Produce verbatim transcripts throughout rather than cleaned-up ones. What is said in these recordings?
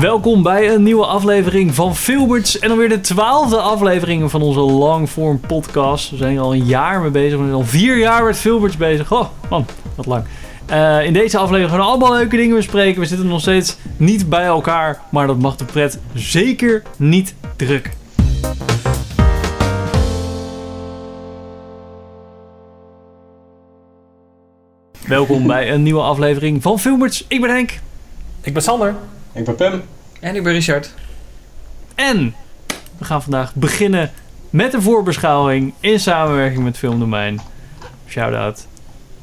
Welkom bij een nieuwe aflevering van Filberts en dan weer de twaalfde aflevering van onze longform podcast. We zijn er al een jaar mee bezig, we zijn al vier jaar met Filberts bezig. Oh man, wat lang. Uh, in deze aflevering gaan we allemaal leuke dingen bespreken. We zitten nog steeds niet bij elkaar, maar dat mag de pret zeker niet drukken. Welkom bij een nieuwe aflevering van Filberts. Ik ben Henk. Ik ben Sander. Ik ben Pim. En ik ben Richard. En we gaan vandaag beginnen met een voorbeschouwing in samenwerking met FilmDomein. Shout-out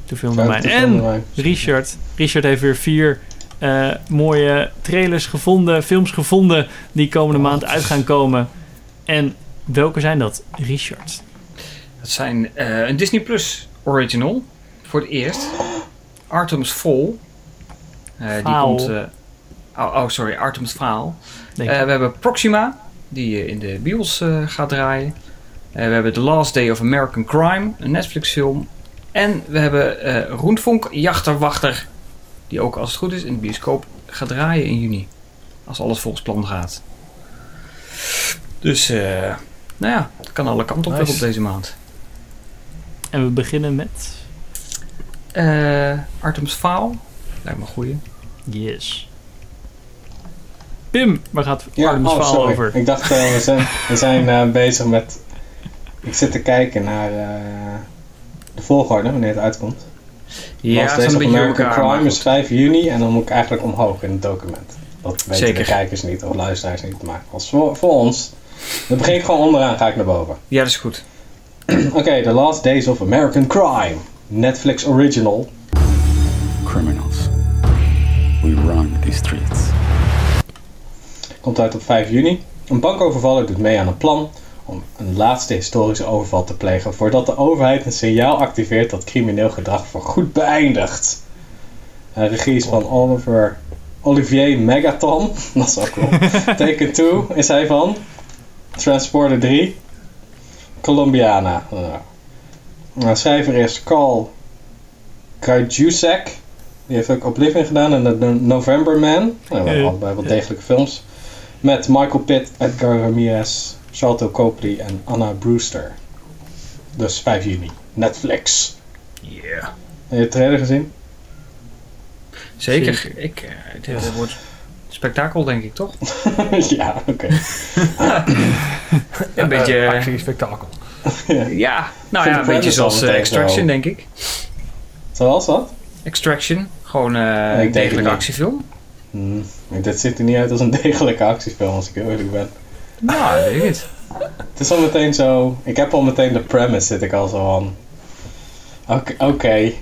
to FilmDomein. En Richard. Richard heeft weer vier uh, mooie trailers gevonden, films gevonden, die komende maand uit gaan komen. En welke zijn dat, Richard? Dat zijn uh, een Disney Plus original, voor het eerst. Artemis Fowl. Uh, die komt... Uh, Oh, oh, sorry, Artemis Fowl. Uh, we hebben Proxima, die uh, in de bios uh, gaat draaien. Uh, we hebben The Last Days of American Crime, een Netflix-film. En we hebben uh, Rundfunk, Jachterwachter, die ook, als het goed is, in de bioscoop gaat draaien in juni. Als alles volgens plan gaat. Dus, uh, nou ja, het kan alle kanten op nice. Op deze maand. En we beginnen met? Uh, Artemis Fowl. Lijkt me een goeie. Yes. Pim, waar gaat ja, Artemis oh, Fowl over? Ik dacht, uh, we zijn, we zijn uh, bezig met... Ik zit te kijken naar uh, de volgorde, wanneer het uitkomt. Ja, Last Days of American Crime is vijf juni en dan moet ik eigenlijk omhoog in het document. Dat weten Zeker. de kijkers niet of luisteraars niet, maar als voor, voor ons. Dan begin ik gewoon onderaan, ga ik naar boven. Ja, dat is goed. Oké, okay, The Last Days of American Crime. Netflix original. Criminals. We run these streets. Komt uit op vijf juni. Een bankovervaller doet mee aan een plan om een laatste historische overval te plegen voordat de overheid een signaal activeert dat crimineel gedrag voorgoed beëindigt. De regie is van Oliver, Olivier Megaton. Dat is ook cool. Taken Two is hij van. Transporter drie. Colombiana. Uh, schrijver is Carl Krajewsek. Die heeft ook Oblivion gedaan en The November Man. Nou, we hebben allebei wat degelijke films. Met Michael Pitt, Edgar Ramirez, Charlton Copley en Anna Brewster. Dus vijf juni. Netflix. Ja. Yeah. Heb je de trailer gezien? Zeker. Zeker. Ik, uh, het heeft het woord spektakel, denk ik, toch? Ja, oké. Een beetje... Uh, actie, spektakel. Ja. Ja, nou ja, een beetje zoals uh, Extraction, denk ik. Zoals wat? Extraction. Gewoon uh, ja, een degelijke actiefilm. Hmm. Dit ziet er niet uit als een degelijke actiefilm, als ik heel eerlijk ben. Nou, weet ik niet. Het is al meteen zo... Ik heb al meteen de premise, zit ik al zo aan. Oké. Okay, okay.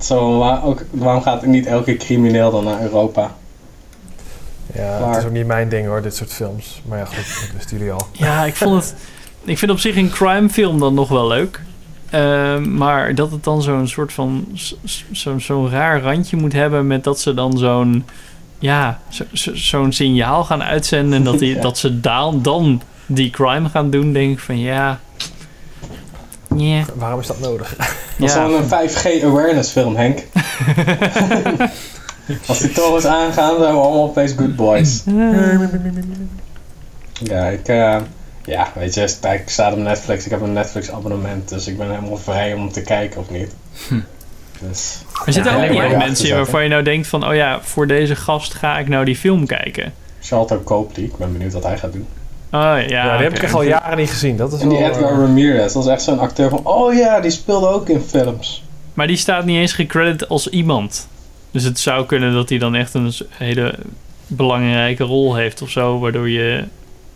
Zo, waar, ook, waarom gaat niet elke crimineel dan naar Europa? Ja, maar... het is ook niet mijn ding hoor, dit soort films. Maar ja, goed, ik wisten jullie al. Ja, ik vond het... Ik vind op zich een crimefilm dan nog wel leuk. Uh, maar dat het dan zo'n soort van... Zo'n zo raar randje moet hebben met dat ze dan zo'n... Ja, zo, zo, zo'n signaal gaan uitzenden en dat, die, ja. dat ze dan, dan die crime gaan doen, denk ik van ja. Yeah. Waarom is dat nodig? Dat is wel een vijf G awareness film, Henk. Als die torens aangaan, zijn we allemaal opeens good boys. Ja, ik, uh, ja, weet je, ik sta op Netflix, ik heb een Netflix abonnement, dus ik ben helemaal vrij om te kijken of niet. Hm. Dus, er zitten ja, ook ja, mensen in waarvan je nou denkt van... oh ja, voor deze gast ga ik nou die film kijken. Charlton Copley, ik ben benieuwd wat hij gaat doen. Oh ja, ja, ja die okay. heb ik echt al jaren niet gezien. Dat is en wel, die Edgar uh, Ramirez, dat is echt zo'n acteur van... oh ja, die speelde ook in films. Maar die staat niet eens gecredit als iemand. Dus het zou kunnen dat hij dan echt een hele belangrijke rol heeft of zo... waardoor je,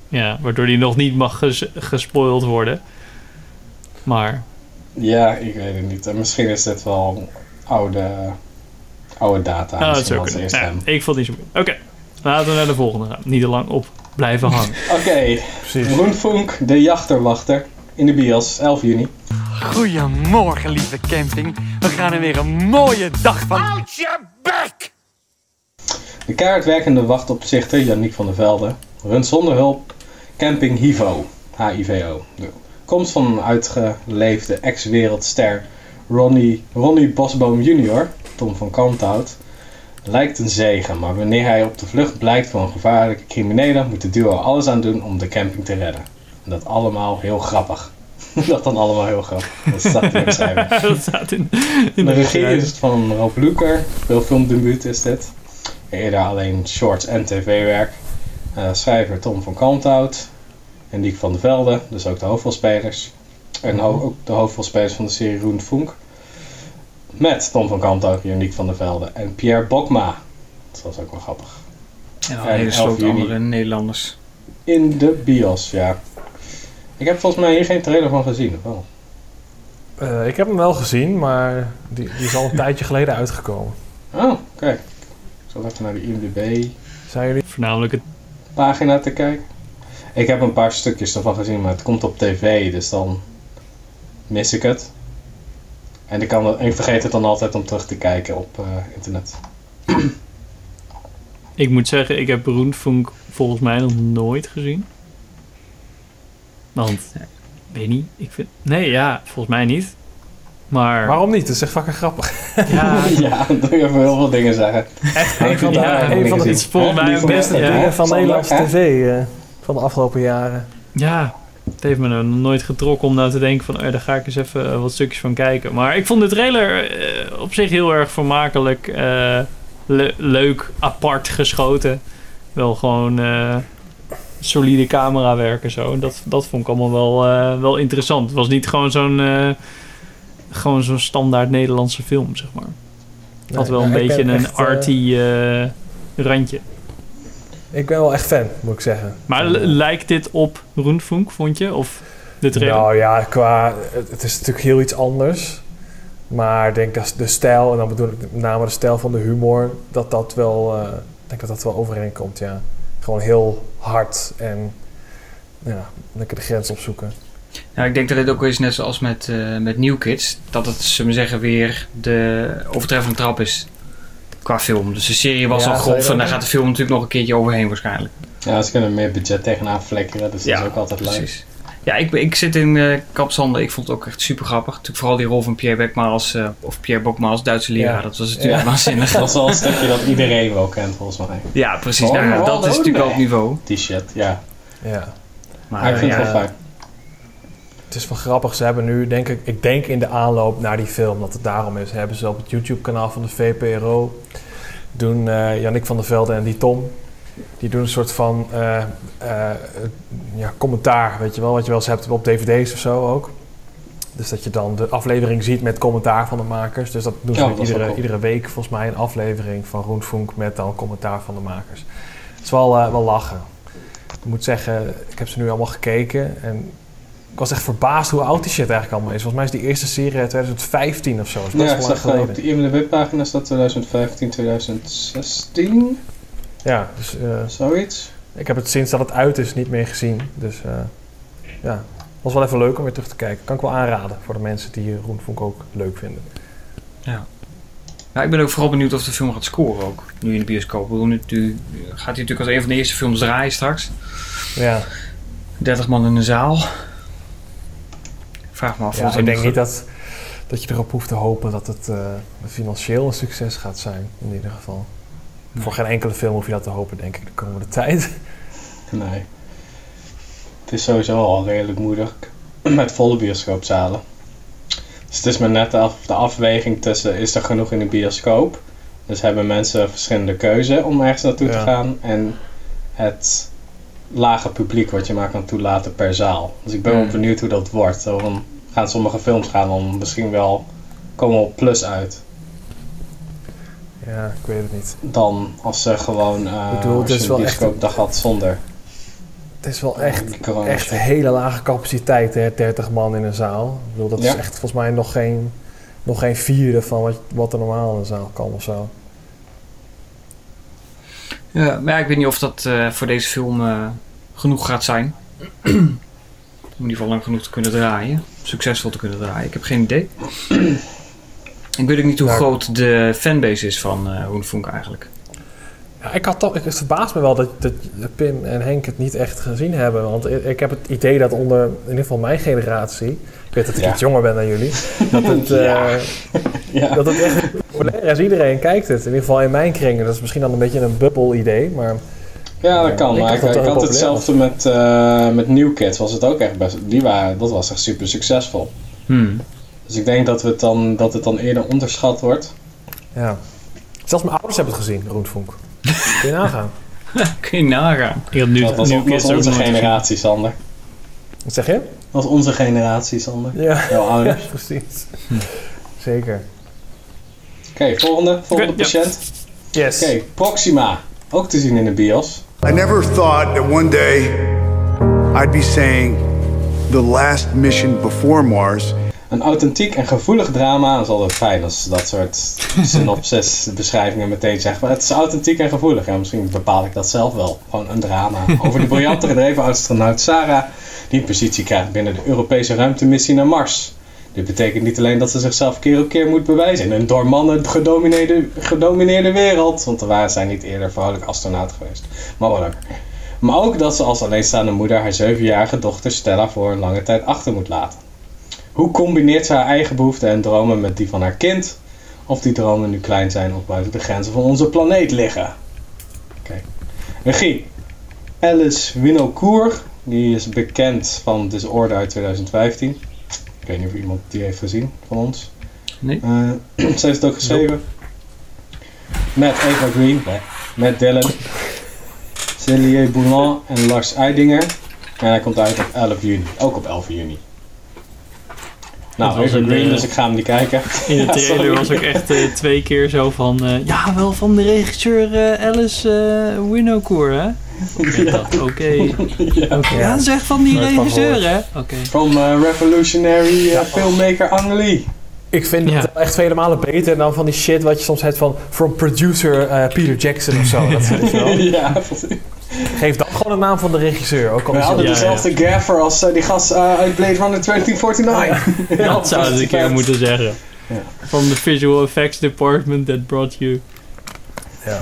ja, waardoor die nog niet mag ges- gespoild worden. Maar... Ja, ik weet het niet. Misschien is dit wel oude, oude data. Nou, dat zou kunnen. Ja, ik vond het niet zo goed. Oké, okay. Laten we naar de volgende gaan. Niet te lang op blijven hangen. Oké, okay. Rundfunk, de jachterwachter in de bios, elf juni. Goedemorgen, lieve camping. We gaan er weer een mooie dag van... Houd je bek! De kaartwerkende wachtopzichter, Niek van der Velde, runt zonder hulp camping Hivo. H I V O. Komst van een uitgeleefde ex-wereldster Ronnie, Ronnie Bosboom junior, Tom van Kanthout, lijkt een zegen, maar wanneer hij op de vlucht blijkt voor een gevaarlijke criminelen, moet de duo alles aan doen om de camping te redden. En dat allemaal heel grappig. Dat dan allemaal heel grappig. Dat staat in de beschrijving. Dat staat in, in de regie is het van Rob Luker. Veel filmdebuut is dit. Eerder alleen shorts en tv-werk. Uh, schrijver Tom van Kanthout. En Niek van der Velde. Dus ook de hoofdrolspelers. En ho- ook de hoofdrolspelers van de serie Rundfunk. Met Tom van Kanthout, Niek van der Velde. En Pierre Bokma. Dat was ook wel grappig. En al hele soort andere Nederlanders. In de bios, ja. Ik heb volgens mij hier geen trailer van gezien, of wel? Uh, ik heb hem wel gezien, maar die, die is al een tijdje geleden uitgekomen. Oh, kijk. Ik zal even naar de I M D B. Zijn jullie voornamelijk het pagina te kijken? Ik heb een paar stukjes ervan gezien, maar het komt op tv, dus dan mis ik het. En ik, kan, ik vergeet het dan altijd om terug te kijken op uh, internet. Ik moet zeggen, ik heb Rundfunk volgens mij nog nooit gezien. Want, weet niet, ik vind... Nee, ja, volgens mij niet. Maar... Waarom niet? Dat is echt fucking grappig. Ja, ja dan kun je even heel veel dingen zeggen. Echt, een van de, ja, een van de iets volgens mij het beste dingen ja. van Nederlandse tv uh, van de afgelopen jaren. Ja, het heeft me nog nooit getrokken om nou te denken van... Oh, daar ga ik eens even wat stukjes van kijken. Maar ik vond de trailer uh, op zich heel erg vermakelijk, uh, le- leuk, apart geschoten. Wel gewoon... Uh, solide camerawerk en zo. Dat, dat vond ik allemaal wel, uh, wel interessant. Het was niet gewoon zo'n uh, gewoon zo'n standaard Nederlandse film, zeg maar. Het nee, had wel nou, een beetje een echt, arty uh, randje. Ik ben wel echt fan, moet ik zeggen. Maar l- lijkt dit op Rundfunk, vond je? Of de trailer? Nou ja, qua, het is natuurlijk heel iets anders. Maar ik denk dat de stijl, en dan bedoel ik met name de stijl van de humor, dat dat wel, uh, denk dat dat wel overeenkomt, ja. Gewoon heel hard en ja, lekker de grens opzoeken. Nou, ik denk dat dit ook is net zoals met, uh, met New Kids. Dat het, zullen we zeggen, weer de overtreffende trap is qua film. Dus de serie was ja, al grof en daar gaat de film natuurlijk nog een keertje overheen waarschijnlijk. Ja, ze kunnen meer budget tegenaan flikkeren, dus dat ja, is ook altijd leuk. Ja, ik, ik zit in uh, Kapsander. Ik vond het ook echt super grappig. Natuurlijk vooral die rol van Pierre Bokma als, uh, of Pierre Bokma als Duitse leraar. Ja. Dat was natuurlijk ja. waanzinnig. Dat was wel een stukje dat iedereen wel kent, volgens mij. Ja, precies. Oh, nou, ja, dat is natuurlijk wel het niveau. T-shirt, ja. ja. Maar, maar ik vind ja, het wel fijn. Het is wel grappig. Ze hebben nu, denk ik, ik denk in de aanloop naar die film, dat het daarom is, hebben ze op het YouTube-kanaal van de V P R O, doen uh, Niek van der Velde en die Tom... Die doen een soort van uh, uh, ja, commentaar, weet je wel, wat je wel eens hebt op D V D's of zo ook. Dus dat je dan de aflevering ziet met commentaar van de makers. Dus dat doen ze ja, dat iedere, cool. iedere week volgens mij een aflevering van Rundfunk met dan commentaar van de makers. Het is wel, uh, wel lachen. Ik moet zeggen, ik heb ze nu allemaal gekeken en ik was echt verbaasd hoe oud die shit eigenlijk allemaal is. Volgens mij is die eerste serie uit twintig vijftien of zo. Dus ja, ik zag uh, op de I M D B-pagina staat twintig vijftien, twintig zestien... Ja, dus... Uh, Zoiets? Ik heb het sinds dat het uit is niet meer gezien. Dus uh, ja, was wel even leuk om weer terug te kijken. Kan ik wel aanraden voor de mensen die Rundfunk ook leuk vinden. Ja. Ja, ik ben ook vooral benieuwd of de film gaat scoren ook. Nu in de bioscoop. Nu, nu gaat hij natuurlijk als een van de eerste films draaien straks. Ja. dertig man in de zaal. Vraag me af. Ja, ik denk niet dat, dat je erop hoeft te hopen dat het uh, financieel een succes gaat zijn. In ieder geval. Voor geen enkele film hoef je dat te hopen, denk ik, de komende tijd. Nee. Het is sowieso al redelijk moeilijk met volle bioscoopzalen. Dus het is maar net de afweging tussen, is er genoeg in de bioscoop? Dus hebben mensen verschillende keuze om ergens naartoe ja. te gaan. En het lage publiek wat je maar kan toelaten per zaal. Dus ik ben wel ja. benieuwd hoe dat wordt. Dan gaan sommige films gaan dan misschien wel komen op plus uit. Ja, ik weet het niet. Dan als ze gewoon uh, ik bedoel, als het is wel echt een dag had zonder. Het is wel echt, echt hele lage capaciteit, hè, dertig man in een zaal. Ik bedoel, dat ja. is echt volgens mij nog geen, nog geen vierde van wat, wat er normaal in een zaal kan of zo. Ja, maar ik weet niet of dat uh, voor deze film uh, genoeg gaat zijn. Om in ieder geval lang genoeg te kunnen draaien. Succesvol te kunnen draaien. Ik heb geen idee. Ik weet ook niet hoe nou, groot de fanbase is van uh, Rundfunk eigenlijk. Ja, ik had toch, het verbaast me wel dat, dat Pim en Henk het niet echt gezien hebben. Want ik, ik heb het idee dat onder, in ieder geval mijn generatie... Ik weet dat ik ja. iets jonger ben dan jullie. Dat het, uh, ja. Ja. dat het echt populair is, iedereen kijkt het. In ieder geval in mijn kringen. Dat is misschien dan een beetje een bubbel idee, maar... Ja, dat kan. Maar ik, ik, ik had hetzelfde met, uh, met New Kids. Was het ook echt best... Die waren, dat was echt super succesvol. Hmm. Dus ik denk dat, we het dan, dat het dan eerder onderschat wordt. Ja. Zelfs mijn ouders hebben het gezien, Rundfunk. Kun je nagaan. Kun je nagaan. Ja, nu, dat was, New Kids was onze generatie, Sander. Wat zeg je? Dat was onze generatie, Sander. Ja, jouw ouders. Ja, precies. Hm. Zeker. Oké, okay, volgende. Volgende okay, patiënt. Yep. Yes. Oké, okay, Proxima. Ook te zien in de bios. I never thought that one day I'd be saying the last mission before Mars. Een authentiek en gevoelig drama. Dat is altijd fijn als dat soort synopsis beschrijvingen meteen zeggen. Maar het is authentiek en gevoelig. Ja, misschien bepaal ik dat zelf wel. Gewoon een drama. Over de briljante gedreven astronaut Sarah. Die een positie krijgt binnen de Europese ruimtemissie naar Mars. Dit betekent niet alleen dat ze zichzelf keer op keer moet bewijzen in een door mannen gedomineerde, gedomineerde wereld. Want er waren zij niet eerder vrouwelijke astronaut geweest. Maar wel leuk. Maar ook dat ze als alleenstaande moeder haar zevenjarige dochter Stella voor een lange tijd achter moet laten. Hoe combineert ze haar eigen behoeften en dromen met die van haar kind? Of die dromen nu klein zijn of buiten de grenzen van onze planeet liggen? Okay. Regie. Alice Winocour. Die is bekend van Disorder uit twintig vijftien. Ik weet niet of iemand die heeft gezien van ons. Nee. Uh, ze heeft het ook geschreven. Met Eva Green. Nee. Met Dylan. Célie Boulan en Lars Eidinger. En hij komt uit op elf juni. Ook op elf juni. Nou, Eva Green, de, dus ik ga hem niet kijken. In de ja, trailer was ook echt uh, twee keer zo van... Uh, ja, wel van de regisseur uh, Alice uh, Winocour, hè? Ja, oké. Okay. Ja. Okay. Ja, dat is echt van die Nooit regisseur, hè? Okay. Van uh, revolutionary uh, filmmaker Ang Lee. Ik vind ja. het echt vele malen beter dan van die shit wat je soms hebt van... From producer uh, Peter Jackson of zo. Dat vind ik wel. Ja, precies. Geef dan gewoon de naam van de regisseur. Ook al we hadden ja, dezelfde ja. gaffer als uh, die gast uh, uit Blade Runner twintig negenenveertig. Ja. Ja, dat zouden ze een keer moeten zeggen. Ja. From the visual effects department that brought you. Ja.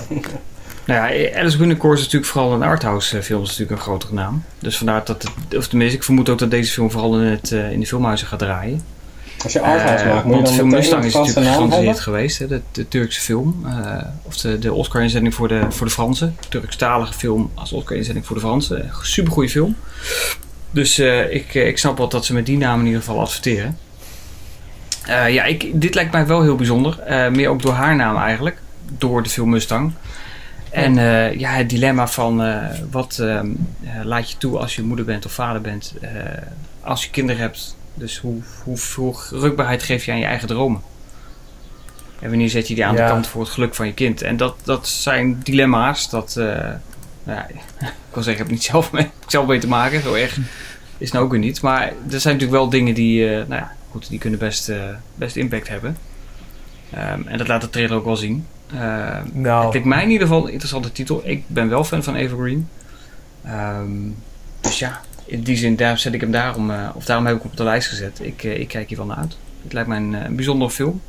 Nou ja, Alice Winocour is natuurlijk vooral een arthouse film. Dat is natuurlijk een grotere naam. Dus vandaar dat het, of tenminste, ik vermoed ook dat deze film vooral in, het, uh, in de filmhuizen gaat draaien. Als je arthouse uh, maakt, moet je dan meteen Mustang is natuurlijk gigantisch hit geweest, hè, de, de Turkse film. Uh, of de, de Oscar-inzending voor de, voor de Fransen. Turkstalige film als Oscar-inzending voor de Fransen. Supergoeie film. Dus uh, ik, ik snap wel dat ze met die naam in ieder geval adverteren. Uh, ja, ik, dit lijkt mij wel heel bijzonder. Uh, meer ook door haar naam eigenlijk. Door de film Mustang. En uh, ja, het dilemma van uh, wat uh, laat je toe als je moeder bent of vader bent. Uh, als je kinderen hebt... Dus hoe, hoe, hoe rukbaarheid geef je aan je eigen dromen? En wanneer zet je die aan ja. de kant voor het geluk van je kind? En dat, dat zijn dilemma's. Dat, uh, ja, ik wil zeggen, ik heb het niet zelf mee, zelf mee te maken. Zo erg is het ook weer niet. Maar er zijn natuurlijk wel dingen die, uh, nou ja, goed, die kunnen best, uh, best impact hebben. Um, en dat laat de trailer ook wel zien. Uh, nou. Het lijkt mij in ieder geval een interessante titel. Ik ben wel fan van Eva Green. Um, dus ja... In die zin, daar zet ik hem daarom, uh, of daarom heb ik hem op de lijst gezet. Ik, uh, ik kijk hier wel naar uit. Het lijkt mij een, uh, een bijzondere film.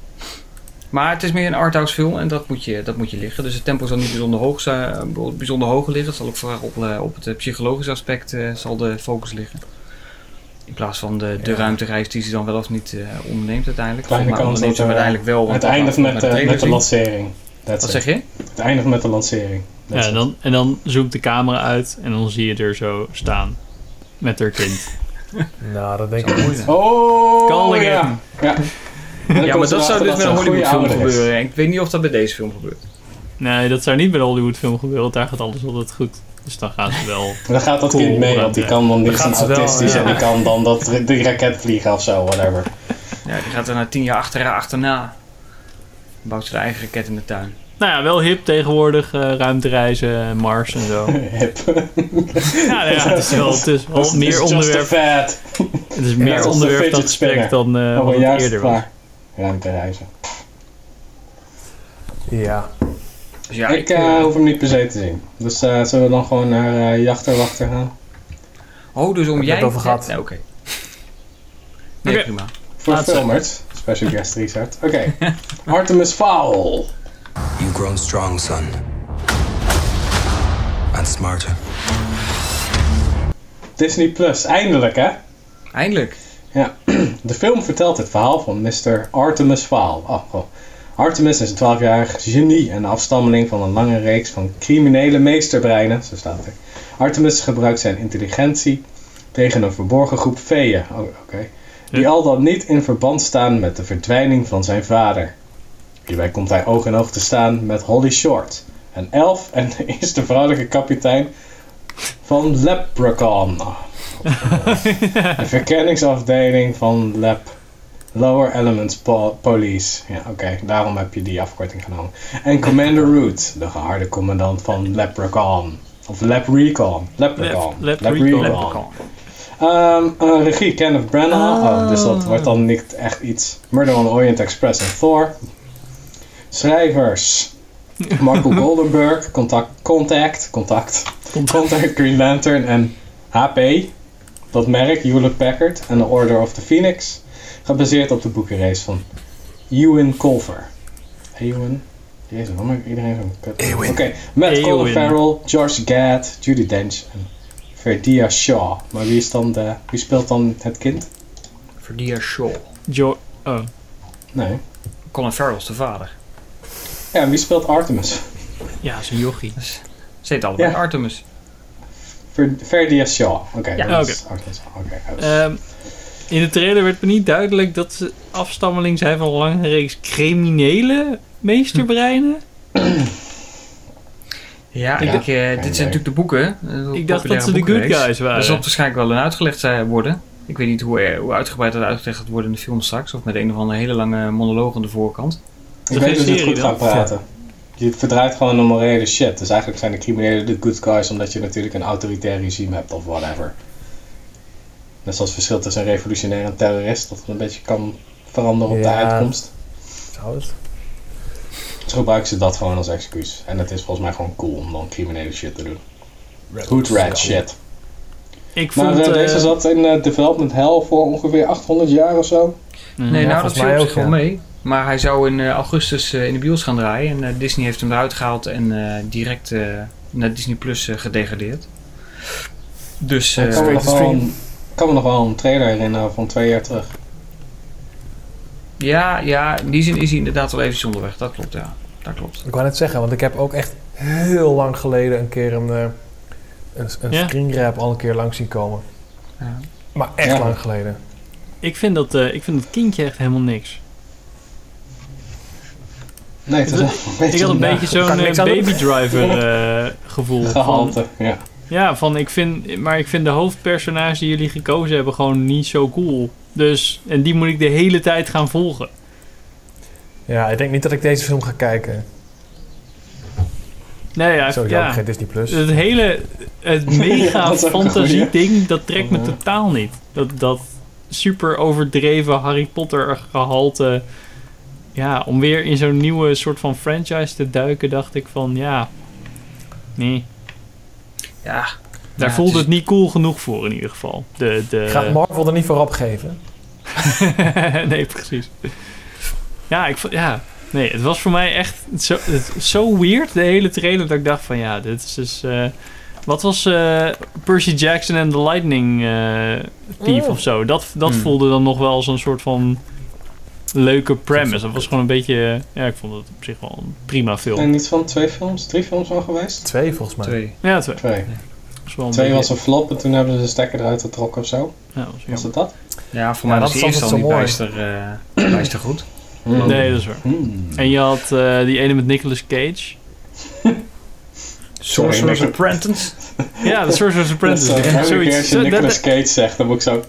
Maar het is meer een arthouse film en dat moet je, dat moet je liggen. Dus het tempo zal niet bijzonder hoog, uh, bijzonder hoog liggen. Het zal ook vooral op, uh, op het psychologische aspect uh, zal de focus liggen. In plaats van de, de ja. ruimtereis die ze dan wel of niet uh, onderneemt uiteindelijk. Kleine maar kans dat ze uiteindelijk wel... Het eindigt met, uh, met de lancering. That's Wat it. zeg je? Het eindigt met de lancering. Ja, dan, en dan zoekt de camera uit en dan zie je er zo staan. Met haar kind. Nou, dat denk ik niet. Oh, Calling ja. him. Ja, ja maar dat zou dus dat met een Hollywoodfilm gebeuren. Ik weet niet of dat bij deze film gebeurt. Nee, dat zou niet bij een Hollywoodfilm gebeuren. Want daar gaat alles altijd goed. Dus dan gaat ze wel... Dan gaat dat cool kind mee. Want die ja. kan dan niet iets autistisch. Ja. En die kan dan dat, die raket vliegen of zo. Whatever. Ja, die gaat er na tien jaar achter, achterna. Dan bouwt ze haar eigen raket in de tuin. Nou ja, wel hip tegenwoordig, uh, ruimtereizen, Mars en zo. Hip. Ja, nou ja, het is wel, het is wel it's, meer it's onderwerp. Fat. Het is meer ja, onderwerp dat gesprek dan uh, oh, wat het eerder was. Ruimtereizen. Ja. Dus ja ik uh, hoef hem niet per se te zien. Dus uh, zullen we dan gewoon naar uh, Jachterwachter gaan? Oh, dus om jij... Heb over nee, oké. Okay. Nee, okay. Prima. Voor Filmers, special guest research. Oké, okay. Artemis Fowl. You've grown strong, son. And smarter. Disney Plus, eindelijk hè? Eindelijk. Ja. De film vertelt het verhaal van mister Artemis Fowl. Oh, oh. Artemis is een twaalfjarig genie en de afstammeling van een lange reeks van criminele meesterbreinen, zo staat er. Artemis gebruikt zijn intelligentie tegen een verborgen groep feeën, oh, okay, die ja. al dan niet in verband staan met de verdwijning van zijn vader. Hierbij komt hij oog in oog te staan met Holly Short, een elf en de eerste vrouwelijke kapitein van Leprechaun. Ja. De verkenningsafdeling van Lep. Lower Elements po- Police. Ja, oké. Okay. Daarom heb je die afkorting genomen. En Commander Root, de geharde commandant van Leprechaun. Of Leprechaun. Leprechaun. Lep- Leprechaun. Leprechaun. Um, uh, regie Kenneth Branagh. Oh. Oh, dus dat wordt dan niet echt iets. Murder on the Orient Express en Thor. Schrijvers. Marco Goldenberg. Contact. Contact. Contact. Contact Green Lantern en H P. Dat merk. Hewlett Packard. En The Order of the Phoenix. Gebaseerd op de boekenrace van Ewan Colfer. Ewan? Jezus, waarom heb ik iedereen zo'n kut? Oké, okay. Met Ewan. Colin Farrell, George Gad, Judi Dench en Verdia Shaw. Maar wie, is dan de, wie speelt dan het kind? Verdia Shaw. Jo- oh. Nee. Colin Farrell is de vader. Ja, en wie speelt Artemis? Ja, zo'n jochie. Ze heet allebei ja. Artemis. Ver- Verdia Shaw. Oké, okay, ja. dat is okay. Artemis. Oké, okay, um. In de trailer werd me niet duidelijk dat ze afstammeling zijn van een lange reeks criminele meesterbreinen. Ja, ik ja dacht, eh, dit zijn natuurlijk de boeken. De ik dacht dat ze de good guys waren. Dat zal waarschijnlijk wel een uitgelegd worden. Ik weet niet hoe, hoe uitgebreid dat uitgelegd gaat worden in de film straks. Of met een of andere hele lange monoloog aan de voorkant. Ik weet dat je het goed gaat praten. Je verdraait gewoon de morele shit. Dus eigenlijk zijn de criminelen de good guys omdat je natuurlijk een autoritair regime hebt of whatever. Net zoals het verschil tussen een revolutionair en een terrorist. Dat het een beetje kan veranderen op ja. de uitkomst. Trouwens. Dus gebruiken ze dat gewoon als excuus. En het is volgens mij gewoon cool om dan criminele shit te doen. Red Hood rat shit. Ik maar vond, uh, deze zat in uh, Development Hell voor ongeveer achthonderd jaar of zo. Mm, nee, ja, nou dat viel ook wel mee. Maar hij zou in uh, augustus uh, in de bios gaan draaien. En uh, Disney heeft hem eruit gehaald en uh, direct uh, naar Disney Plus uh, gedegradeerd. Dus... Uh, uh, stream. Ik kan me nog wel een trailer herinneren van twee jaar terug. Ja, ja, in die zin is hij inderdaad wel even onderweg. Dat klopt, ja. Dat klopt. Ik wou net zeggen, want ik heb ook echt heel lang geleden een keer een, een, een ja. screengrab al een keer langs zien komen. Ja. Maar echt ja. lang geleden. Ik vind dat, uh, ik vind dat kindje echt helemaal niks. Nee, het is een beetje... Ik had een nou, beetje zo'n uh, Baby Driver uh, gevoel. Gehalte, van, ja. Ja, van ik vind, maar ik vind de hoofdpersonage die jullie gekozen hebben gewoon niet zo cool. Dus, en die moet ik de hele tijd gaan volgen. Ja, ik denk niet dat ik deze film ga kijken. Nee, ja. Zo, ja, geen Disney Plus. Het hele, het mega ja, fantasie ding, dat trekt me totaal niet. Dat, dat super overdreven Harry Potter gehalte. Ja, om weer in zo'n nieuwe soort van franchise te duiken, dacht ik van ja, nee. Ja, daar ja, voelde het, is... het niet cool genoeg voor in ieder geval. De, de... Gaat Marvel er niet voor opgeven? Nee, precies. Ja, ik, ja, nee, het was voor mij echt zo, het, zo weird, de hele trailer, dat ik dacht van ja, dit is dus... Uh, wat was uh, Percy Jackson en The Lightning uh, Thief oh. of zo? Dat, dat hmm. voelde dan nog wel zo'n soort van leuke premise. Dat was gewoon een beetje... Ja, ik vond het op zich wel een prima film. En niet van twee films? Drie films al geweest? Twee volgens mij. Twee. Ja, twee. Twee, nee. was, wel een twee was een flop en toen hebben ze de stekker eruit getrokken of zo. Ja, was, was het dat? Ja, voor ja, mij was het eerst al niet bijster, uh, bijster goed. Mm. Nee, dat is waar. Mm. En je had uh, die ene met Nicolas Cage. Sorcerer's Apprentice. Ja, The Sorcerer's Apprentice. Als je Nicolas Cage zegt, dan moet ik zo...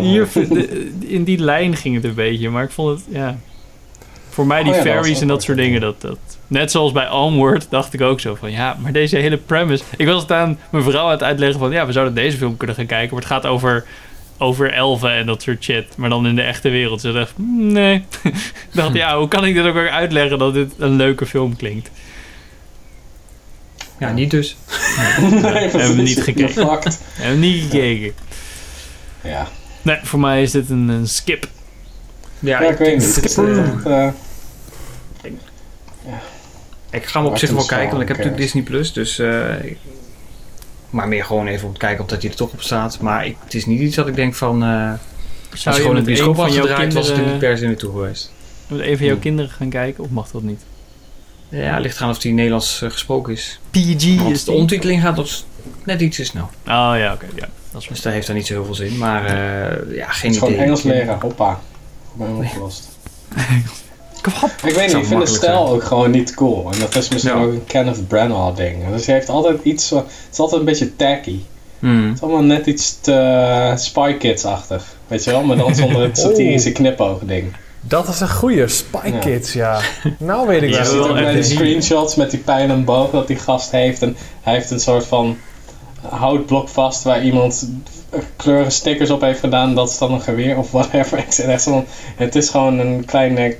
Hier, de, in die lijn ging het een beetje, maar ik vond het, ja... Voor mij die oh ja, fairies dat en dat soort dingen, dat, dat... Net zoals bij Onward dacht ik ook zo van, ja, maar deze hele premise... Ik was het aan mijn vrouw aan het uitleggen van, ja, we zouden deze film kunnen gaan kijken... Maar het gaat over, over elfen en dat soort shit, maar dan in de echte wereld. Ze dus dacht, nee. dacht, ja, hoe kan ik dit ook weer uitleggen dat dit een leuke film klinkt? Ja, niet dus. Nee, ja, hebben we niet gekeken. Hebben we niet gekeken. Ja. Nee, voor mij is dit een, een skip. Ja, ja ik, ik weet niet. Skip. Uh, uh, ik, ja. ik ga hem op zich wel kijken, want ik heb natuurlijk Disney Plus, dus uh, ik, maar meer gewoon even om te kijken of dat hij er toch op staat. Maar ik, het is niet iets dat ik denk van. Uh, Zou als je gewoon een bioscoop had gedraaid, kinderen... was het er niet per se naartoe geweest. Moet even jouw kinderen gaan kijken, of mag dat niet? Ja, ligt eraan of die Nederlands uh, gesproken is. P G. Als de omtiteling gaat, dat net iets te snel. Oh ja, oké. Okay, ja. Dus daar heeft dan niet zo heel veel zin. Maar uh, ja, geen het is idee. Gewoon Engels leren, hoppa. Voor mij opgelost. Kom op. Ik weet niet, ik vind de stijl zijn. Ook gewoon niet cool. En dat is misschien ja. ook een Kenneth Branagh ding. Dus hij heeft altijd iets van, het is altijd een beetje tacky. Mm. Het is allemaal net iets te Spy Kids-achtig. Weet je wel, maar dan zonder het satirische oh. knipoog ding. Dat is een goeie, Spy ja. Kids, ja. Nou weet ik ja, wel. Je ziet ook bij de screenshots met die pijn en boog dat die gast heeft. En hij heeft een soort van houtblok vast waar iemand kleuren stickers op heeft gedaan. Dat is dan een geweer of whatever. Ik zeg echt zo, het is gewoon een kleine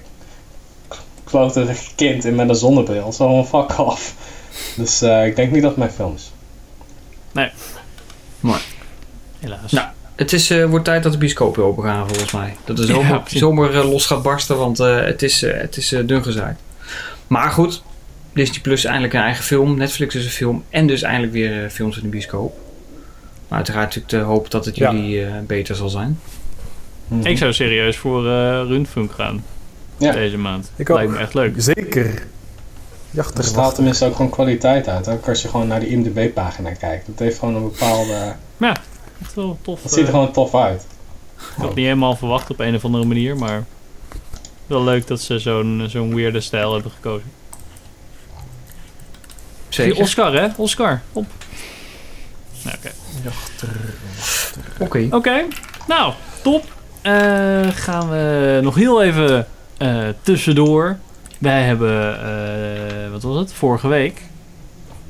kloterig kind in met een zonnebril. Zo van fuck off. Dus uh, ik denk niet dat het mijn film is. Nee. Mooi. Helaas. Nou. Het is, uh, wordt tijd dat de bioscopen open gaan, volgens mij. Dat de zomer, ja, zomer uh, los gaat barsten, want uh, het is, uh, het is uh, dun gezaaid. Maar goed, Disney Plus eindelijk een eigen film. Netflix is een film. En dus eindelijk weer uh, films in de bioscoop. Maar uiteraard natuurlijk de hoop dat het ja. jullie uh, beter zal zijn. Mm-hmm. Ik zou serieus voor uh, Rundfunk gaan. Ja. Deze maand. Ik Lijkt ook. me echt leuk. Zeker. Jachter, er staat tenminste ook gewoon kwaliteit uit. Ook als je gewoon naar die I M D B-pagina kijkt. Dat heeft gewoon een bepaalde... Ja. Echt wel tof. Het ziet er gewoon tof uit. Ik had het niet helemaal verwacht op een of andere manier, maar wel leuk dat ze zo'n, zo'n weirde stijl hebben gekozen. Zeker. Die Oscar, hè? Oscar, op. Nou, oké. Okay. Oké. Okay. Nou, top. Uh, gaan we nog heel even uh, tussendoor. Wij hebben, uh, wat was het? Vorige week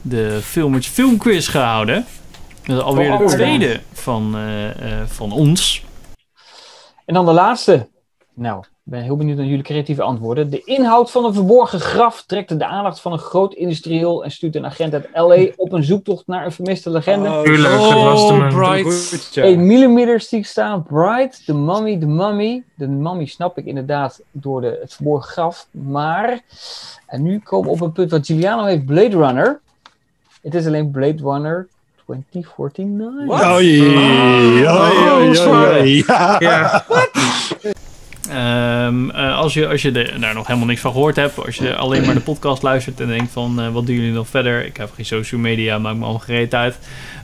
de Filmers Filmquiz gehouden. Dat is alweer oh, de tweede ja. van, uh, uh, van ons. En dan de laatste. Nou, ik ben heel benieuwd naar jullie creatieve antwoorden. De inhoud van een verborgen graf trekt de aandacht van een groot industrieel... en stuurt een agent uit L A op een zoektocht naar een vermiste legende. Oh, tuurlijk, oh, oh Bright. eight millimeter zie ik staan. Bright, de mummy, de mummy. De mummy snap ik inderdaad door de, het verborgen graf. Maar, en nu komen we op een punt wat Giuliano heeft, Blade Runner. Het is alleen Blade Runner... twintig negenenveertig. Wat? Oei, oei, oei, oei. Ja. Ja. Um, uh, als je, als je de, daar nog helemaal niks van gehoord hebt, als je alleen maar de podcast luistert en denkt van uh, wat doen jullie nog verder? Ik heb geen social media, maakt me allemaal gereed uit.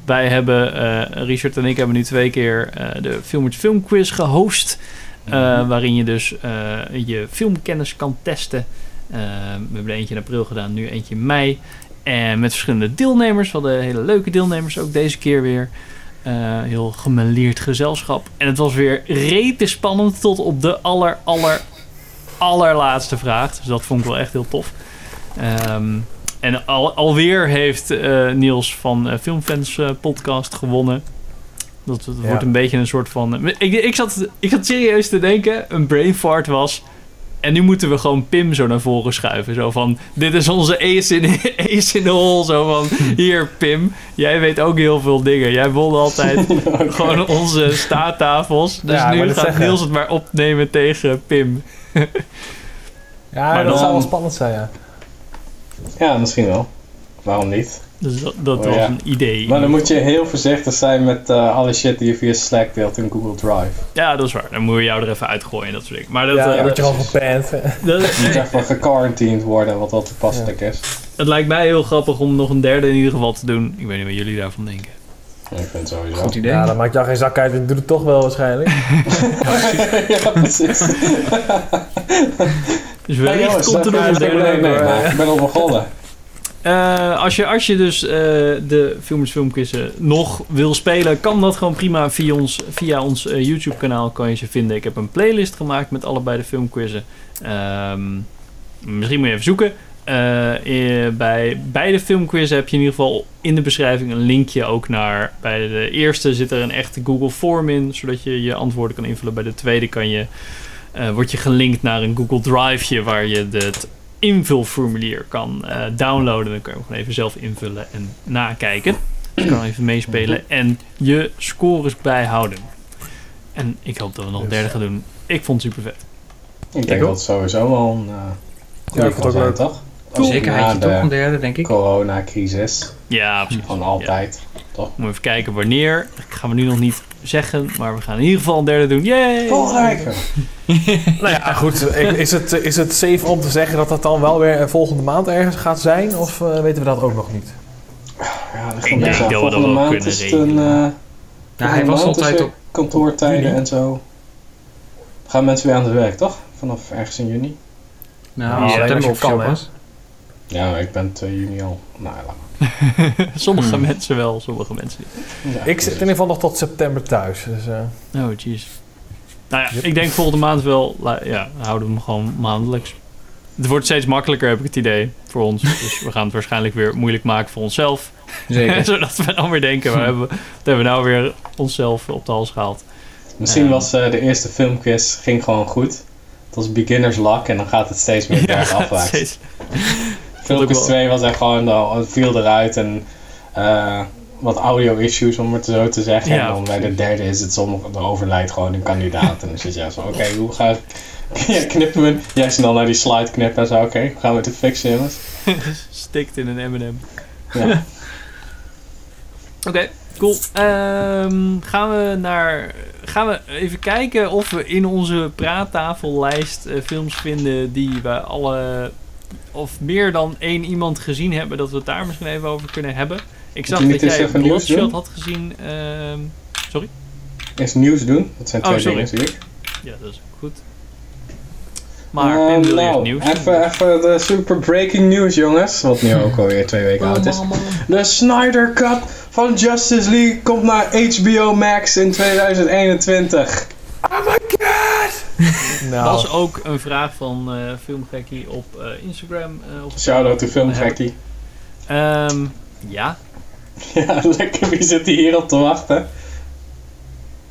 Wij hebben, uh, Richard en ik hebben nu twee keer uh, de Filmers Filmquiz gehost, uh, mm-hmm. waarin je dus uh, je filmkennis kan testen. Uh, we hebben eentje in april gedaan, nu eentje in mei. En met verschillende deelnemers. We hadden hele leuke deelnemers ook deze keer weer. Uh, heel gemêleerd gezelschap. En het was weer rete spannend tot op de aller, aller, allerlaatste vraag. Dus dat vond ik wel echt heel tof. Um, en al, alweer heeft uh, Niels van uh, Filmfans uh, Podcast gewonnen. Dat, dat ja. wordt een beetje een soort van... Ik, ik, zat, ik zat serieus te denken, een brain fart was... En nu moeten we gewoon Pim zo naar voren schuiven. Zo van, dit is onze ace in, ace in the hole. Zo van, hier Pim, jij weet ook heel veel dingen. Jij won altijd okay. gewoon onze staattafels. Dus ja, nu gaat Niels het maar opnemen tegen Pim. Ja, maar dat dan... zou wel spannend zijn, ja. Ja, misschien wel. Waarom niet? Dus dat, dat oh, was ja. een idee. Maar dan moet je heel voorzichtig zijn met uh, alle shit die je via Slack deelt in Google Drive. Ja, dat is waar. Dan moet je jou er even uitgooien en dat soort dingen. Maar dat, ja, uh, dan word je gewoon gepand. Je moet echt wel gequarantined worden, wat wel toepasselijk ja. is. Het lijkt mij heel grappig om nog een derde in ieder geval te doen. Ik weet niet wat jullie daarvan denken. Ja, ik vind het sowieso. Goed idee. Ja, dan maakt jou geen zak uit en doet het toch wel waarschijnlijk. Ja, precies. Dus wellicht hey, komt er nog een derde. Nee, nee, nee. Ik ben al begonnen. Uh, als, je, als je dus uh, de Filmers Filmquizzen nog wil spelen, kan dat gewoon prima via ons, via ons uh, YouTube kanaal kan je ze vinden. Ik heb een playlist gemaakt met allebei de filmquizzen. Um, misschien moet je even zoeken. Uh, bij beide filmquizzen heb je in ieder geval in de beschrijving een linkje ook naar. Bij de eerste zit er een echte Google Form in, zodat je je antwoorden kan invullen. Bij de tweede kan je, uh, word je gelinkt naar een Google Driveje waar je het invulformulier kan uh, downloaden. Dan kun je hem gewoon even zelf invullen en nakijken. Dus je kan even meespelen en je scores bijhouden. En ik hoop dat we nog een derde gaan doen. Ik vond het super vet. Ik denk ik dat sowieso wel een uh, ja, ik vond het ook leuk, toch? Cool. Zeker had je toch een derde, denk ik. Corona crisis. Ja, precies. Van altijd. Ja. Toch? Moet even kijken wanneer. Dat gaan we nu nog niet zeggen, maar we gaan in ieder geval een derde doen. Yay! Volgende week. Nou ja, goed. Is het, is het safe om te zeggen dat dat dan wel weer volgende maand ergens gaat zijn? Of uh, weten we dat ook nog niet? Ja, dat ik denk dat we dat wel kunnen regelen. Uh, ja, hij was altijd op kantoortijden op en zo. Dan gaan mensen weer aan het werk, toch? Vanaf ergens in juni. Nou, september of zo was. Ja, ik ben twee juni al. Nou, laat maar. Sommige hmm. mensen wel, sommige mensen niet. Ja, ik zit in ieder geval nog tot september thuis. Dus, uh... oh, jeez. Nou ja, yep. Ik denk volgende maand wel. Ja, houden we hem gewoon maandelijks. Het wordt steeds makkelijker, heb ik het idee, voor ons. Dus we gaan het waarschijnlijk weer moeilijk maken voor onszelf. Zeker. Zodat we dan weer denken, we hebben, we hebben nou weer onszelf op de hals gehaald. Misschien uh, was uh, de eerste filmquiz ging gewoon goed. Het was beginner's luck en dan gaat het steeds meer ja, afwaarts. Filmquiz twee was er gewoon, nou, viel eruit en uh, wat audio-issues, om het zo te zeggen. Ja, en dan bij de derde is het soms, er overlijdt gewoon een kandidaat. En dan zit je ja, zo, oké, okay, hoe gaat ja, knippen we? Jij ja, snel naar die slide knippen en zo, oké, okay, gaan we het fixen, jongens. Stikt in een M en M. Ja. Oké, okay, cool. Um, gaan we naar... Gaan we even kijken of we in onze praattafellijst uh, films vinden die we alle... of meer dan één iemand gezien hebben, dat we het daar misschien even over kunnen hebben. Ik zag dat jij Bloodshot had gezien. Uh, sorry? Eens nieuws doen. Dat zijn twee oh, dingen, zie ik. Ja, dat is goed. Maar uh, ben nou, nieuws even, even de super breaking news, jongens. Wat nu ook alweer twee weken oud is. De Snyder Cut van Justice League komt naar H B O Max in twintig eenentwintig. Oh my god! Nou. Dat was ook een vraag van uh, Filmgekkie op uh, Instagram. Uh, Shout-out to Filmgekkie. Um, ja. Ja, lekker. Wie zit hier op te wachten?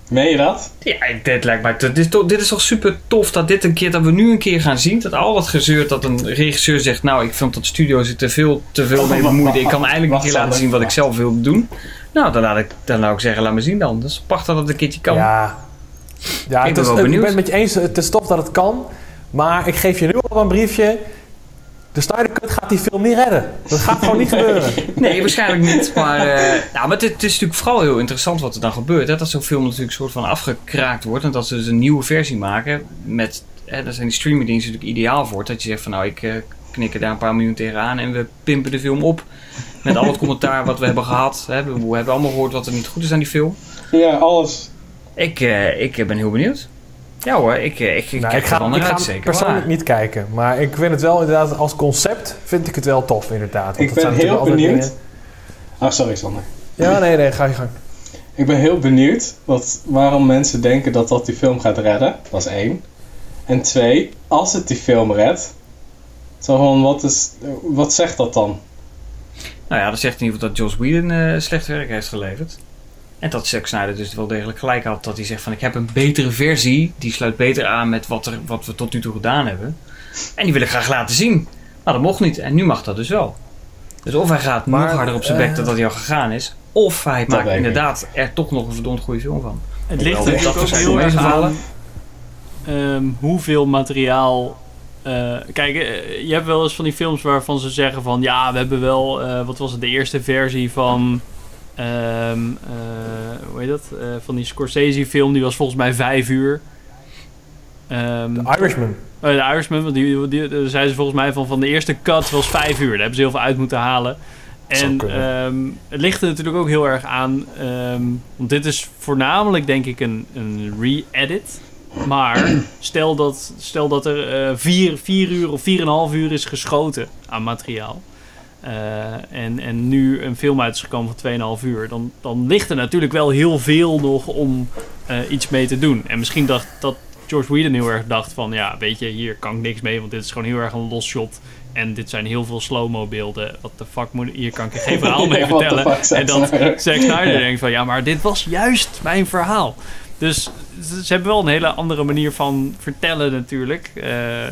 Meen je dat? Ja, dit lijkt mij... Dit is, toch, dit is toch super tof dat dit een keer... Dat we nu een keer gaan zien. Dat al dat gezeur dat een regisseur zegt... Nou, ik vind dat studio zit te veel, te veel mee bemoeid. Ik kan eindelijk een keer laten zien wat ik zelf wil doen. Nou, dan laat ik, dan laat ik zeggen... Laat me zien dan. Dat is prachtig dat het een keertje kan. Ja. Ja, ik, het is, ben ik ben het met je eens, het is tof dat het kan, maar ik geef je nu al een briefje, de Snyder Cut gaat die film niet redden. Dat gaat gewoon niet gebeuren. Nee, waarschijnlijk niet, maar, uh, nou, maar het, het is natuurlijk vooral heel interessant wat er dan gebeurt, hè? Dat zo'n film natuurlijk soort van afgekraakt wordt en dat ze dus een nieuwe versie maken, met, hè, daar zijn die streamingdiensten natuurlijk ideaal voor, dat je zegt van nou ik uh, knik er daar een paar miljoen tegenaan en we pimpen de film op. Met al het commentaar wat we hebben gehad, hè? We, we hebben allemaal gehoord wat er niet goed is aan die film. Ja, alles. Ik, uh, ik ben heel benieuwd. Ja hoor, ik, uh, ik, ik nou, kijk er dan naar uit. Ik ga zeker persoonlijk waar. Niet kijken. Maar ik vind het wel inderdaad, als concept vind ik het wel tof inderdaad. Want ik ben heel benieuwd. Ah, oh, sorry Sander. Ja, nee, nee, ga je gang. Ik ben heel benieuwd wat, waarom mensen denken dat dat die film gaat redden. Dat is één. En twee, als het die film redt, zo van, wat, is, wat zegt dat dan? Nou ja, dat zegt in ieder geval dat Joss Whedon uh, slecht werk heeft geleverd. En dat Zack Snyder dus wel degelijk gelijk had. Dat hij zegt van ik heb een betere versie. Die sluit beter aan met wat, er, wat we tot nu toe gedaan hebben. En die wil ik graag laten zien. Maar dat mocht niet. En nu mag dat dus wel. Dus of hij gaat maar, nog harder op zijn bek uh, dan dat hij al gegaan is. Of hij maakt inderdaad niet. Er toch nog een verdomd goede film van. Het ligt er natuurlijk ook heel erg aan. Um, hoeveel materiaal... Uh, kijk, uh, je hebt wel eens van die films waarvan ze zeggen van... Ja, we hebben wel... Uh, wat was het? De eerste versie van... Um, uh, hoe heet dat? Uh, van die Scorsese film, die was volgens mij vijf uur. Um, The Irishman. Uh, The Irishman, want die, die, daar zeiden ze volgens mij van, van de eerste cut was vijf uur. Daar hebben ze heel veel uit moeten halen. En um, het ligt er natuurlijk ook heel erg aan. Um, want dit is voornamelijk denk ik een, een re-edit. Maar stel dat, stel dat er uh, vier, vier uur of vier en een half uur is geschoten aan materiaal. Uh, en, en nu een film uit is gekomen van twee en een half uur, dan, dan ligt er natuurlijk wel heel veel nog om uh, iets mee te doen. En misschien dacht dat George Whedon heel erg dacht van, ja, weet je, hier kan ik niks mee, want dit is gewoon heel erg een los shot. En dit zijn heel veel slow-mo beelden. Wat de fuck moet... Hier kan ik geen verhaal mee ja, vertellen. En dat Zack Snyder ja. denkt van, ja, maar dit was juist mijn verhaal. Dus ze hebben wel een hele andere manier van vertellen natuurlijk. Uh,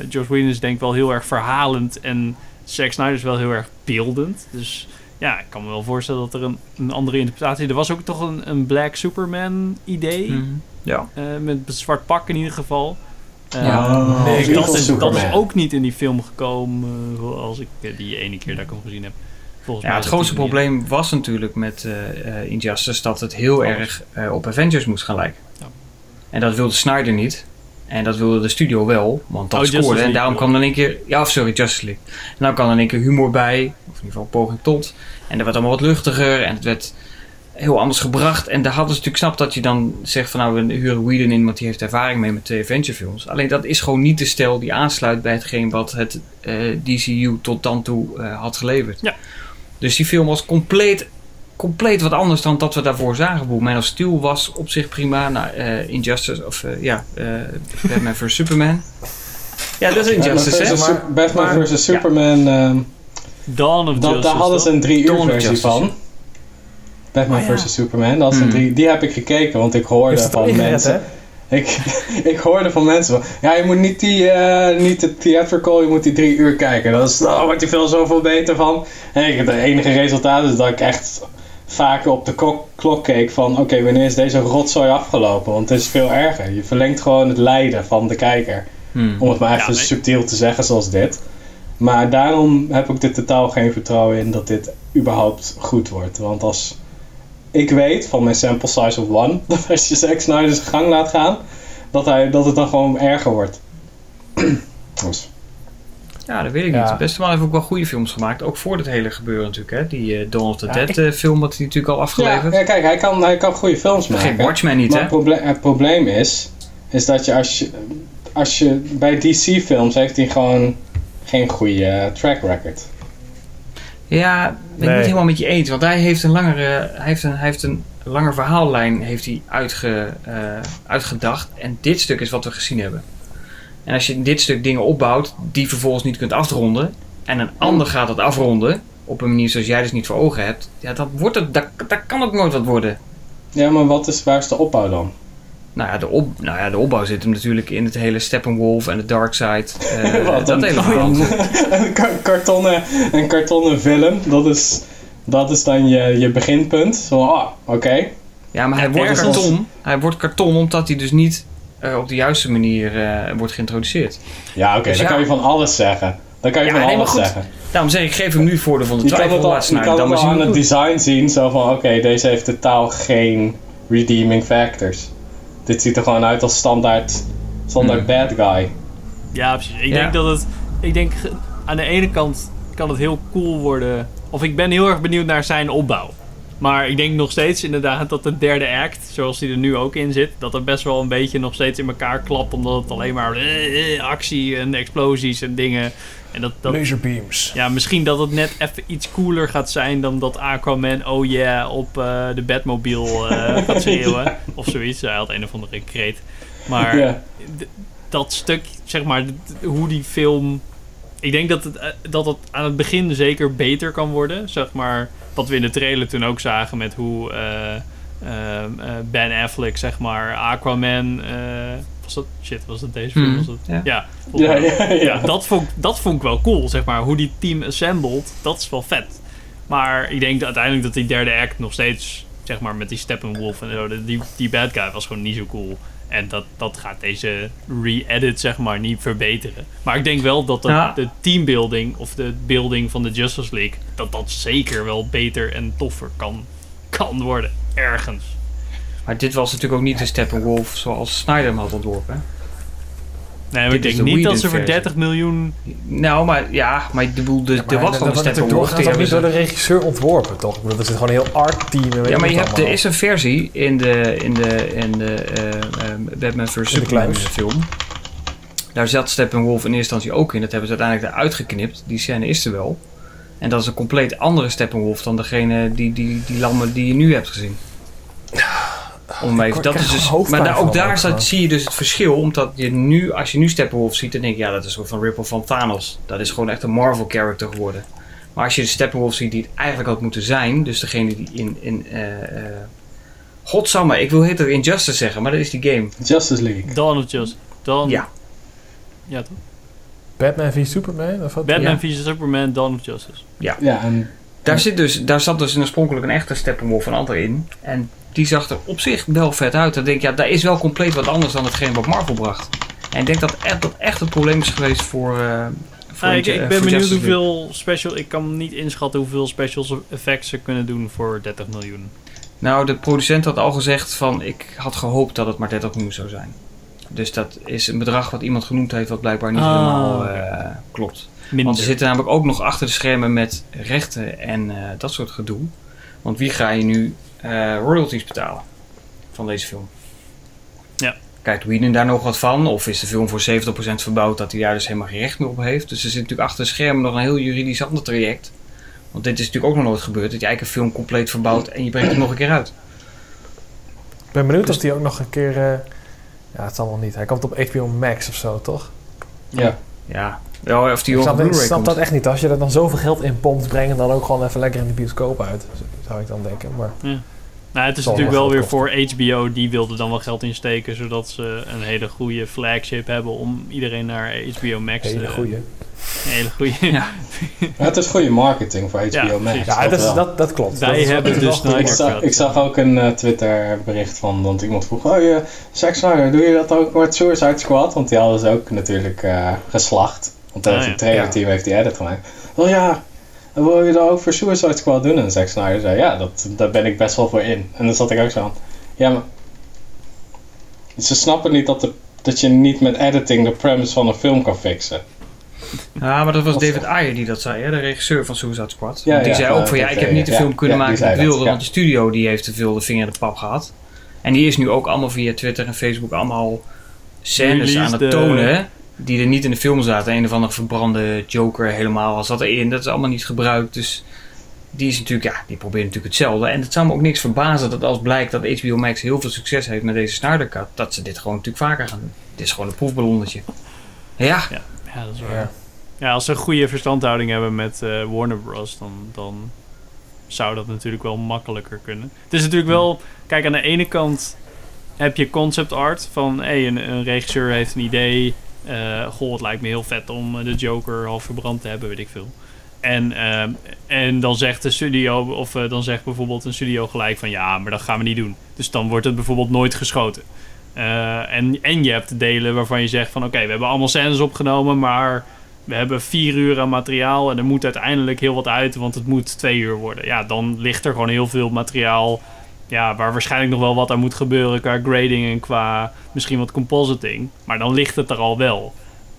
George Whedon is denk ik wel heel erg verhalend en... Zack Snyder is wel heel erg beeldend. Dus ja, ik kan me wel voorstellen dat er een, een andere interpretatie... Er was ook toch een, een Black Superman idee. Mm-hmm. Ja. Uh, met een zwart pak in ieder geval. Uh, ja, nee, ik dacht, dat is ook niet in die film gekomen. Als ik uh, die ene keer dat ik hem gezien heb. Volgens ja, mij het grootste probleem in. was natuurlijk met uh, Injustice dat het heel Alles. erg uh, op Avengers moest gaan lijken. Ja. En dat wilde Snyder niet. En dat wilde de studio wel, want dat oh, scoorde. League, en daarom kwam dan een keer... Ja, sorry, Justice League. En dan kwam dan een keer humor bij. Of in ieder geval poging tot. En dat werd allemaal wat luchtiger. En het werd heel anders gebracht. En daar hadden ze natuurlijk snapt dat je dan zegt van... Nou, we huren Whedon in, want die heeft ervaring mee met twee Avenger films. Alleen dat is gewoon niet de stijl die aansluit bij hetgeen wat het uh, D C U tot dan toe uh, had geleverd. Ja. Dus die film was compleet... compleet wat anders dan dat we daarvoor zagen. Man of Steel was op zich prima. Nou, uh, Injustice, of uh, ja, uh, Batman versus. Superman. Ja, dat is Injustice, hè? Batman, Batman, Batman versus. Superman. Ja. Um, Dawn of dat, Justice. Daar hadden ze een drie uur versie van. Batman oh, ja. versus. Superman. Dat hmm. een drie, die heb ik gekeken, want ik hoorde van inget, mensen... Hè? Ik, ik hoorde van mensen van... Ja, je moet niet die... Uh, niet de theatrical, je moet die drie uur kijken. Dat is, oh, wordt die film zoveel beter van. En ik, het enige resultaat is dat ik echt... vaak op de klok, klok keek van... oké, okay, wanneer is deze rotzooi afgelopen? Want het is veel erger. Je verlengt gewoon het lijden van de kijker. Hmm. Om het maar even ja, nee. subtiel te zeggen zoals dit. Maar daarom heb ik er totaal geen vertrouwen in... dat dit überhaupt goed wordt. Want als ik weet van mijn sample size of one... dat als je Zack Snyder zijn gang laat gaan... Dat, hij, dat het dan gewoon erger wordt. Dus... Ja, dat weet ik ja. niet. Best wel heeft ook wel goede films gemaakt. Ook voor dit hele gebeuren natuurlijk. Hè? Die uh, Dawn of the ja, Dead ik... uh, film had hij natuurlijk al afgeleverd. Ja, ja kijk, hij kan, hij kan goede films maken. Geen Watchmen niet, hè? Maar het, proble- het probleem is... is dat je als je... als je bij D C films heeft hij gewoon... geen goede track record. Ja, ben ik nee. niet helemaal met je eens. Want hij heeft een langere... Hij heeft een, hij heeft een langer verhaallijn heeft hij uitge, uh, uitgedacht. En dit stuk is wat we gezien hebben. En als je in dit stuk dingen opbouwt die vervolgens niet kunt afronden... en een ander gaat dat afronden... op een manier zoals jij dus niet voor ogen hebt... ja, dat wordt het, dat, dat kan ook nooit wat worden. Ja, maar wat is, waar is de opbouw dan? Nou ja, de, op, nou ja, de opbouw zit hem natuurlijk in het hele Steppenwolf en de Darkseid. Uh, wat dat een, hele een, kartonnen, een kartonnen film, dat is, dat is dan je, je beginpunt. Zo, oh, oké. Okay. Ja, maar hij ja, wordt karton. Ons... Hij wordt karton omdat hij dus niet... Uh, op de juiste manier uh, wordt geïntroduceerd. Ja, oké, okay, dus dan ja. kan je van alles zeggen. Dan kan je ja, van nee, alles goed. zeggen. Daarom zeg ik, geef hem nu voordeel van de twijfel. Je kan het al, je kan dan het al aan het, het design zien, zo van, oké, okay, deze heeft totaal geen redeeming factors. Dit ziet er gewoon uit als standaard, standaard hmm. bad guy. Ja, precies. Ik ja. denk dat het, ik denk, aan de ene kant kan het heel cool worden. Of ik ben heel erg benieuwd naar zijn opbouw. Maar ik denk nog steeds inderdaad dat de derde act, zoals die er nu ook in zit... dat er best wel een beetje nog steeds in elkaar klapt... omdat het alleen maar eh, eh, actie en explosies en dingen... En dat, dat, laserbeams. Ja, misschien dat het net even iets cooler gaat zijn... dan dat Aquaman, oh yeah, op uh, de Batmobile uh, gaat schreeuwen. ja. Of zoiets, hij had een of andere kreet. Maar ja. d- dat stuk, zeg maar, d- hoe die film... Ik denk dat het, dat het aan het begin zeker beter kan worden, zeg maar... Wat we in de trailer toen ook zagen met hoe uh, uh, uh, Ben Affleck, zeg maar, Aquaman... Uh, was dat? Shit, was dat deze film? Was dat? Mm, ja. Ja, ja, ja, ja. ja, dat vond, dat vond ik wel cool, zeg maar. Hoe die team assembled, dat is wel vet. Maar ik denk dat uiteindelijk dat die derde act nog steeds, zeg maar, met die Steppenwolf en zo... Die, die bad guy was gewoon niet zo cool. En dat, dat gaat deze re-edit, zeg maar, niet verbeteren. Maar ik denk wel dat de, ja. de teambuilding of de building van de Justice League... dat dat zeker wel beter en toffer kan, kan worden. Ergens. Maar dit was natuurlijk ook niet de Steppenwolf zoals Snyder hem had ontworpen, hè? Nee, maar ik denk niet dat ze voor dertig miljoen... Nou, maar ja, maar ik bedoel, er was gewoon een Steppenwolf. Dat wordt niet door de regisseur ontworpen, toch? Ik bedoel, dat is gewoon een heel art team. Ja, maar je hebt, er is een versie in de, in de, in de uh, uh, Batman versus. Superman film. Daar zat Steppenwolf in eerste instantie ook in. Dat hebben ze uiteindelijk eruit geknipt. Die scène is er wel. En dat is een compleet andere Steppenwolf dan degene die, die, die lammen die je nu hebt gezien. Om even, dat is dus, maar daar, ook daar staat, zie je dus het verschil. Omdat je nu, als je nu Steppenwolf ziet, dan denk je, ja, dat is een soort van Ripple van Thanos. Dat is gewoon echt een Marvel character geworden. Maar als je de Steppenwolf ziet die het eigenlijk had moeten zijn, dus degene die in, in uh, uh, godsamme, ik wil het Injustice zeggen, maar dat is die game. Justice League. Dawn of Justice. Dawn. Ja. Ja, toch? Batman v Superman? Of wat? Batman ja. v Superman, Dawn of Justice. Ja. ja en, daar, en... Zit dus, daar zat dus oorspronkelijk een echte Steppenwolf van Alter in. En die zag er op zich wel vet uit. Dan denk ik, ja, dat is wel compleet wat anders dan hetgeen wat Marvel bracht. En ik denk dat echt, dat echt het probleem is geweest voor, uh, Ah, ik, ik ben benieuwd hoeveel special... Ik kan niet inschatten hoeveel special effects ze kunnen doen voor dertig miljoen. Nou, de producent had al gezegd van... Ik had gehoopt dat het maar dertig miljoen zou zijn. Dus dat is een bedrag wat iemand genoemd heeft... wat blijkbaar niet ah, helemaal uh, klopt. Minder. Want ze zitten namelijk ook nog achter de schermen... met rechten en uh, dat soort gedoe. Want wie ga je nu uh, royalties betalen van deze film? Ja. Kijkt Whedon daar nog wat van? Of is de film voor zeventig procent verbouwd dat hij daar dus helemaal geen recht meer op heeft? Dus er zit natuurlijk achter de schermen nog een heel juridisch ander traject. Want dit is natuurlijk ook nog nooit gebeurd. Dat je eigenlijk een film compleet verbouwt en je brengt hem nog een keer uit. Ik ben benieuwd of die ook nog een keer... Uh... Ja, het zal wel niet. Hij komt op H B O Max of zo, toch? Ja. Ja. Ja, of die ik snap, ik snap komt. Dat echt niet. Als je er dan zoveel geld in pompt, breng het dan ook gewoon even lekker in de bioscoop uit. Zou ik dan denken, maar... Ja. Nou, het is Tom natuurlijk wel weer voor H B O, die wilde dan wel geld insteken, zodat ze een hele goede flagship hebben om iedereen naar H B O Max hele te... Goeie. Een hele goede. Ja. Ja, het is goede marketing voor H B O ja, Max. Ja, dat, is, dat, dat klopt. Wij dat hebben dus nou, ik, zag, ik zag ook een uh, Twitter bericht van, want iemand vroeg, oh je, Zack Snyder, doe je dat ook met Suicide Squad? Want die hadden ze ook natuurlijk uh, geslacht. Want ah, ja. het trailer team ja. heeft die edit gemaakt. Oh ja... En wil je dat ook voor Suicide Squad doen? En Zack Snyder zei, ja, dat, daar ben ik best wel voor in. En dan zat ik ook zo aan. Ja, maar... Ze snappen niet dat, de, dat je niet met editing de premise van een film kan fixen. Ja, maar dat was David Ayer die dat zei, hè? De regisseur van Suicide Squad. Ja, want die ja, zei ook van, ja, ik heb niet de film ja, kunnen ja, maken die ik wilde. Dat, ja. Want de studio die heeft te veel de vinger in de pap gehad. En die is nu ook allemaal via Twitter en Facebook allemaal scènes aan het de... tonen, hè? Die er niet in de film zaten. Een of andere verbrande Joker helemaal al zat erin. Dat is allemaal niet gebruikt. Dus die is natuurlijk, ja, die probeert natuurlijk hetzelfde. En het zou me ook niks verbazen dat als blijkt dat H B O Max heel veel succes heeft met deze Snyder Cut, dat ze dit gewoon natuurlijk vaker gaan doen. Dit is gewoon een proefballonnetje. Ja. Ja, ja dat is waar. Ja. Ja, als ze een goede verstandhouding hebben met uh, Warner Bros. Dan, dan zou dat natuurlijk wel makkelijker kunnen. Het is natuurlijk wel, kijk, aan de ene kant heb je concept art van, hé, hey, een, een regisseur heeft een idee. Uh, goh, het lijkt me heel vet om de Joker half verbrand te hebben, weet ik veel. En, uh, en dan zegt de studio, of uh, dan zegt bijvoorbeeld een studio gelijk van ja, maar dat gaan we niet doen. Dus dan wordt het bijvoorbeeld nooit geschoten. Uh, en, en je hebt delen waarvan je zegt van oké, okay, we hebben allemaal scènes opgenomen, maar we hebben vier uur aan materiaal en er moet uiteindelijk heel wat uit, want het moet twee uur worden. Ja, dan ligt er gewoon heel veel materiaal ja, waar waarschijnlijk nog wel wat aan moet gebeuren qua grading en qua misschien wat compositing. Maar dan ligt het er al wel.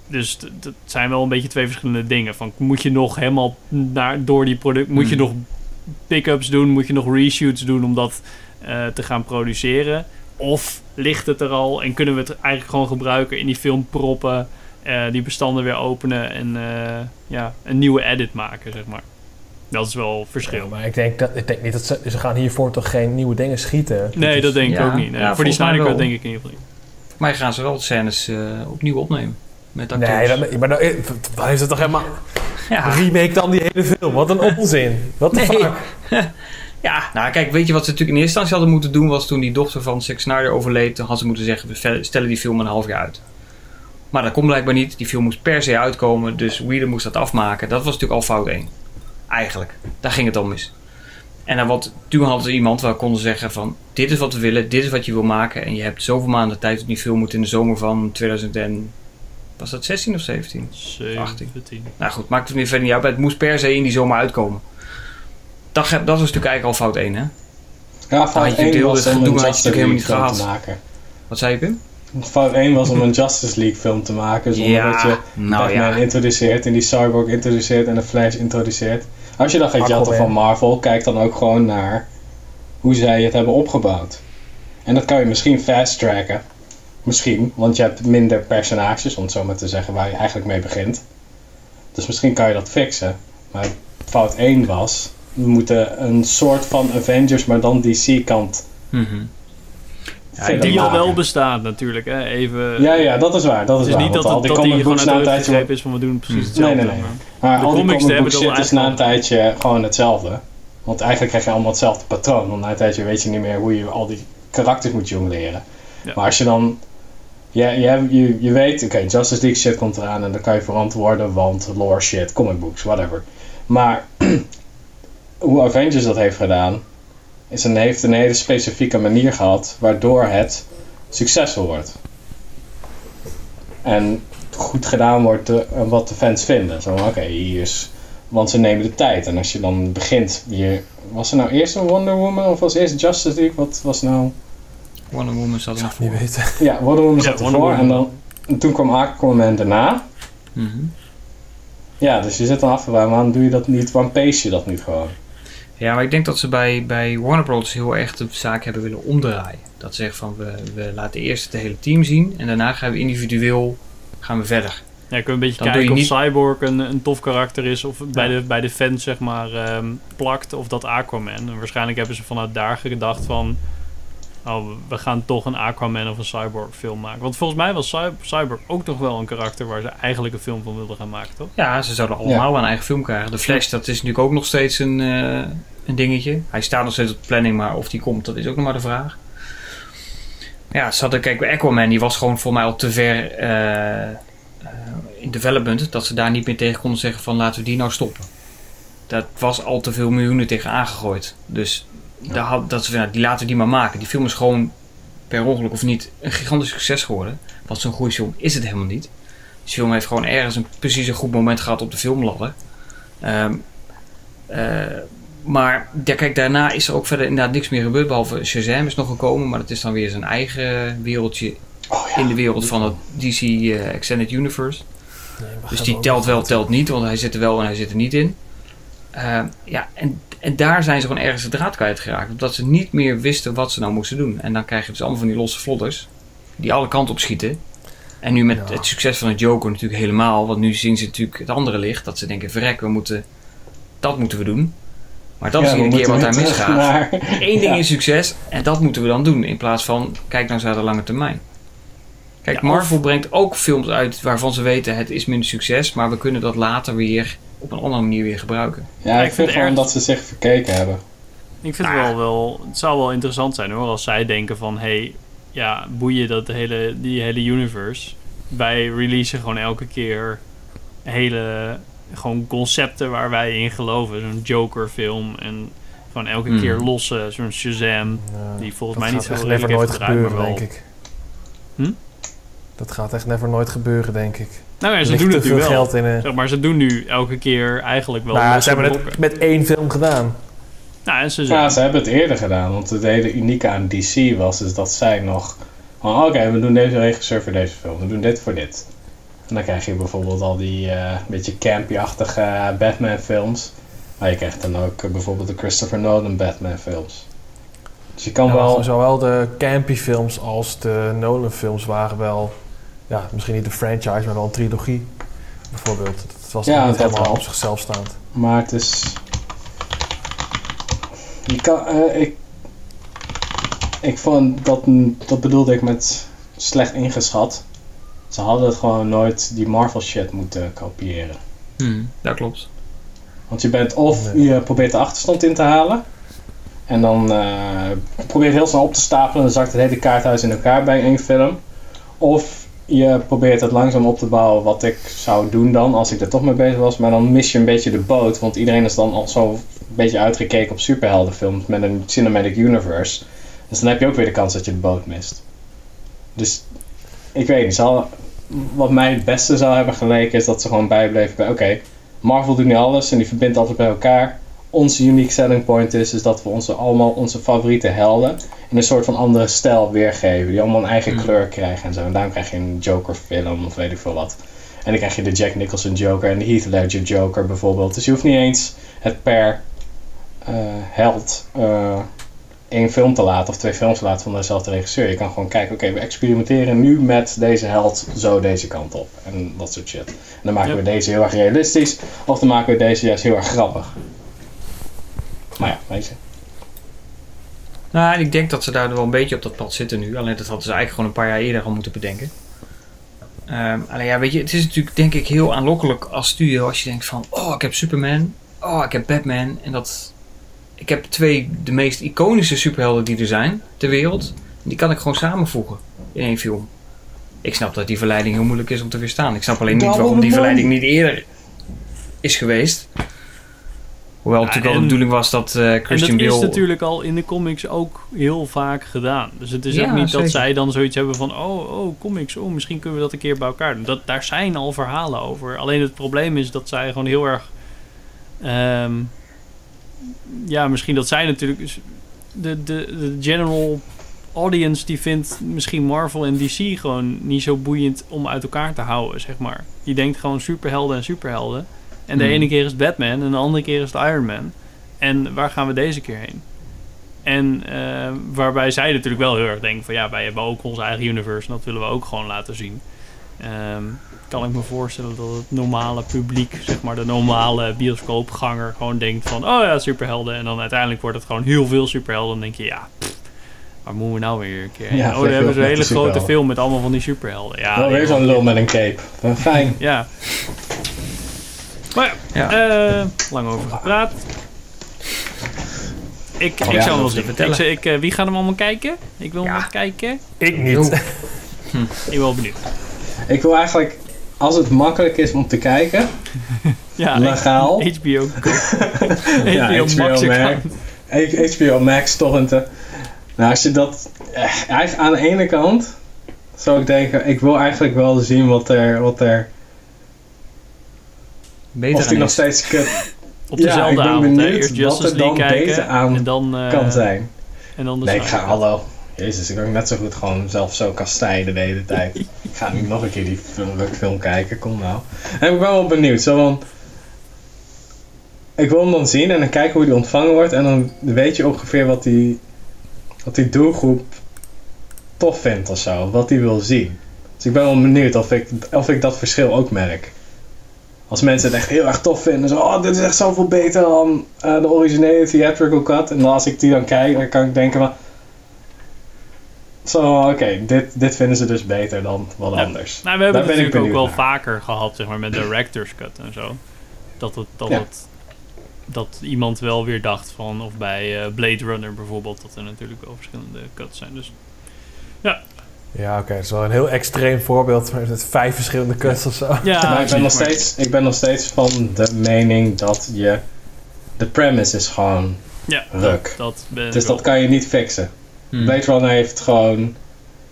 Dus dat zijn wel een beetje twee verschillende dingen. Van, moet je nog helemaal naar, door die product... Hmm. Moet je nog pick-ups doen? Moet je nog reshoots doen om dat uh, te gaan produceren? Of ligt het er al en kunnen we het eigenlijk gewoon gebruiken in die film proppen? Uh, die bestanden weer openen en uh, ja, een nieuwe edit maken, zeg maar. Dat is wel verschil. Ja, maar ik denk, dat, ik denk niet dat ze... Ze gaan hiervoor toch geen nieuwe dingen schieten? Nee, dat denk ik ja, ook niet. Nee. Ja, voor die Snyder Cut denk ik in ieder geval niet. Maar gaan ze wel scènes uh, opnieuw opnemen. Met acteurs. Nee, dat, maar dan heeft het toch helemaal... Ja. Remake dan die hele film. Wat een onzin. Wat een fuck. Ja, nou kijk, weet je wat ze natuurlijk in eerste instantie hadden moeten doen... was toen die dochter van Zack Snyder overleed... dan had ze moeten zeggen, we stellen die film een half jaar uit. Maar dat kon blijkbaar niet. Die film moest per se uitkomen. Dus Whedon moest dat afmaken. Dat was natuurlijk al fout één. Eigenlijk, daar ging het om mis. En dan wat, toen had er iemand waar we konden zeggen van... dit is wat we willen, dit is wat je wil maken... en je hebt zoveel maanden tijd op die film moet in de zomer van tweeduizend en... was dat zestien of zeventien? zeventien. achttien. Nou goed, maakt het weer verder niet uit... maar het moest per se in die zomer uitkomen. Dat, dat was natuurlijk eigenlijk al fout één, hè? Ja, fout één deel, was om een Justice League film gehad. te maken. Wat zei je, Pim? Fout één was om een Justice League film te maken... zonder ja, dat je nou, Batman ja. introduceert... en die Cyborg introduceert en de Flash introduceert... Als je dan gaat jatten van Marvel, kijk dan ook gewoon naar hoe zij het hebben opgebouwd. En dat kan je misschien fast-tracken. Misschien, want je hebt minder personages, om het zo maar te zeggen, waar je eigenlijk mee begint. Dus misschien kan je dat fixen. Maar fout één was, we moeten een soort van Avengers, maar dan D C-kant. Mm-hmm. Ja, die al wel bestaat natuurlijk, hè? Even... Ja, ja, dat is waar. Dat is dus waar, niet dat, al het, die dat die gewoon uit de uitgegreep is van we doen precies hetzelfde. Nee, nee, nee. Maar de al die comics shit is eigenlijk... na een tijdje gewoon hetzelfde. Want eigenlijk krijg je allemaal hetzelfde patroon. Want na een tijdje weet je niet meer hoe je al die karakters moet jongleren. Ja. Maar als je dan... Je, je, je, je weet, oké, okay, Justice League shit komt eraan en dan kan je verantwoorden, want lore shit, comic books, whatever. Maar hoe Avengers dat heeft gedaan... is een, heeft een hele specifieke manier gehad waardoor het succesvol wordt. En goed gedaan wordt uh, wat de fans vinden. Zo, oké, okay, hier is... Want ze nemen de tijd. En als je dan begint... Je, was er nou eerst een Wonder Woman of was eerst Justice League? Wat was nou... Wonder Woman zat er nog voor. Weten. Ja, Wonder Woman zat ja, ervoor. Woman. En, dan, en toen kwam Aquaman daarna. Mm-hmm. Ja, dus je zit dan af en bij, waarom doe je dat niet? Waarom pace je dat niet gewoon? Ja, maar ik denk dat ze bij, bij Warner Bros. Heel erg de zaak hebben willen omdraaien. Dat ze zeggen van, we, we laten eerst het hele team zien. En daarna gaan we individueel gaan we verder. Ja, kun je een beetje dat kijken of niet... Cyborg een, een tof karakter is. Of ja. bij, de, bij de fans, zeg maar, um, plakt. Of dat Aquaman. En waarschijnlijk hebben ze vanuit daar gedacht van... Oh, we gaan toch een Aquaman of een Cyborg film maken. Want volgens mij was Cy- Cyborg ook toch wel een karakter... waar ze eigenlijk een film van wilden gaan maken, toch? Ja, ze zouden allemaal ja. een eigen film krijgen. De Flash, dat is natuurlijk ook nog steeds een, uh, een dingetje. Hij staat nog steeds op de planning, maar of die komt... dat is ook nog maar de vraag. Ja, ze hadden... Kijk, bij Aquaman, die was gewoon voor mij al te ver... Uh, Uh, in development, dat ze daar niet meer tegen konden zeggen van laten we die nou stoppen. Dat was al te veel miljoenen tegen aangegooid. Dus ja. daar had, dat ze nou, die laten we die maar maken. Die film is gewoon per ongeluk of niet een gigantisch succes geworden. Want zo'n goede film is het helemaal niet. Die film heeft gewoon ergens een, precies een goed moment gehad op de filmladder. Um, uh, maar ja, kijk, daarna is er ook verder inderdaad niks meer gebeurd. Behalve Shazam is nog gekomen, maar dat is dan weer zijn eigen wereldje. Oh, ja. In de wereld van het D C uh, Extended Universe. Nee, dus die telt wel, telt niet. Want hij zit er wel en hij zit er niet in. Uh, ja, en, en daar zijn ze gewoon ergens de draad kwijtgeraakt. Omdat ze niet meer wisten wat ze nou moesten doen. En dan krijg je dus allemaal van die losse vlodders. Die alle kanten op schieten. En nu met ja. het succes van het Joker natuurlijk helemaal. Want nu zien ze natuurlijk het andere licht. Dat ze denken, verrek, we moeten, dat moeten we doen. Maar dat ja, is een keer wat daar misgaat. Naar... Eén ding ja. is succes. En dat moeten we dan doen. In plaats van, kijk nou naar de lange termijn. Kijk, ja, Marvel of... brengt ook films uit waarvan ze weten het is minder succes, maar we kunnen dat later weer op een andere manier weer gebruiken. Ja, ik, ik vind gewoon erg... dat ze zich verkeken hebben. Ik vind ah. het wel wel, het zou wel interessant zijn hoor, als zij denken van, hé, hey, ja, boeien dat hele, die hele universe. Wij releasen gewoon elke keer hele, gewoon concepten waar wij in geloven. Zo'n Joker film en gewoon elke mm. keer losse, zo'n Shazam, ja, die volgens mij niet zo redelijk heeft gedraaid, maar wel... Denk ik. Hm? Dat gaat echt never nooit gebeuren, denk ik. Nou ja, ze Ligt doen het nu wel. Geld in, uh... zeg maar ze doen nu elke keer eigenlijk wel... Nou, ze hebben blokken. het met één film gedaan. Nou, en ze ja, ze hebben het eerder gedaan. Want het hele unieke aan D C was dus dat zij nog... Oh, oké, okay, we doen deze regisseur voor deze film. We doen dit voor dit. En dan krijg je bijvoorbeeld al die uh, beetje campy-achtige uh, Batman-films. Maar je krijgt dan ook uh, bijvoorbeeld de Christopher Nolan Batman-films. Dus je kan ja, wel... Zowel de campy-films als de Nolan-films waren wel... Ja, misschien niet een franchise, maar wel een trilogie, bijvoorbeeld. Het was ja, niet helemaal wel. op zichzelf staand. Maar het is... Je kan, uh, ik ik vond dat, dat bedoelde ik met slecht ingeschat. Ze hadden het gewoon nooit die Marvel shit moeten kopiëren. Hmm, dat klopt. Want je bent of nee. je probeert de achterstand in te halen. En dan uh, probeer je heel snel op te stapelen. En dan zakt het hele kaarthuis in elkaar bij één film. Of... Je probeert het langzaam op te bouwen wat ik zou doen dan, als ik er toch mee bezig was. Maar dan mis je een beetje de boot, want iedereen is dan al zo'n beetje uitgekeken op superheldenfilms met een cinematic universe. Dus dan heb je ook weer de kans dat je de boot mist. Dus, ik weet niet, zal, wat mij het beste zou hebben geleken is dat ze gewoon bijbleven bij, oké, okay, Marvel doet nu alles en die verbindt altijd bij elkaar. Onze unique selling point is, is dat we onze, allemaal onze favoriete helden in een soort van andere stijl weergeven. Die allemaal een eigen mm. kleur krijgen en zo. En daarom krijg je een Joker film of weet ik veel wat. En dan krijg je de Jack Nicholson Joker en de Heath Ledger Joker bijvoorbeeld. Dus je hoeft niet eens het per uh, held uh, één film te laten of twee films te laten van dezelfde regisseur. Je kan gewoon kijken, oké, okay, we experimenteren nu met deze held zo deze kant op. En dat soort shit. En dan maken yep. we deze heel erg realistisch of dan maken we deze juist heel erg grappig. Maar ja, weet je. Nou, ik denk dat ze daar wel een beetje op dat pad zitten nu. Alleen dat hadden ze eigenlijk gewoon een paar jaar eerder al moeten bedenken. Um, alleen ja, weet je, het is natuurlijk denk ik heel aanlokkelijk als studio. Als je denkt van, oh, ik heb Superman. Oh, ik heb Batman. En dat... Ik heb twee, de meest iconische superhelden die er zijn ter wereld. En die kan ik gewoon samenvoegen in één film. Ik snap dat die verleiding heel moeilijk is om te weerstaan. Ik snap alleen niet waarom die verleiding niet eerder is geweest. Hoewel het ja, natuurlijk wel de bedoeling was dat uh, Christian Bale... En dat is natuurlijk al in de comics ook heel vaak gedaan. Dus het is ja, ook niet zeker. Dat zij dan zoiets hebben van... Oh, oh, comics, oh, misschien kunnen we dat een keer bij elkaar doen. Dat, daar zijn al verhalen over. Alleen het probleem is dat zij gewoon heel erg... Um, ja, misschien dat zij natuurlijk... De, de, de general audience die vindt misschien Marvel en D C gewoon niet zo boeiend om uit elkaar te houden, zeg maar. Die denkt gewoon superhelden en superhelden. En de mm. ene keer is het Batman en de andere keer is het Iron Man. En waar gaan we deze keer heen? En uh, waarbij zij natuurlijk wel heel erg denken van ja, wij hebben ook ons eigen universe en dat willen we ook gewoon laten zien. Um, kan ik me voorstellen dat het normale publiek, zeg maar de normale bioscoopganger gewoon denkt van oh ja, superhelden. En dan uiteindelijk wordt het gewoon heel veel superhelden en dan denk je ja, pff, waar moeten we nou weer een keer? Ja, oh, dan hebben ze een hele grote film met allemaal van die superhelden. Ja, wel weer zo'n lul met een cape. Fijn. Ja. Maar ja, ja. Uh, lang over gepraat. Ik, oh, ik ja, zou wel zien. Ik, ik, uh, wie gaat hem allemaal kijken? Ik wil ja. hem nog kijken. Ik niet. Hm. Ik ben wel benieuwd. Ik wil eigenlijk, als het makkelijk is om te kijken, ja, legaal. H B O. ja, H B O, H B O Max. Max H B O Max torrenten. Nou, als je dat... Eh, aan de ene kant zou ik denken, ik wil eigenlijk wel zien wat er... Wat er beter of die nog steeds kut... Op dezelfde ja, avond, hè? Eerst Justice League kijken aan en dan... Uh, kan zijn. En dan de nee, ik ga, hallo. Jezus, ik kan net zo goed gewoon zelf zo kastijden de hele tijd. Ik ga nu nog een keer die film, film kijken, kom nou. En ik ben wel benieuwd, zo van... Ik wil hem dan zien en dan kijken hoe die ontvangen wordt. En dan weet je ongeveer wat die... Wat die doelgroep tof vindt of zo. Wat die wil zien. Dus ik ben wel benieuwd of ik, of ik dat verschil ook merk. Als mensen het echt heel erg tof vinden. Zo, oh, dit is echt zoveel beter dan uh, de originele theatrical cut. En als ik die dan kijk, dan kan ik denken van... Zo, oké, okay, dit, dit vinden ze dus beter dan wat ja, anders. Nou, we hebben het natuurlijk ook wel naar. vaker gehad, zeg maar, met de director's cut en zo. Dat het... Dat ja. het dat iemand wel weer dacht van... Of bij uh, Blade Runner bijvoorbeeld... Dat er natuurlijk wel verschillende cuts zijn. Dus ja. Ja, oké. Okay. Dat is wel een heel extreem voorbeeld... met vijf verschillende cuts ja. of zo. Ja, maar ik ben, nog steeds, ik ben nog steeds van de mening... dat je... de premise is gewoon... Ja, ruk. Dat, dat dus dat kan je niet fixen. Hmm. Blade Runner heeft gewoon...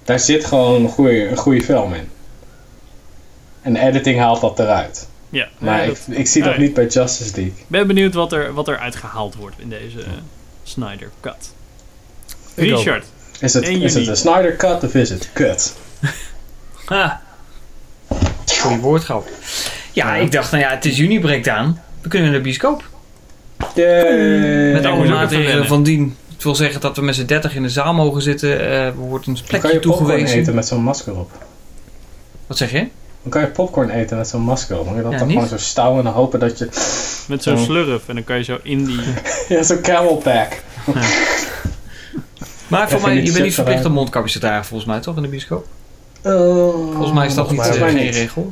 daar zit gewoon een goede, een goede film in. En editing haalt dat eruit. Ja, maar ja, dat, ik, ik zie dat ja, niet bij Justice League. Ik ben benieuwd wat er, wat er uitgehaald wordt in deze uh, Snyder Cut. Richard. Is het een Snyder Cut of is het kut? Ha. Goeie woordgrap. Ja, ja, ik dacht, nou ja, het is juni breekt aan. We kunnen naar de bioscoop. Yay. Met alle maatregelen van dien. Het wil zeggen dat we met z'n dertig in de zaal mogen zitten. We uh, worden een plekje toegewezen. Dan kan je popcorn eten met zo'n masker op. Wat zeg je? Dan kan je popcorn eten met zo'n masker. Dan kan je dat ja, dan niet? gewoon zo stouwen en dan hopen dat je... Met zo'n slurf en dan kan je zo in die... ja, zo'n camelpack. Ja. Maar voor mij, je, je bent niet verplicht om mondkapjes te dragen volgens mij, toch? In de bioscoop? Uh, volgens mij is dat niet geen niet. regel.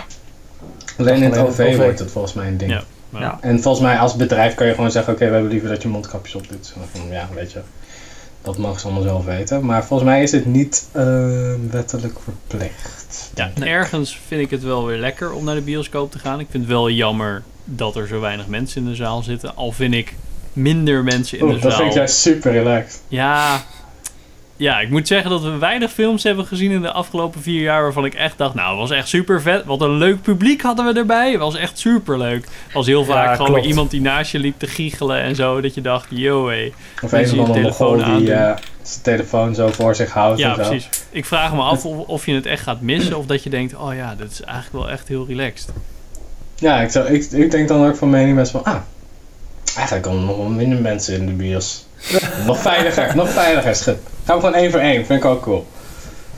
Alleen in het O V wordt het volgens mij een ding. Ja, ja. En volgens mij als bedrijf kan je gewoon zeggen... Oké, okay, we hebben liever dat je mondkapjes op doet. Ja, weet je. Dat mag ze allemaal zelf weten. Maar volgens mij is het niet uh, wettelijk verplicht. Ja, nee. Ergens vind ik het wel weer lekker om naar de bioscoop te gaan. Ik vind het wel jammer dat er zo weinig mensen in de zaal zitten. Al vind ik minder mensen in Oeh, de dat zaal. Dat vind ik juist super relaxed. Ja, ja, ik moet zeggen dat we weinig films hebben gezien in de afgelopen vier jaar... waarvan ik echt dacht, nou, het was echt super vet. Wat een leuk publiek hadden we erbij. Het was echt super leuk. Het was heel vaak ja, gewoon weer iemand die naast je liep te giechelen en zo. Dat je dacht, yo, hé. Of een van de Mongool die uh, zijn telefoon zo voor zich houdt. Ja, en zo. Precies. Ik vraag me af of, of je het echt gaat missen... of dat je denkt, oh ja, dit is eigenlijk wel echt heel relaxed. Ja, ik, zou, ik, ik denk dan ook van mening best van... ah, eigenlijk komen nog wel minder mensen in de bios... nog veiliger, nog veiliger. Gaan we gewoon één voor één, vind ik ook cool.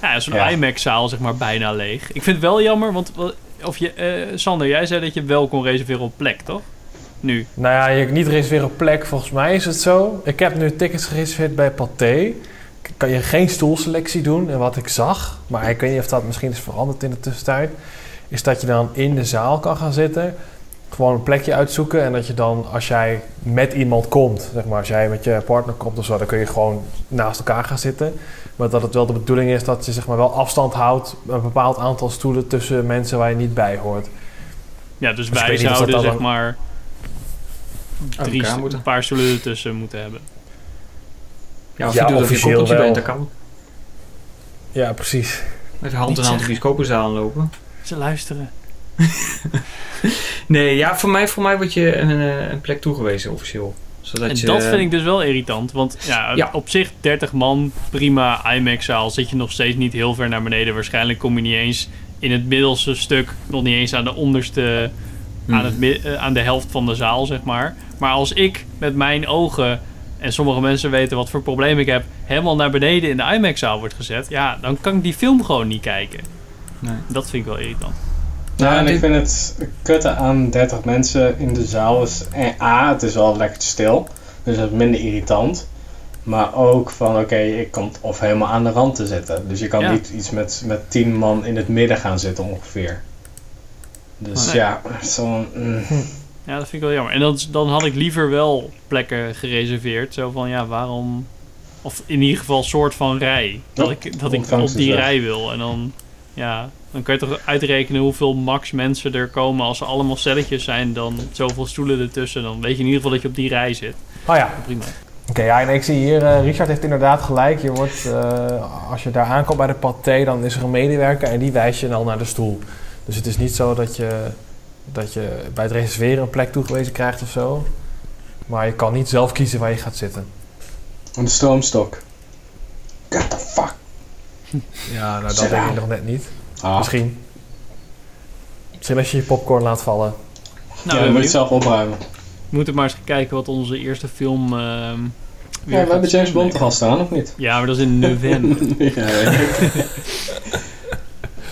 Ja, zo'n ja. IMAX-zaal zeg maar bijna leeg. Ik vind het wel jammer, want of je, uh, Sander, jij zei dat je wel kon reserveren op plek, toch? Nu. Nou ja, je niet reserveren op plek, volgens mij is het zo. Ik heb nu tickets gereserveerd bij Pathé. Kan je geen stoelselectie doen, en wat ik zag, maar ik weet niet of dat misschien is veranderd in de tussentijd, is dat je dan in de zaal kan gaan zitten... Gewoon een plekje uitzoeken en dat je dan, als jij met iemand komt, zeg maar, als jij met je partner komt of zo, dan kun je gewoon naast elkaar gaan zitten. Maar dat het wel de bedoeling is dat je, zeg maar, wel afstand houdt, een bepaald aantal stoelen tussen mensen waar je niet bij hoort. Ja, dus, dus wij zouden, dat dat zeg maar, drie, een paar stoelen ertussen moeten hebben. Ja, of ja, je doet dat je koppeltje bent, dat kan. Ja, precies. Met hand in hand de bioscopenzaal aanlopen. Ze luisteren. Nee, ja, voor mij, voor mij wordt je een, een plek toegewezen officieel. Zodat en je, dat vind ik dus wel irritant. Want ja, ja. op zich dertig man, prima IMAX-zaal. Zit je nog steeds niet heel ver naar beneden. Waarschijnlijk kom je niet eens in het middelste stuk. Nog niet eens aan de onderste... Hmm. Aan, het, aan de helft van de zaal, zeg maar. Maar als ik met mijn ogen... en sommige mensen weten wat voor probleem ik heb... helemaal naar beneden in de IMAX-zaal wordt gezet... ja, dan kan ik die film gewoon niet kijken. Nee. Dat vind ik wel irritant. Nou, en ik vind het kutten aan dertig mensen in de zaal is... En A, het is wel lekker stil. Dus dat is minder irritant. Maar ook van, oké, okay, ik kom of helemaal aan de rand te zitten. Dus je kan ja. niet iets met, met tien man in het midden gaan zitten ongeveer. Dus nee. ja, zo'n... Mm. Ja, dat vind ik wel jammer. En dan, dan had ik liever wel plekken gereserveerd. Zo van, ja, waarom... Of in ieder geval soort van rij. Dat ik, dat ik op die rij wil. En dan, ja, dan kan je toch uitrekenen hoeveel max mensen er komen. Als ze allemaal stelletjes zijn, dan zoveel stoelen ertussen. Dan weet je in ieder geval dat je op die rij zit. Oh ja. Prima. Oké, okay, ja, en ik zie hier, uh, Richard heeft inderdaad gelijk. Je wordt, uh, als je daar aankomt bij de paté, dan is er een medewerker. En die wijst je dan naar de stoel. Dus het is niet zo dat je... dat je bij het reserveren een plek toegewezen krijgt of zo. Maar je kan niet zelf kiezen waar je gaat zitten. Een stroomstok. What the fuck? Ja, nou dat denk ik nog net niet. Ah. Misschien. Misschien als je je popcorn laat vallen. Nou, ja, je moet het zelf opruimen. We moeten maar eens kijken wat onze eerste film... Uh, weer ja, we hebben James Bond toch al staan, of niet? Ja, maar dat is in november. ja, uh,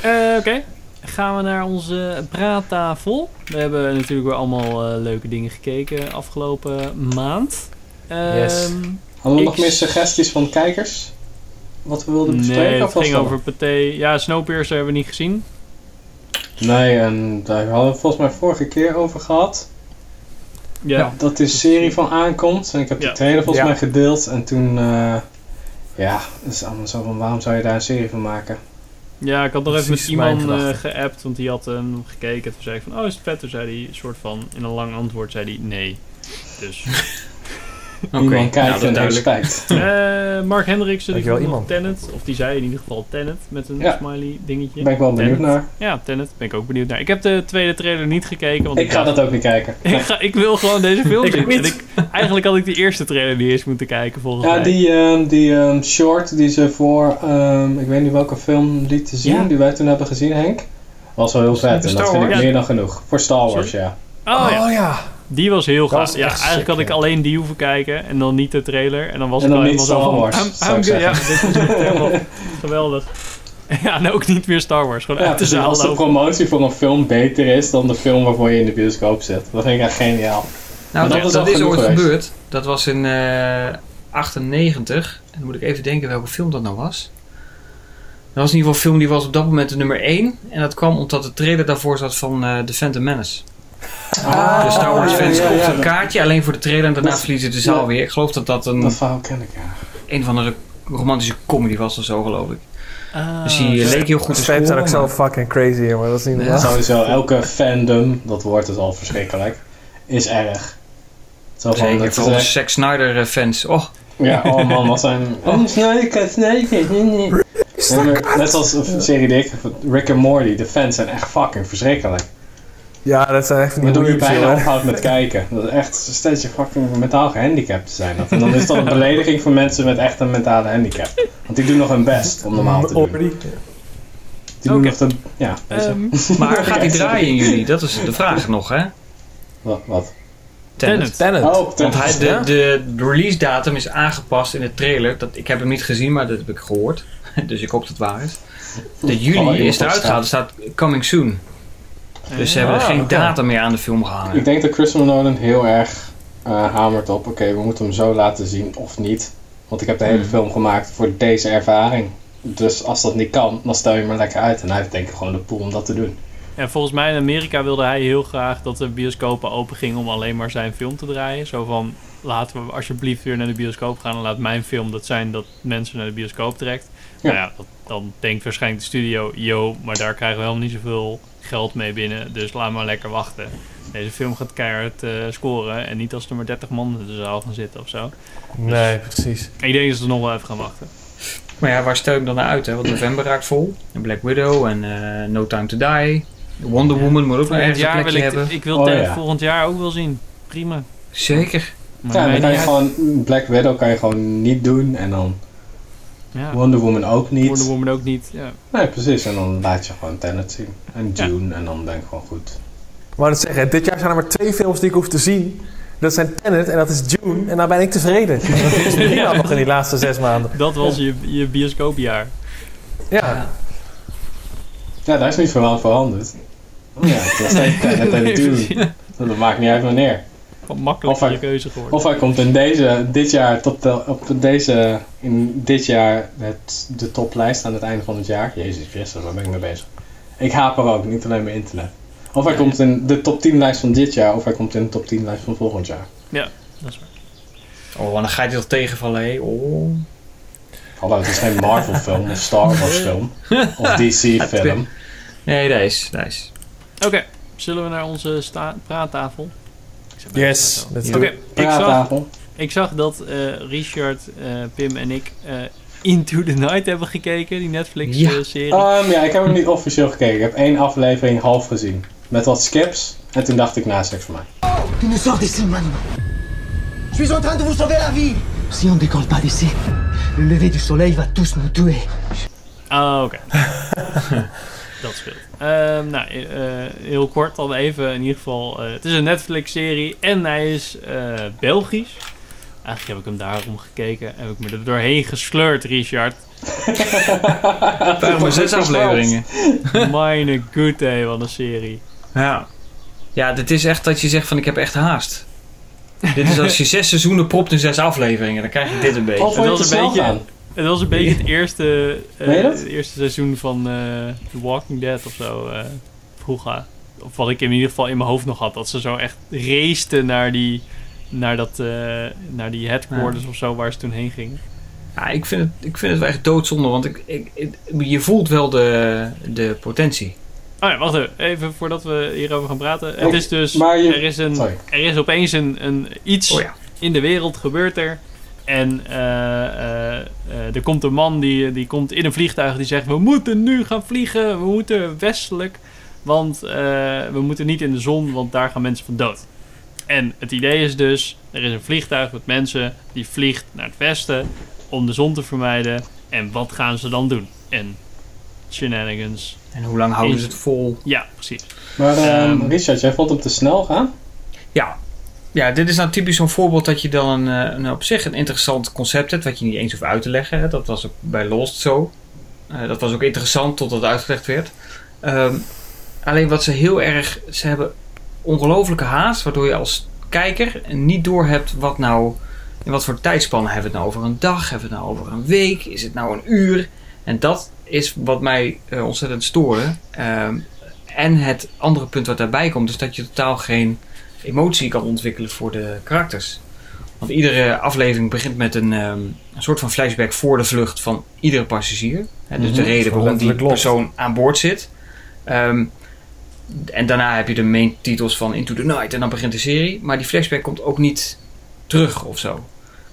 Oké. Okay. Gaan we naar onze praattafel. We hebben natuurlijk weer allemaal uh, leuke dingen gekeken afgelopen maand. Um, yes. Hadden we nog meer suggesties van kijkers? Wat we wilden bespreken? Nee, het ging over Pathé. Ja, Snowpiercer hebben we niet gezien. Nee, en daar hadden we volgens mij vorige keer over gehad. Ja. Dat de serie van aankomt. En ik heb ja. de trailer volgens ja. mij gedeeld. En toen... Uh, ja, dat is allemaal zo van waarom zou je daar een serie van maken? Ja, ik had nog even met iemand uh, geappt, want die had hem uh, gekeken. Toen zei ik van, oh, is het vet? Toen zei hij, soort van, in een lang antwoord zei hij nee. Dus. Oké, okay. kijkt nou, en spijt. Uh, Mark Hendricks, die wel Tenet, of die zei in ieder geval Tenet, met een ja. smiley dingetje. Ben ik wel benieuwd Tenet. naar. Ja, Tenet, ben ik ook benieuwd naar. Ik heb de tweede trailer niet gekeken. Want ik, ik ga dat ook niet kijken. ik, ga, ik wil gewoon deze film ik zien. Ik, eigenlijk had ik de eerste trailer niet eens moeten kijken, volgens ja, mij. Ja, die, um, die um, short die ze voor, um, ik weet niet welke film liet te zien, ja. die wij toen hebben gezien, Henk. Was wel heel vet en dat vind ik ja. meer dan genoeg. Voor Star Wars, Sorry? ja. Oh, oh ja. ja. Die was heel gaaf. Ja, eigenlijk sick, had ik alleen die hoeven kijken en dan niet de trailer. En dan was en dan ik helemaal zo van... I'm, I'm ja, dit is helemaal geweldig. Ja, en ook niet meer Star Wars. Gewoon ja, uit de zaal als de lopen. Promotie voor een film beter is dan de film waarvoor je in de bioscoop zit. Dat vind ik echt geniaal. Nou, dat, dat, dat is ooit geweest. gebeurd. Dat was in uh, achtennegentig. En dan moet ik even denken welke film dat nou was. Dat was in ieder geval een film die was op dat moment de nummer één. En dat kwam omdat de trailer daarvoor zat van uh, The Phantom Menace. Ah, de Star Wars fans kochten ja, ja, ja. een kaartje alleen voor de trailer en daarna verliezen de zaal ja. weer. Ik geloof dat dat een. Dat verhaal ken ik, ja. Een van de romantische comedy was of zo, geloof ik. Ah, dus die leek heel goed te spelen. Fans zijn ook zo fucking crazy, maar dat is niet normaal. Sowieso, elke fandom, dat woord is al verschrikkelijk, is erg. Zo van, Zeker, voor onze Zack Snyder fans. Oh. Ja, oh man, wat zijn. Oh, Snyder, Snyder, nee, nee. Net als een serie die ik, Rick and Morty, de fans zijn echt fucking verschrikkelijk. Ja, dat zijn echt niet hoe je bijna ophoudt met kijken. Dat is echt steeds je fucking mentaal gehandicapt te zijn. En dan is dat een belediging voor mensen met echt een mentale handicap. Want die doen nog hun best om normaal te doen. Die doen okay. nog de... Ja, um, maar gaat die draaien in jullie? Dat is de vraag nog, hè? Wat? wat? Tenet. Tenet. Oh, Tenet. Want hij, de, de, de release datum is aangepast in de trailer. Dat, ik heb hem niet gezien, maar dat heb ik gehoord. Dus ik hoop dat het waar is. De juli oh, is eruit gehaald. Er staat coming soon. Dus ze hebben ah, geen okay. data meer aan de film gehangen. Ik denk dat Christopher Nolan heel erg uh, hamert op... oké, okay, we moeten hem zo laten zien of niet. Want ik heb de hele mm. film gemaakt voor deze ervaring. Dus als dat niet kan, dan stel je maar lekker uit. En hij heeft denk ik gewoon de pool om dat te doen. En volgens mij in Amerika wilde hij heel graag... dat de bioscopen open gingen om alleen maar zijn film te draaien. Zo van, laten we alsjeblieft weer naar de bioscoop gaan... en laat mijn film dat zijn dat mensen naar de bioscoop trekt. Ja. Nou ja, dat, dan denkt waarschijnlijk de studio... yo, maar daar krijgen we helemaal niet zoveel... geld mee binnen, dus laat maar lekker wachten. deze film gaat keihard uh, scoren en niet als er maar dertig man in de zaal gaan zitten of zo. Nee, dus, precies. Ik denk dat ze nog wel even gaan wachten. Maar ja, waar stel ik dan naar uit? Hè? Want november raakt vol. En Black Widow en uh, No Time to Die. Wonder ja. Woman moet ook nog ergens een plekje wil ik, hebben. Ik wil oh, ja. volgend jaar ook wel zien. Prima. Zeker. Maar ja, dan kan je gewoon... Black Widow kan je gewoon niet doen en dan... Ja. Wonder Woman ook niet. Wonder Woman ook niet, ja. Nee, precies. En dan laat je gewoon Tenet zien. En Dune. Ja. En dan denk ik gewoon goed. Maar dat zeggen, dit jaar zijn er maar twee films die ik hoef te zien. Dat zijn Tenet en dat is Dune. En daar ben ik tevreden. Dat is prima ja. nog in die laatste zes maanden. Dat was ja. je, je bioscoopjaar. Ja. Ja, daar is niet veel aan veranderd. Oh, ja, dat zijn Tenet en Dune. Dat maakt niet uit wanneer. Wat makkelijk je keuze geworden. Of hij komt in deze, dit jaar, tot de, op deze, in dit jaar het, de toplijst aan het einde van het jaar. Jezus Christus, waar ben ik mee bezig? Ik haper ook, niet alleen mijn internet. Of hij ja, komt ja. in de top tien lijst van dit jaar, of hij komt in de top tien lijst van volgend jaar. Ja, dat is waar. Oh, en dan ga je toch tegenvallen, hé? Oh. Hallo, het is geen Marvel film, of Star Wars film, of D C film. Nee, dat is, dat is. Oké, okay, zullen we naar onze sta- praattafel? Yes, let's do it. Okay, ik, zag, ik zag dat uh, Richard, uh, Pim en ik uh, Into the Night hebben gekeken, die Netflix-serie. Ja. Um, ja, ik heb hem niet officieel gekeken. Ik heb één aflevering half gezien. Met wat skips. En toen dacht ik, nou, seks voor mij. Tu nous sors d'ici maintenant. Je suis en train de vous sauver la vie. Si on décolle pas d'ici, le lever du soleil va tous nous tuer. Ah, oké. Dat scheelt. Uh, nou, uh, heel kort dan even. In ieder geval, uh, het is een Netflix-serie en hij is uh, Belgisch. Eigenlijk heb ik hem daarom gekeken. Heb ik me er doorheen gesleurd, Richard. Vijf maar zes afleveringen. Meine Güte, wat een serie. Ja. Ja, dit is echt dat je zegt van ik heb echt haast. Dit is als je zes seizoenen propt in zes afleveringen. Dan krijg je dit een beetje. Of dat is een beetje... Aan. Het was een beetje het eerste, uh, het eerste seizoen van uh, The Walking Dead of zo. Uh, vroeger. Of wat ik in ieder geval in mijn hoofd nog had. Dat ze zo echt raceten naar die, naar dat, uh, naar die headquarters ja. of zo waar ze toen heen gingen. Ja, ik vind het, ik vind het wel echt doodzonde. Want ik, ik, ik, je voelt wel de, de potentie. Oh ja, wacht even. Even voordat we hierover gaan praten. Oh, het is dus, maar je, er, is een, er is opeens een, een iets oh ja. in de wereld gebeurt er. En uh, uh, uh, er komt een man die, die komt in een vliegtuig die zegt... We moeten nu gaan vliegen, we moeten westelijk. Want uh, we moeten niet in de zon, want daar gaan mensen van dood. En het idee is dus, er is een vliegtuig met mensen... die vliegt naar het westen om de zon te vermijden. En wat gaan ze dan doen? En shenanigans. En hoe lang houden ze het vol? Ja, precies. Maar um, um, Richard, jij vond hem te snel gaan? Ja. Ja, dit is nou typisch zo'n voorbeeld dat je dan een, een op zich een interessant concept hebt... wat je niet eens hoeft uit te leggen. Hè. Dat was ook bij Lost zo. Uh, dat was ook interessant totdat het uitgelegd werd. Um, alleen wat ze heel erg... Ze hebben ongelofelijke haast... waardoor je als kijker niet doorhebt wat nou... in wat voor tijdspannen hebben we het nou over een dag? Hebben we het nou over een week? Is het nou een uur? En dat is wat mij uh, ontzettend stoorde. Um, en het andere punt wat daarbij komt... is dat je totaal geen... emotie kan ontwikkelen voor de karakters. Want iedere aflevering begint met een, um, een soort van flashback voor de vlucht van iedere passagier. Hè, dus mm-hmm. de reden waarom die persoon aan boord zit. Um, en daarna heb je de main titels van Into the Night en dan begint de serie. Maar die flashback komt ook niet terug of zo.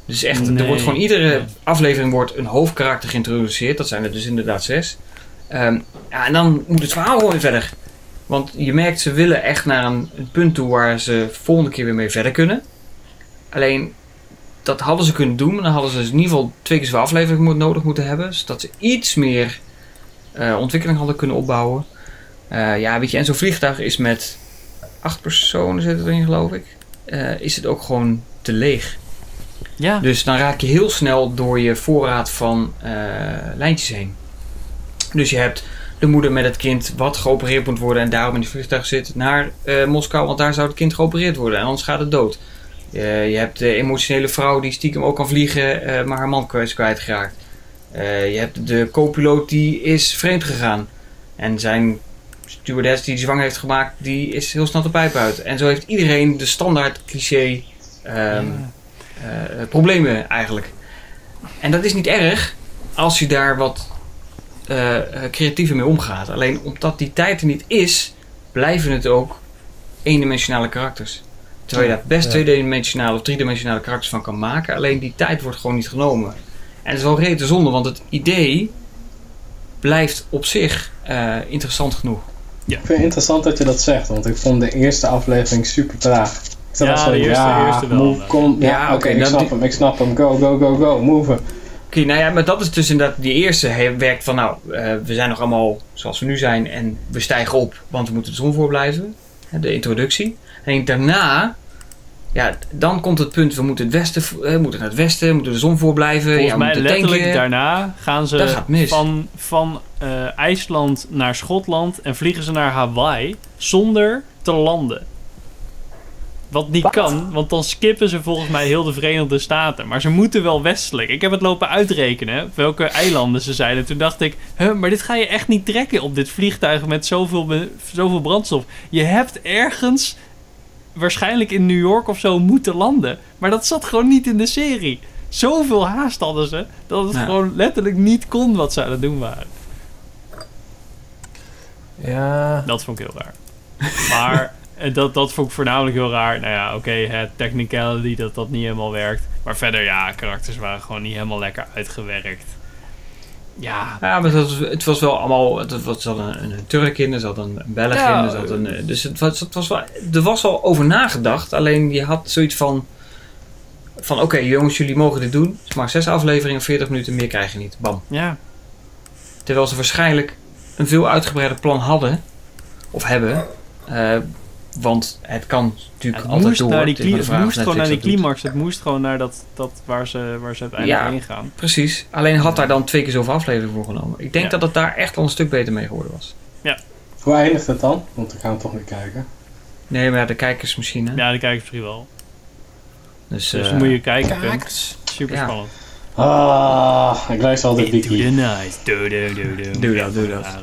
Dus echt, nee. er wordt gewoon iedere nee. aflevering wordt een hoofdkarakter geïntroduceerd. Dat zijn er dus inderdaad zes. Um, ja, en dan moet het verhaal gewoon weer verder. Want je merkt, ze willen echt naar een, een punt toe waar ze volgende keer weer mee verder kunnen. Alleen, dat hadden ze kunnen doen. Maar dan hadden ze dus in ieder geval twee keer zoveel afleveringen nodig moeten hebben. Zodat ze iets meer uh, ontwikkeling hadden kunnen opbouwen. Uh, ja, weet je, en zo'n vliegtuig is met acht personen zit het erin, geloof ik. Uh, is het ook gewoon te leeg. Ja. Dus dan raak je heel snel door je voorraad van uh, lijntjes heen. Dus je hebt... de moeder met het kind wat geopereerd moet worden... en daarom in het vliegtuig zit naar uh, Moskou... want daar zou het kind geopereerd worden... en anders gaat het dood. Uh, je hebt de emotionele vrouw die stiekem ook kan vliegen... Uh, maar haar man is kwijtgeraakt. Uh, je hebt de co-piloot die is vreemd gegaan. En zijn stewardess die zwanger heeft gemaakt... die is heel snel de pijp uit. En zo heeft iedereen de standaard cliché... Um, ja. uh, problemen eigenlijk. En dat is niet erg... als je daar wat... Uh, creatiever mee omgaat. Alleen omdat die tijd er niet is, blijven het ook eendimensionale karakters. Terwijl je daar best ja. tweedimensionale of driedimensionale karakters van kan maken. Alleen die tijd wordt gewoon niet genomen. En dat is wel rete zonde, want het idee blijft op zich uh, interessant genoeg. Ja. Ik vind het interessant dat je dat zegt, want ik vond de eerste aflevering super traag. Ik ja, zo, de eerste, ja, de eerste wel. Move, kom, ja, ja oké, okay, ik snap die... hem, ik snap hem. Go, go, go, go, move hem. Oké, okay, nou ja, maar dat is dus inderdaad, die eerste werkt van nou, uh, we zijn nog allemaal zoals we nu zijn en we stijgen op, want we moeten de zon voorblijven. De introductie. En daarna, ja, dan komt het punt, we moeten het westen, we moeten naar het westen, we moeten de zon voorblijven. Volgens ja, mij letterlijk tanken. Daarna gaan ze van, van uh, IJsland naar Schotland en vliegen ze naar Hawaii zonder te landen. Wat niet Wat? kan, want dan skippen ze volgens mij heel de Verenigde Staten. Maar ze moeten wel westelijk. Ik heb het lopen uitrekenen welke eilanden ze zijn. En toen dacht ik, huh, maar dit ga je echt niet trekken op dit vliegtuig met zoveel, zoveel brandstof. Je hebt ergens, waarschijnlijk in New York of zo, moeten landen. Maar dat zat gewoon niet in de serie. Zoveel haast hadden ze, dat het nou. gewoon letterlijk niet kon wat ze aan het doen waren. Ja. Dat vond ik heel raar. Maar... En dat, dat vond ik voornamelijk heel raar. Nou ja, oké, okay, het technicality dat dat niet helemaal werkt. Maar verder, ja, karakters waren gewoon niet helemaal lekker uitgewerkt. Ja. Ja, maar het was, het was wel allemaal... Het was, zat een, een Turk in, er zat een Belg ja, in, er zat een... Dus het was, het was wel... Er was al over nagedacht, alleen je had zoiets van... Van, oké, okay, jongens, jullie mogen dit doen. Het is maar zes afleveringen, veertig minuten, meer krijg je niet. Bam. Ja. Terwijl ze waarschijnlijk een veel uitgebreider plan hadden. Of hebben. Uh, Want het kan natuurlijk het altijd door. Naar die cli- het moest gewoon naar die climax. Het moest gewoon naar dat, dat waar, ze, waar ze uiteindelijk ja, heen gaan. Precies. Alleen had daar dan twee keer zoveel afleveringen voor genomen. Ik denk ja. dat het daar echt al een stuk beter mee geworden was. Ja. Hoe eindigt het dan? Want we gaan toch weer kijken. Nee, maar de kijkers misschien. Hè? Ja, de kijkers misschien wel. Dus, dus uh, moet je kijken. Kijkers. Super ja. spannend. Ah, ik luister altijd die Into the Night. Doe, doe, doe, doe. Doe dat, doe dat. Ja.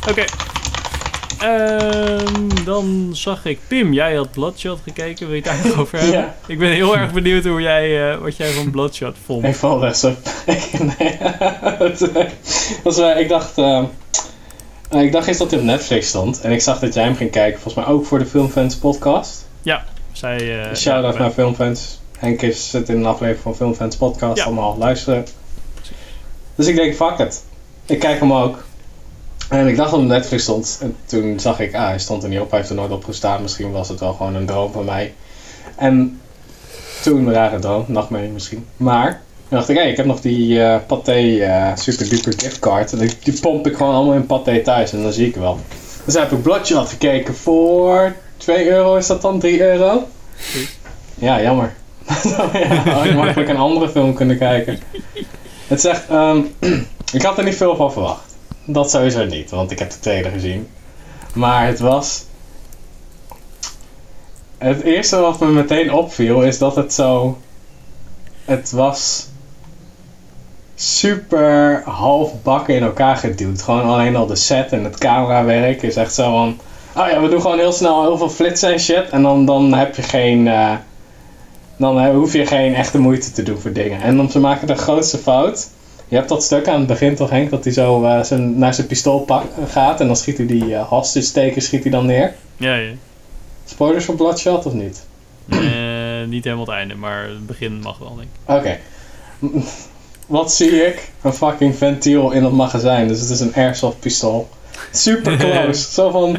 Oké. Okay. Um, dan zag ik... Pim, jij had Bloodshot gekeken. Wil je het daar nog over hebben? Ja. Ik ben heel erg benieuwd hoe jij, uh, wat jij van Bloodshot vond. Ik val rechtsop. nee. was, uh, ik dacht... Uh, uh, ik dacht eerst dat hij op Netflix stond. En ik zag dat jij hem ging kijken. Volgens mij ook voor de Filmfans podcast. Ja. Zij, uh, Shout-out ja, naar Filmfans. Henk is, zit in een aflevering van Filmfans podcast. Ja. Allemaal luisteren. Dus ik denk, fuck it. Ik kijk hem ook. En ik dacht dat op Netflix stond. En toen zag ik, ah, hij stond er niet op. Hij heeft er nooit op gestaan. Misschien was het wel gewoon een droom van mij. En toen, een rare droom. Nachtmerrie misschien. Maar toen dacht ik, hé, hey, ik heb nog die uh, Pathé uh, Super Duper giftcard. En die, die pomp ik gewoon allemaal in Pathé thuis. En dan zie ik wel. Dus heb ik Bloodshot gekeken voor twee euro. Is dat dan drie euro? Ja, jammer. ja, had ik makkelijk een andere film kunnen kijken. Het is echt, um, ik had er niet veel van verwacht. Dat sowieso niet, want ik heb de trailer gezien. Maar het was... Het eerste wat me meteen opviel is dat het zo... Het was... super halfbakken in elkaar geduwd. Gewoon alleen al de set en het camerawerk is echt zo van... Oh ja, we doen gewoon heel snel heel veel flitsen en shit. En dan, dan heb je geen... Uh, dan hoef je geen echte moeite te doen voor dingen. En dan ze maken de grootste fout... Je hebt dat stuk aan het begin toch, Henk, dat hij zo uh, zijn, naar zijn pistool pak, uh, gaat en dan schiet hij die uh, hostage-taker schiet hij dan neer. Ja, ja. Spoilers voor Bloodshot of niet? Uh, niet helemaal het einde, maar het begin mag wel, denk ik. Oké. Okay. Wat zie ik? Een fucking ventiel in dat magazijn, dus het is een airsoft pistool. Super close. zo van,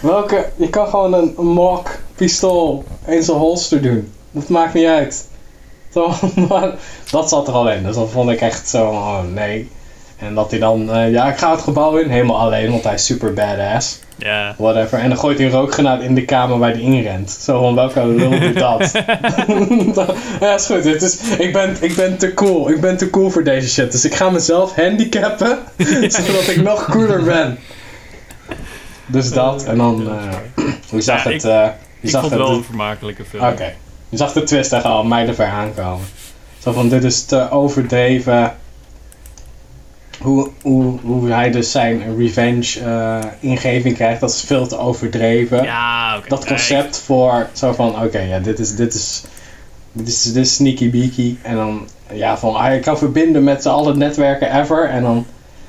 welke... Je kan gewoon een mock pistool in zijn holster doen. Dat maakt niet uit. Dat zat er al in, dus dat vond ik echt zo, oh nee. En dat hij dan, uh, ja ik ga het gebouw in, helemaal alleen, want hij is super badass. Ja. Yeah. Whatever, en dan gooit hij een rookgranaat in de kamer waar hij inrent. Zo van, welke lul doet dat? ja is goed, het is, ik, ben, ik ben te cool, ik ben te cool voor deze shit. Dus ik ga mezelf handicappen, zodat ik nog cooler ben. Dus dat, en dan, uh, je zag ja, het... Uh, je ik zag vond het wel een vermakelijke film. Oké. Okay. Je zag de twist echt al mij erver aankomen. Zo van, dit is te overdreven. Hoe, hoe, hoe hij dus zijn revenge uh, ingeving krijgt, dat is veel te overdreven. Ja, okay. Dat concept voor, zo van, oké, okay, ja, dit is, dit is, dit is, dit is sneaky beaky. En dan, ja, van, ah, ik kan verbinden met alle netwerken ever. En dan,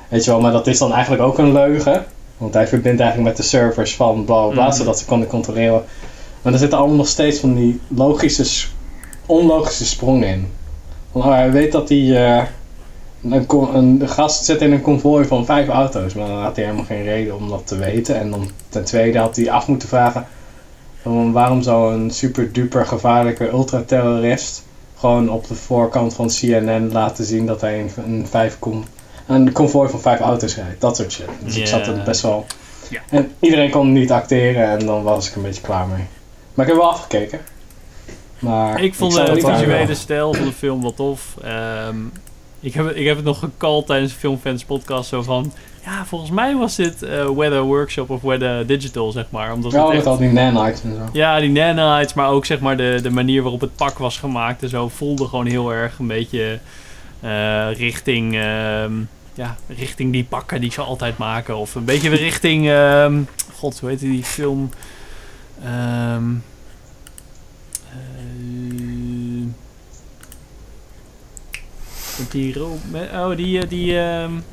weet je wel, maar dat is dan eigenlijk ook een leugen. Want hij verbindt eigenlijk met de servers van bla bla, mm. zodat ze konden controleren. Maar er zitten allemaal nog steeds van die logische, onlogische sprongen in. Want oh, hij weet dat hij uh, een, een gast zit in een konvooi van vijf auto's, maar dan had hij helemaal geen reden om dat te weten. En dan ten tweede had hij af moeten vragen um, waarom zou een super duper gevaarlijke ultraterrorist gewoon op de voorkant van C N N laten zien dat hij een, een vijf komt. Een konvooi van vijf auto's rijdt, dat soort shit. Dus yeah. ik zat er best wel... Yeah. En iedereen kon niet acteren en dan was ik een beetje klaar mee. Maar ik heb wel afgekeken. Maar ik vond ik de visuele stijl van de film wel tof. Um, ik, heb, ik heb het nog gecallt tijdens de Filmfans podcast zo van... Ja, volgens mij was dit uh, Weather Workshop of Weather Digital, zeg maar. Omdat ja, het echt... met al die nanites en zo. Ja, die nanites, maar ook zeg maar de, de manier waarop het pak was gemaakt en zo... voelde gewoon heel erg een beetje... Uh, richting, uh, ja, richting die pakken die ze altijd maken. Of een beetje richting... Uh, God, hoe heet die film? Um, uh, die oh, die... die um,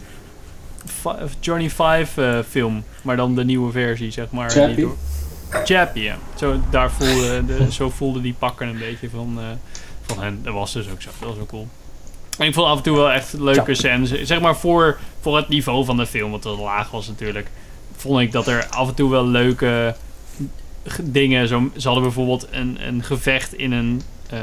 Johnny Five uh, film. Maar dan de nieuwe versie, zeg maar. Chappie? Chappie, ja. Zo, daar voelde de, zo voelden die pakken een beetje van, uh, van hen. Dat was dus ook zo. Dat was ook cool. Ik vond af en toe wel echt leuke scènes. Zeg maar voor, voor het niveau van de film, wat wel laag was natuurlijk. Vond ik dat er af en toe wel leuke dingen. Zo, ze hadden bijvoorbeeld een, een gevecht in een, uh,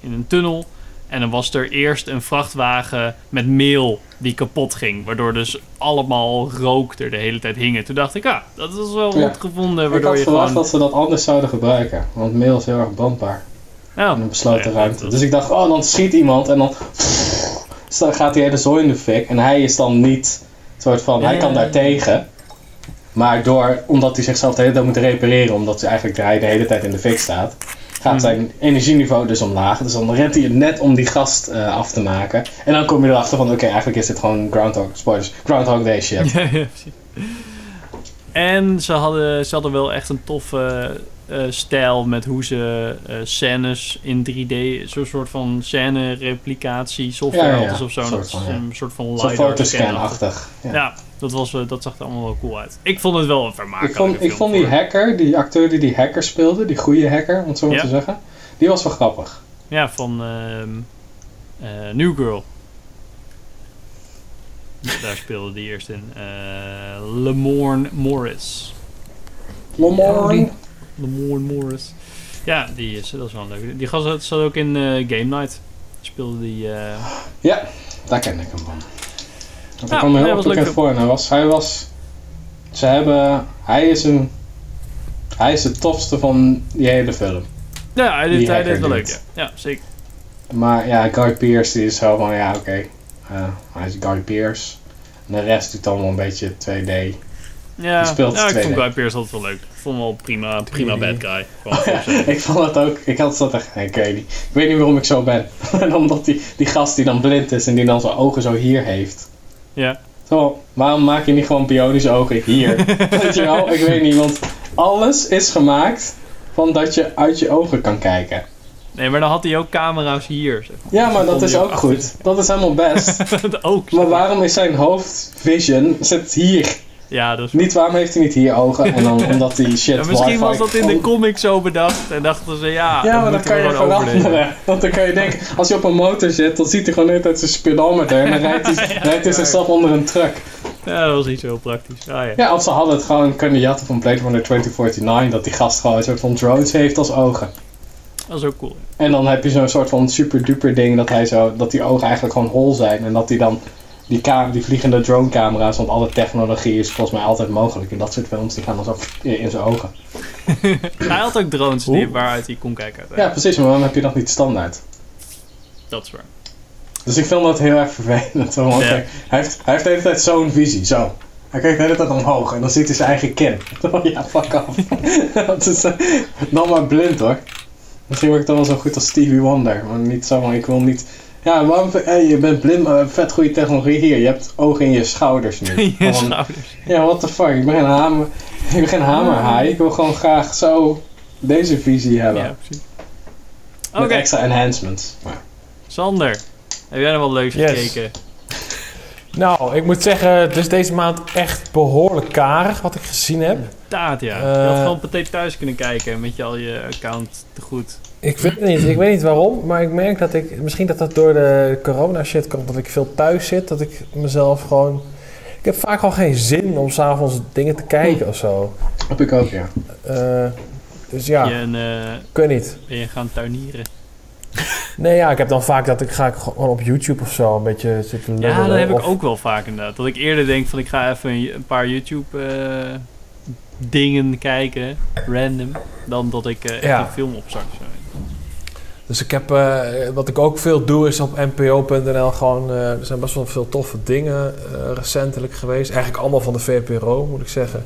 in een tunnel. En dan was er eerst een vrachtwagen met meel die kapot ging. Waardoor dus allemaal rook er de hele tijd hingen. Toen dacht ik, ah, dat is wel goed ja. gevonden. Waardoor ik had verwacht gewoon... dat ze dat anders zouden gebruiken. Want meel is heel erg brandbaar. Oh. In een besloten ja, ruimte. Dat... Dus ik dacht, oh, dan schiet iemand en dan... Dus dan gaat die hele zooi in de fik. En hij is dan niet... soort van, ja, hij kan ja, daar ja. tegen. Maar door, omdat hij zichzelf de hele tijd moet repareren... omdat hij eigenlijk hij de hele tijd in de fik staat... gaat mm. zijn energieniveau dus omlaag. Dus dan rent hij het net om die gast uh, af te maken. En dan kom je erachter van... oké, okay, eigenlijk is dit gewoon Groundhog... spoilers, Groundhog Day shit. Ja, ja, precies. En ze hadden, ze hadden wel echt een toffe... Uh... Uh, stijl met hoe ze uh, scènes in drie D, zo'n soort van scène replicatie software ja, ja, ja. of zo, soort van, ja. een soort van LiDAR fotoscan-achtig. Ja, ja dat, was, uh, dat zag er allemaal wel cool uit. Ik vond het wel een vermakelijke film. Ik vond, ik vond die hacker, die acteur die die hacker speelde, die goede hacker, om het zo maar ja. te zeggen, die was wel grappig. Ja, van uh, uh, New Girl. Daar speelde die eerst in. Uh, Lamorne Morris. Lamorne? Lamorne Morris. Ja, die is, dat is wel een leuke. Die gast zat ook in uh, Game Night. Speelde die... Uh... Ja, daar ken ik hem van. Want nou, ik kwam er heel bekend voor. En hij was... Hij was... Ze hebben... Hij is een... Hij is de tofste van die hele film. Ja, hij deed het wel leuk. Ja. ja, zeker. Maar ja, Guy Pearce die is zo van... Ja, oké. Okay. Uh, hij is Guy Pearce. En de rest doet allemaal een beetje twee D... Ja, ja ik vond Guy Pearce altijd wel leuk. Ik vond hem wel prima, prima bad guy. Oh, ja. Ik vond het ook, ik had dat echt, ik weet niet, ik weet niet waarom ik zo ben. En omdat die, die gast die dan blind is en die dan zijn ogen zo hier heeft. Ja. Zo, waarom maak je niet gewoon bionische ogen hier? Weet je wel, ik weet niet, want alles is gemaakt van dat je uit je ogen kan kijken. Nee, maar dan had hij ook camera's hier. Zeg maar. Ja, maar dat is ook achter. Goed. Dat is helemaal best. Ook, maar waarom is zijn hoofdvision, zit hier? Ja, dat is... Niet waarom heeft hij niet hier ogen en dan omdat hij shit ja, misschien was dat in de comic zo bedacht en dachten ze ja, ja maar dan kan je veranderen. Want dan kan je denken, als je op een motor zit, dan ziet hij gewoon net uit zijn speedometer en dan rijdt hij, ja, rijdt hij zichzelf onder een truck. Ja, dat was niet zo heel praktisch. Ah, ja. ja, of ze hadden het gewoon kunnen jatten van Blade Runner twintig negenenveertig, dat die gast gewoon een soort van drones heeft als ogen. Dat is ook cool. En dan heb je zo'n soort van super duper ding dat, hij zo, dat die ogen eigenlijk gewoon hol zijn en dat hij dan... Die, die vliegende dronecamera's, want alle technologie is volgens mij altijd mogelijk. En dat soort films die gaan dan zo in zijn ogen. Hij had ook drones die, waaruit hij kon kijken. Ja, precies, maar waarom heb je dat niet standaard? Dat is waar. Dus ik vind dat heel erg vervelend. Want yeah. hij, hij, heeft, hij heeft de hele tijd zo'n visie, zo. Hij kijkt de hele tijd omhoog en dan ziet hij zijn eigen kin. Oh ja, fuck off. Dat is uh, dan maar blind hoor. Misschien word ik dan wel zo goed als Stevie Wonder, maar niet zo, maar ik wil niet... Ja, waarom, hey, je bent blind, maar vet goede technologie hier. Je hebt ogen in je schouders nu. In je gewoon, schouders. Ja, what the fuck. Ik ben geen hamer, ik ben geen hamerhaai. Ik wil gewoon graag zo deze visie hebben. Ja, precies. Met okay. extra enhancements. Maar. Sander, heb jij nog wat leuks yes. gekeken? Nou, ik moet zeggen, het is deze maand echt behoorlijk karig wat ik gezien heb. Inderdaad, ja. Uh, je had gewoon paté thuis kunnen kijken met je, al je account te goed. Ik weet niet, ik weet niet waarom, maar ik merk dat ik... Misschien dat dat door de corona shit komt, dat ik veel thuis zit. Dat ik mezelf gewoon... Ik heb vaak al geen zin om s'avonds dingen te kijken hm. of zo. Heb ik ook, ja. Uh, dus ja, en, uh, ik weet niet. Ben je gaan tuinieren? Nee, ja, ik heb dan vaak dat ik ga gewoon op YouTube of zo een beetje zitten... Ja, dat heb of... ik ook wel vaak inderdaad. Dat ik eerder denk van ik ga even een paar YouTube uh, dingen kijken, random, dan dat ik uh, echt ja. een film opzak. Dus ik heb, uh, wat ik ook veel doe is op n p o punt n l gewoon, uh, er zijn best wel veel toffe dingen uh, recentelijk geweest. Eigenlijk allemaal van de V P R O, moet ik zeggen.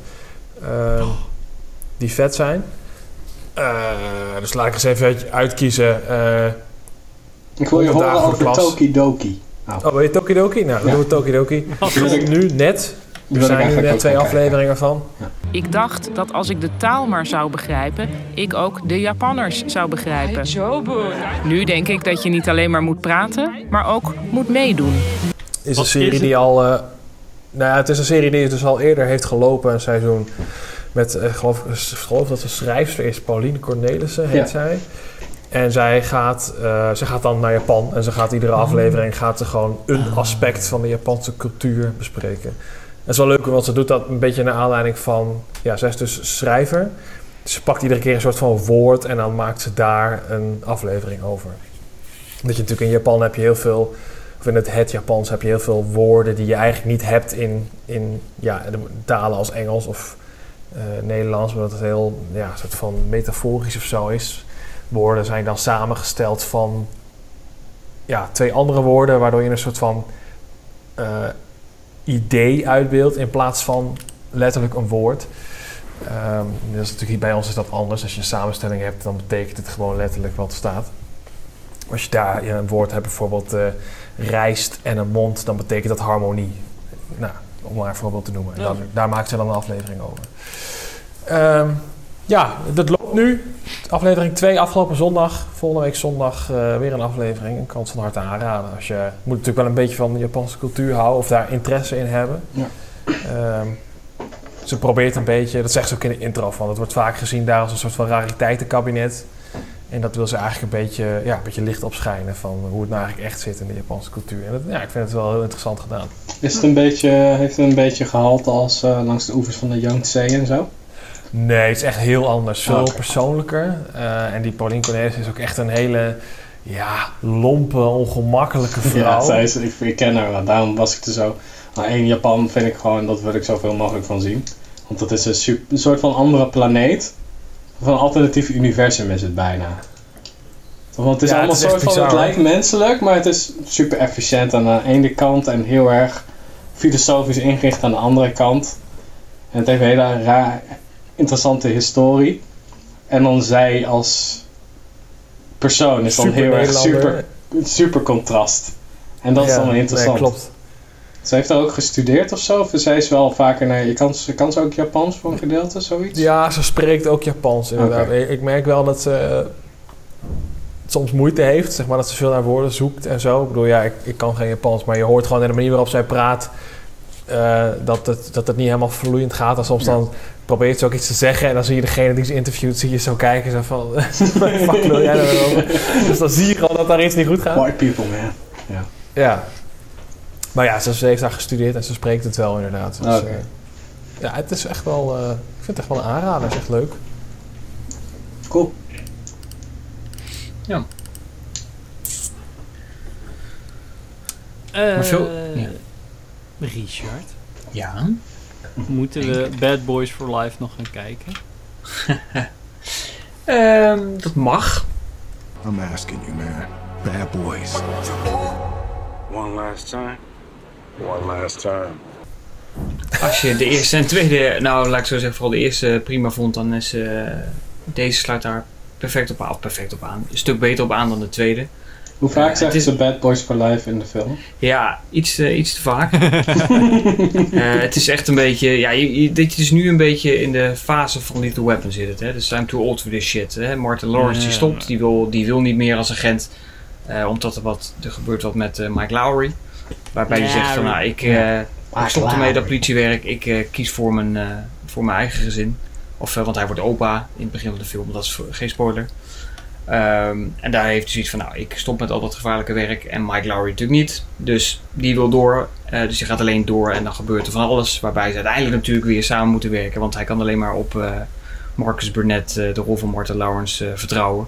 Uh, die vet zijn. Uh, dus laat ik eens even uit, uitkiezen. Uh, ik wil je horen over de Tokidoki. Oh, oh wil je Tokidoki? Nou, dan ja. doen we Tokidoki. Ik nu net. Er zijn nu net twee afleveringen van. Ja. Ik dacht dat als ik de taal maar zou begrijpen, ik ook de Japanners zou begrijpen. Nu denk ik dat je niet alleen maar moet praten, maar ook moet meedoen. Is een serie die al... Uh, nou ja, het is een serie die dus al eerder heeft gelopen, een seizoen. Met, ik geloof, geloof dat de schrijfster is, Pauline Cornelissen heet ja. zij. En zij gaat, uh, ze gaat dan naar Japan. En ze gaat iedere aflevering gaat ze gewoon een aspect van de Japanse cultuur bespreken. En het is wel leuk, want ze doet dat een beetje naar aanleiding van... Ja, zij is dus schrijver. Ze pakt iedere keer een soort van woord en dan maakt ze daar een aflevering over. Omdat je natuurlijk in Japan heb je heel veel... Of in het, het Japans heb je heel veel woorden die je eigenlijk niet hebt in, in ja, de talen als Engels of... Uh, Nederlands, omdat het heel ja, soort van metaforisch of zo is. Woorden zijn dan samengesteld van ja, twee andere woorden, waardoor je een soort van uh, idee uitbeeldt in plaats van letterlijk een woord. Um, dat is natuurlijk bij ons is dat anders. Als je een samenstelling hebt, dan betekent het gewoon letterlijk wat er staat. Als je daar ja, een woord hebt, bijvoorbeeld uh, rijst en een mond, dan betekent dat harmonie. Nou, om maar een voorbeeld te noemen. En dan, daar maakt ze dan een aflevering over. Um, ja, dat loopt nu. Aflevering twee afgelopen zondag. Volgende week zondag uh, weer een aflevering. Een kans van harte aanraden. Als je moet natuurlijk wel een beetje van de Japanse cultuur houden of daar interesse in hebben. Ja. Um, ze probeert een beetje, dat zegt ze ook in de intro van. Dat wordt vaak gezien daar als een soort van rariteitenkabinet. En dat wil ze eigenlijk een beetje, ja, een beetje licht opschijnen van hoe het nou eigenlijk echt zit in de Japanse cultuur. En dat, ja, ik vind het wel heel interessant gedaan. Is het een beetje, heeft het een beetje gehalte als uh, langs de oevers van de Yangtze en zo? Nee, het is echt heel anders. Veel okay. persoonlijker. Uh, en die Pauline Cornelissen is ook echt een hele ja, lompe, ongemakkelijke vrouw. Ja, zij is, ik, ik ken haar wel. Daarom was ik er zo... Nou, één Japan vind ik gewoon, dat wil ik zoveel mogelijk van zien. Want dat is een, super, een soort van andere planeet. Van een alternatief universum is het bijna. Want het is ja, allemaal het is soort van, bizar, het lijkt menselijk, maar het is super efficiënt aan de ene kant en heel erg filosofisch ingericht aan de andere kant. En het heeft een hele raar, interessante historie. En dan zij als persoon is dan heel erg super, super contrast. En dat ja, is dan interessant. Nee, klopt. Ze heeft daar ook gestudeerd of zo? Of zij is wel vaker naar... Je kan, je kan ze ook Japans voor een gedeelte, zoiets? Ja, ze spreekt ook Japans inderdaad. Okay. Ik merk wel dat ze... Uh, soms moeite heeft, zeg maar, dat ze veel naar woorden zoekt en zo. Ik bedoel, ja, ik, ik kan geen Japans, maar je hoort gewoon in de manier waarop zij praat uh, dat, het, dat het niet helemaal vloeiend gaat. En soms ja. dan probeert ze ook iets te zeggen en dan zie je degene die ze interviewt, zie je zo kijken, zo van, fuck, wil jij daar weer over? Dus dan zie je gewoon dat daar iets niet goed gaat. White people, man. Ja. ja. Maar ja, ze, ze heeft daar gestudeerd en ze spreekt het wel inderdaad. Dus, okay. uh, ja, het is echt wel, uh, ik vind het echt wel een aanrader, het is echt leuk. Cool. Ja. Uh, maar zo, ja. Richard. Ja? Moeten we Bad Boys for Life nog gaan kijken? um, dat mag. I'm asking you, man. Bad Boys. One last time. One last time. Als je de eerste en tweede, nou laat ik zo zeggen, vooral de eerste prima vond, dan is uh, deze sluit daar perfect op aan, perfect op aan. Een stuk beter op aan dan de tweede. Hoe vaak uh, zeggen ze Bad Boys for Life in de film? Ja, iets, uh, iets te vaak. uh, het is echt een beetje... Ja, je, je, dit is nu een beetje in de fase van Little Weapon zit het. Hè? Dus I'm too old for this shit. Hè? Martin Lawrence uh, die stopt, die wil, die wil niet meer als agent. Uh, omdat er, wat, er gebeurt wat met uh, Mike Lowry. Waarbij ja, je zegt van, nou, ik, uh, ik stop ermee dat politiewerk. Ik uh, kies voor mijn, uh, voor mijn eigen gezin. Of, uh, want hij wordt opa in het begin van de film. Dat is geen spoiler. Um, en daar heeft hij zoiets van, nou, ik stop met al dat gevaarlijke werk. En Mike Lowry natuurlijk niet. Dus die wil door. Uh, dus die gaat alleen door. En dan gebeurt er van alles. Waarbij ze uiteindelijk natuurlijk weer samen moeten werken. Want hij kan alleen maar op uh, Marcus Burnett, uh, de rol van Martin Lawrence, uh, vertrouwen.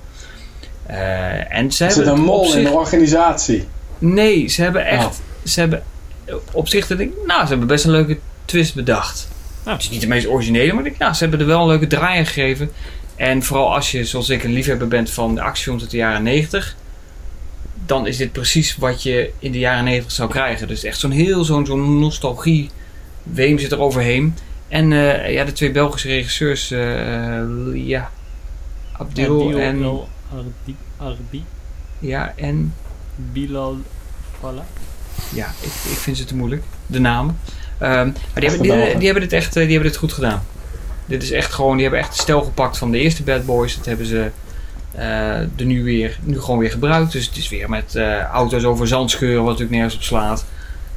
Uh, en ze is het een mol zich... in de organisatie? Nee, ze hebben echt... Oh. Ze hebben op zich, denk ik, nou, ze hebben best een leuke twist bedacht. Nou, het is niet de meest originele, maar denk ik, nou, ze hebben er wel een leuke draai aan gegeven. En vooral als je, zoals ik, een liefhebber bent van de actiefilms uit de jaren negentig, dan is dit precies wat je in de jaren negentig zou krijgen. Dus echt zo'n heel zo'n, zo'n nostalgie weem zit er overheen. En uh, ja, de twee Belgische regisseurs, uh, ja, Abdel Adil en Arbi, Arbi. Ja, en Bilal Fallah. Ja, ik, ik vind ze te moeilijk, de namen. Um, maar die hebben, die, die, hebben dit echt, die hebben dit goed gedaan. Dit is echt gewoon, die hebben echt de stijl gepakt van de eerste Bad Boys. Dat hebben ze uh, er nu, weer, nu gewoon weer gebruikt. Dus het is weer met uh, auto's over zandscheuren, wat natuurlijk nergens op slaat.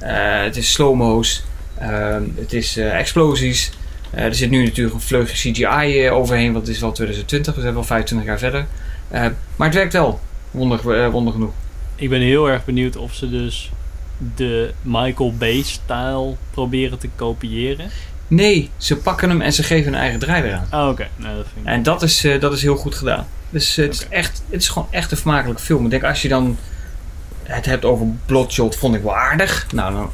Uh, het is slow-mo's. Uh, het is uh, explosies. Uh, er zit nu natuurlijk een vleugje C G I overheen, want het is wel twintig twintig. We zijn wel vijfentwintig jaar verder. Uh, maar het werkt wel, wonder, uh, wonder genoeg. Ik ben heel erg benieuwd of ze dus de Michael Bay-stijl proberen te kopiëren? Nee, ze pakken hem en ze geven hun eigen draai eraan. Oh, oké. Okay. Nou, dat vind ik en dat is, uh, dat is heel goed gedaan. Dus uh, het, okay. is echt, het is gewoon echt een vermakelijke film. Ik denk, als je dan het hebt over Bloodshot, vond ik wel aardig. Nou, dan,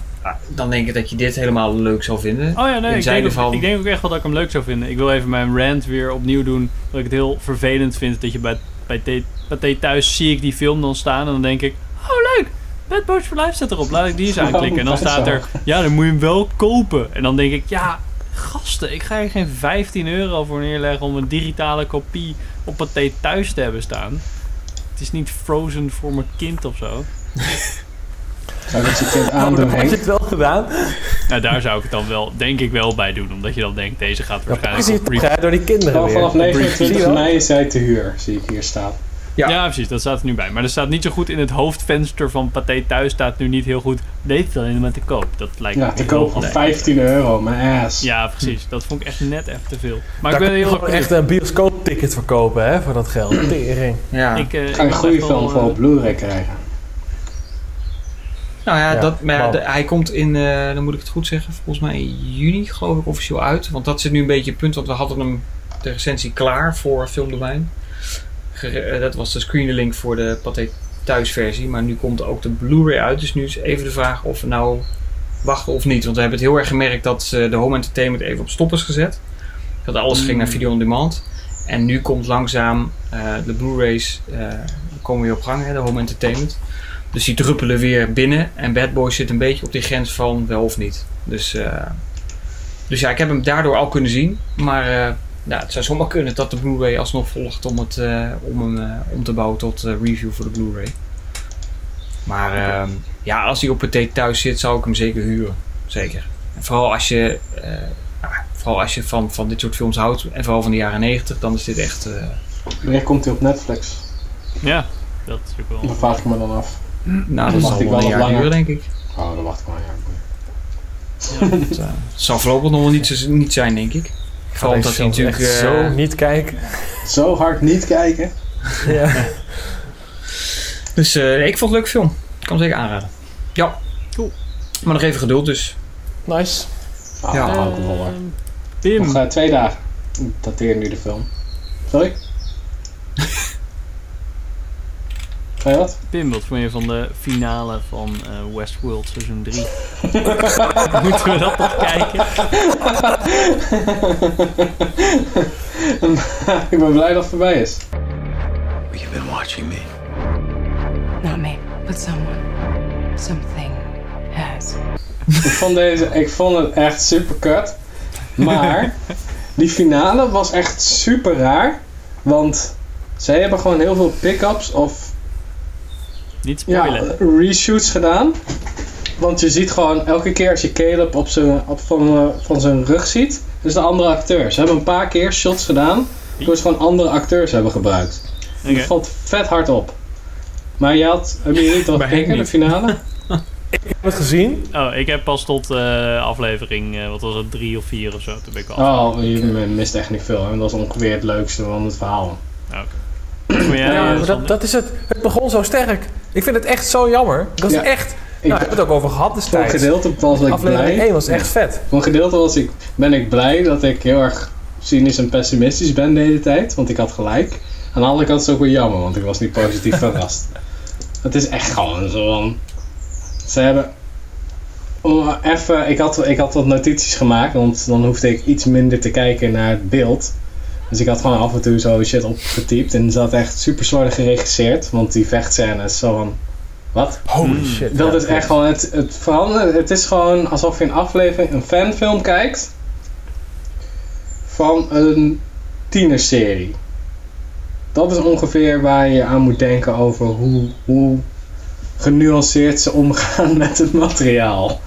dan denk ik dat je dit helemaal leuk zal vinden. Oh ja, nee, ik denk, ook, van... ik denk ook echt wel dat ik hem leuk zou vinden. Ik wil even mijn rant weer opnieuw doen. Dat ik het heel vervelend vind dat je bij, bij Pathé thuis zie ik die film dan staan en dan denk ik, oh leuk! Bad Boys for Life staat erop, laat ik die eens aanklikken. En dan staat er, ja, dan moet je hem wel kopen. En dan denk ik, ja, gasten, ik ga hier geen vijftien euro voor neerleggen om een digitale kopie op Pathé thuis te hebben staan. Het is niet Frozen voor mijn kind of zo. Zou dat je kind aandoen, Henk? Heb je het wel gedaan? Nou, daar zou ik het dan wel, denk ik wel bij doen. Omdat je dan denkt, deze gaat waarschijnlijk... Ja, precies, ga je door die kinderen weer. Vanaf negenentwintig mei is hij te huur, zie ik hier staan. Ja. Ja, precies, dat staat er nu bij. Maar er staat niet zo goed in het hoofdvenster van Pathé Thuis, staat nu niet heel goed. Deze is alleen maar te koop. Dat lijkt ja, me te koop van vijftien euro, mijn ass. Ja, precies. Dat vond ik echt net even te veel. Maar daar ik ben heel echt een bioscoopticket verkopen, hè, voor dat geld. Tering. Ja. Ik uh, ga een goede film voor op Blu-ray krijgen. Nou ja, ja dat, maar de, hij komt in, uh, dan moet ik het goed zeggen, volgens mij in juni, geloof ik, officieel uit. Want dat zit nu een beetje het punt, want we hadden hem de recensie klaar voor FilmDomein. Dat was de screenlink voor de Pathé thuisversie, maar nu komt ook de Blu-ray uit. Dus nu is even de vraag of we nou wachten of niet. Want we hebben het heel erg gemerkt dat de home entertainment even op stop is gezet. Dat alles mm. ging naar video on demand. En nu komt langzaam uh, de Blu-rays uh, komen weer op gang, hè, de home entertainment. Dus die druppelen weer binnen. En Bad Boys zit een beetje op die grens van wel of niet. Dus, uh, dus ja, ik heb hem daardoor al kunnen zien. Maar... Uh, Nou, het zou zomaar kunnen dat de Blu-ray alsnog volgt om, het, uh, om hem uh, om te bouwen tot uh, review voor de Blu-ray. Maar uh, ja, als hij op Pathé thuis zit, zou ik hem zeker huren. Zeker. En vooral als je, uh, nou, vooral als je van, van dit soort films houdt, en vooral van de jaren negentig, dan is dit echt... Uh... Wanneer komt hij op Netflix? Ja, dat is ook wel... Dat vraag ik me dan af. Mm, nou, dat, dat zal ik wel een jaar duren, denk ik. Oh, dat wacht ik wel een jaar. Ja, dat uh, zal voorlopig nog wel niet, niet zijn, denk ik. Ik ga dat hij natuurlijk uh, zo niet kijken. Zo hard niet kijken. Ja. Dus uh, ik vond het een leuke film. Ik kan hem zeker aanraden. Ja. Cool. Maar nog even geduld dus. Nice. Ah, ja. Uh, Tim. Nog uh, twee dagen. Ik dateer nu de film. Sorry? Ga je wat? Pim, wat vond je van de finale van uh, Westworld seizoen drie? Moeten we dat nog kijken? Ik ben blij dat het voorbij is. You've been watching me. Not me, but someone. Something has. Ik vond deze, ik vond het echt super kut. Maar die finale was echt super raar. Want zij hebben gewoon heel veel pick-ups of... Niet spoilen. Ja, reshoots gedaan. Want je ziet gewoon elke keer als je Caleb op zijn, op van, van zijn rug ziet, is de andere acteur. Ze hebben een paar keer shots gedaan, door ze gewoon andere acteurs hebben gebruikt. Okay. Dat valt vet hard op. Maar je had, heb je niet al gekeken, de finale? Ik heb het gezien. Oh, ik heb pas tot uh, aflevering, uh, wat was het, drie of vier of zo. Toen ben ik al. Oh, je mist echt niet veel. Hè? Dat was ongeveer het leukste van het verhaal. Oké. Okay. Ja, ja, dat, dat is het. Het begon zo sterk. Ik vind het echt zo jammer. Dat is ja. echt... Nou, ik heb het ook over gehad destijds. Voor een gedeelte was ik blij. één was echt vet. Voor een gedeelte was ik, ben ik blij dat ik heel erg cynisch en pessimistisch ben de hele tijd. Want ik had gelijk. Aan de andere kant is het ook wel jammer, want ik was niet positief verrast. Het is echt gewoon zo van... Ze hebben... Oh, even, ik, had, ik had wat notities gemaakt, want dan hoefde ik iets minder te kijken naar het beeld. Dus ik had gewoon af en toe zo shit opgetypt. En ze had echt super slordig geregisseerd, want die vechtscène is zo van... Wat? Holy shit. Dat ja, is echt gewoon het, het veranderen. Het is gewoon alsof je een aflevering, een fanfilm kijkt van een tienerserie. Dat is ongeveer waar je aan moet denken over hoe, hoe genuanceerd ze omgaan met het materiaal.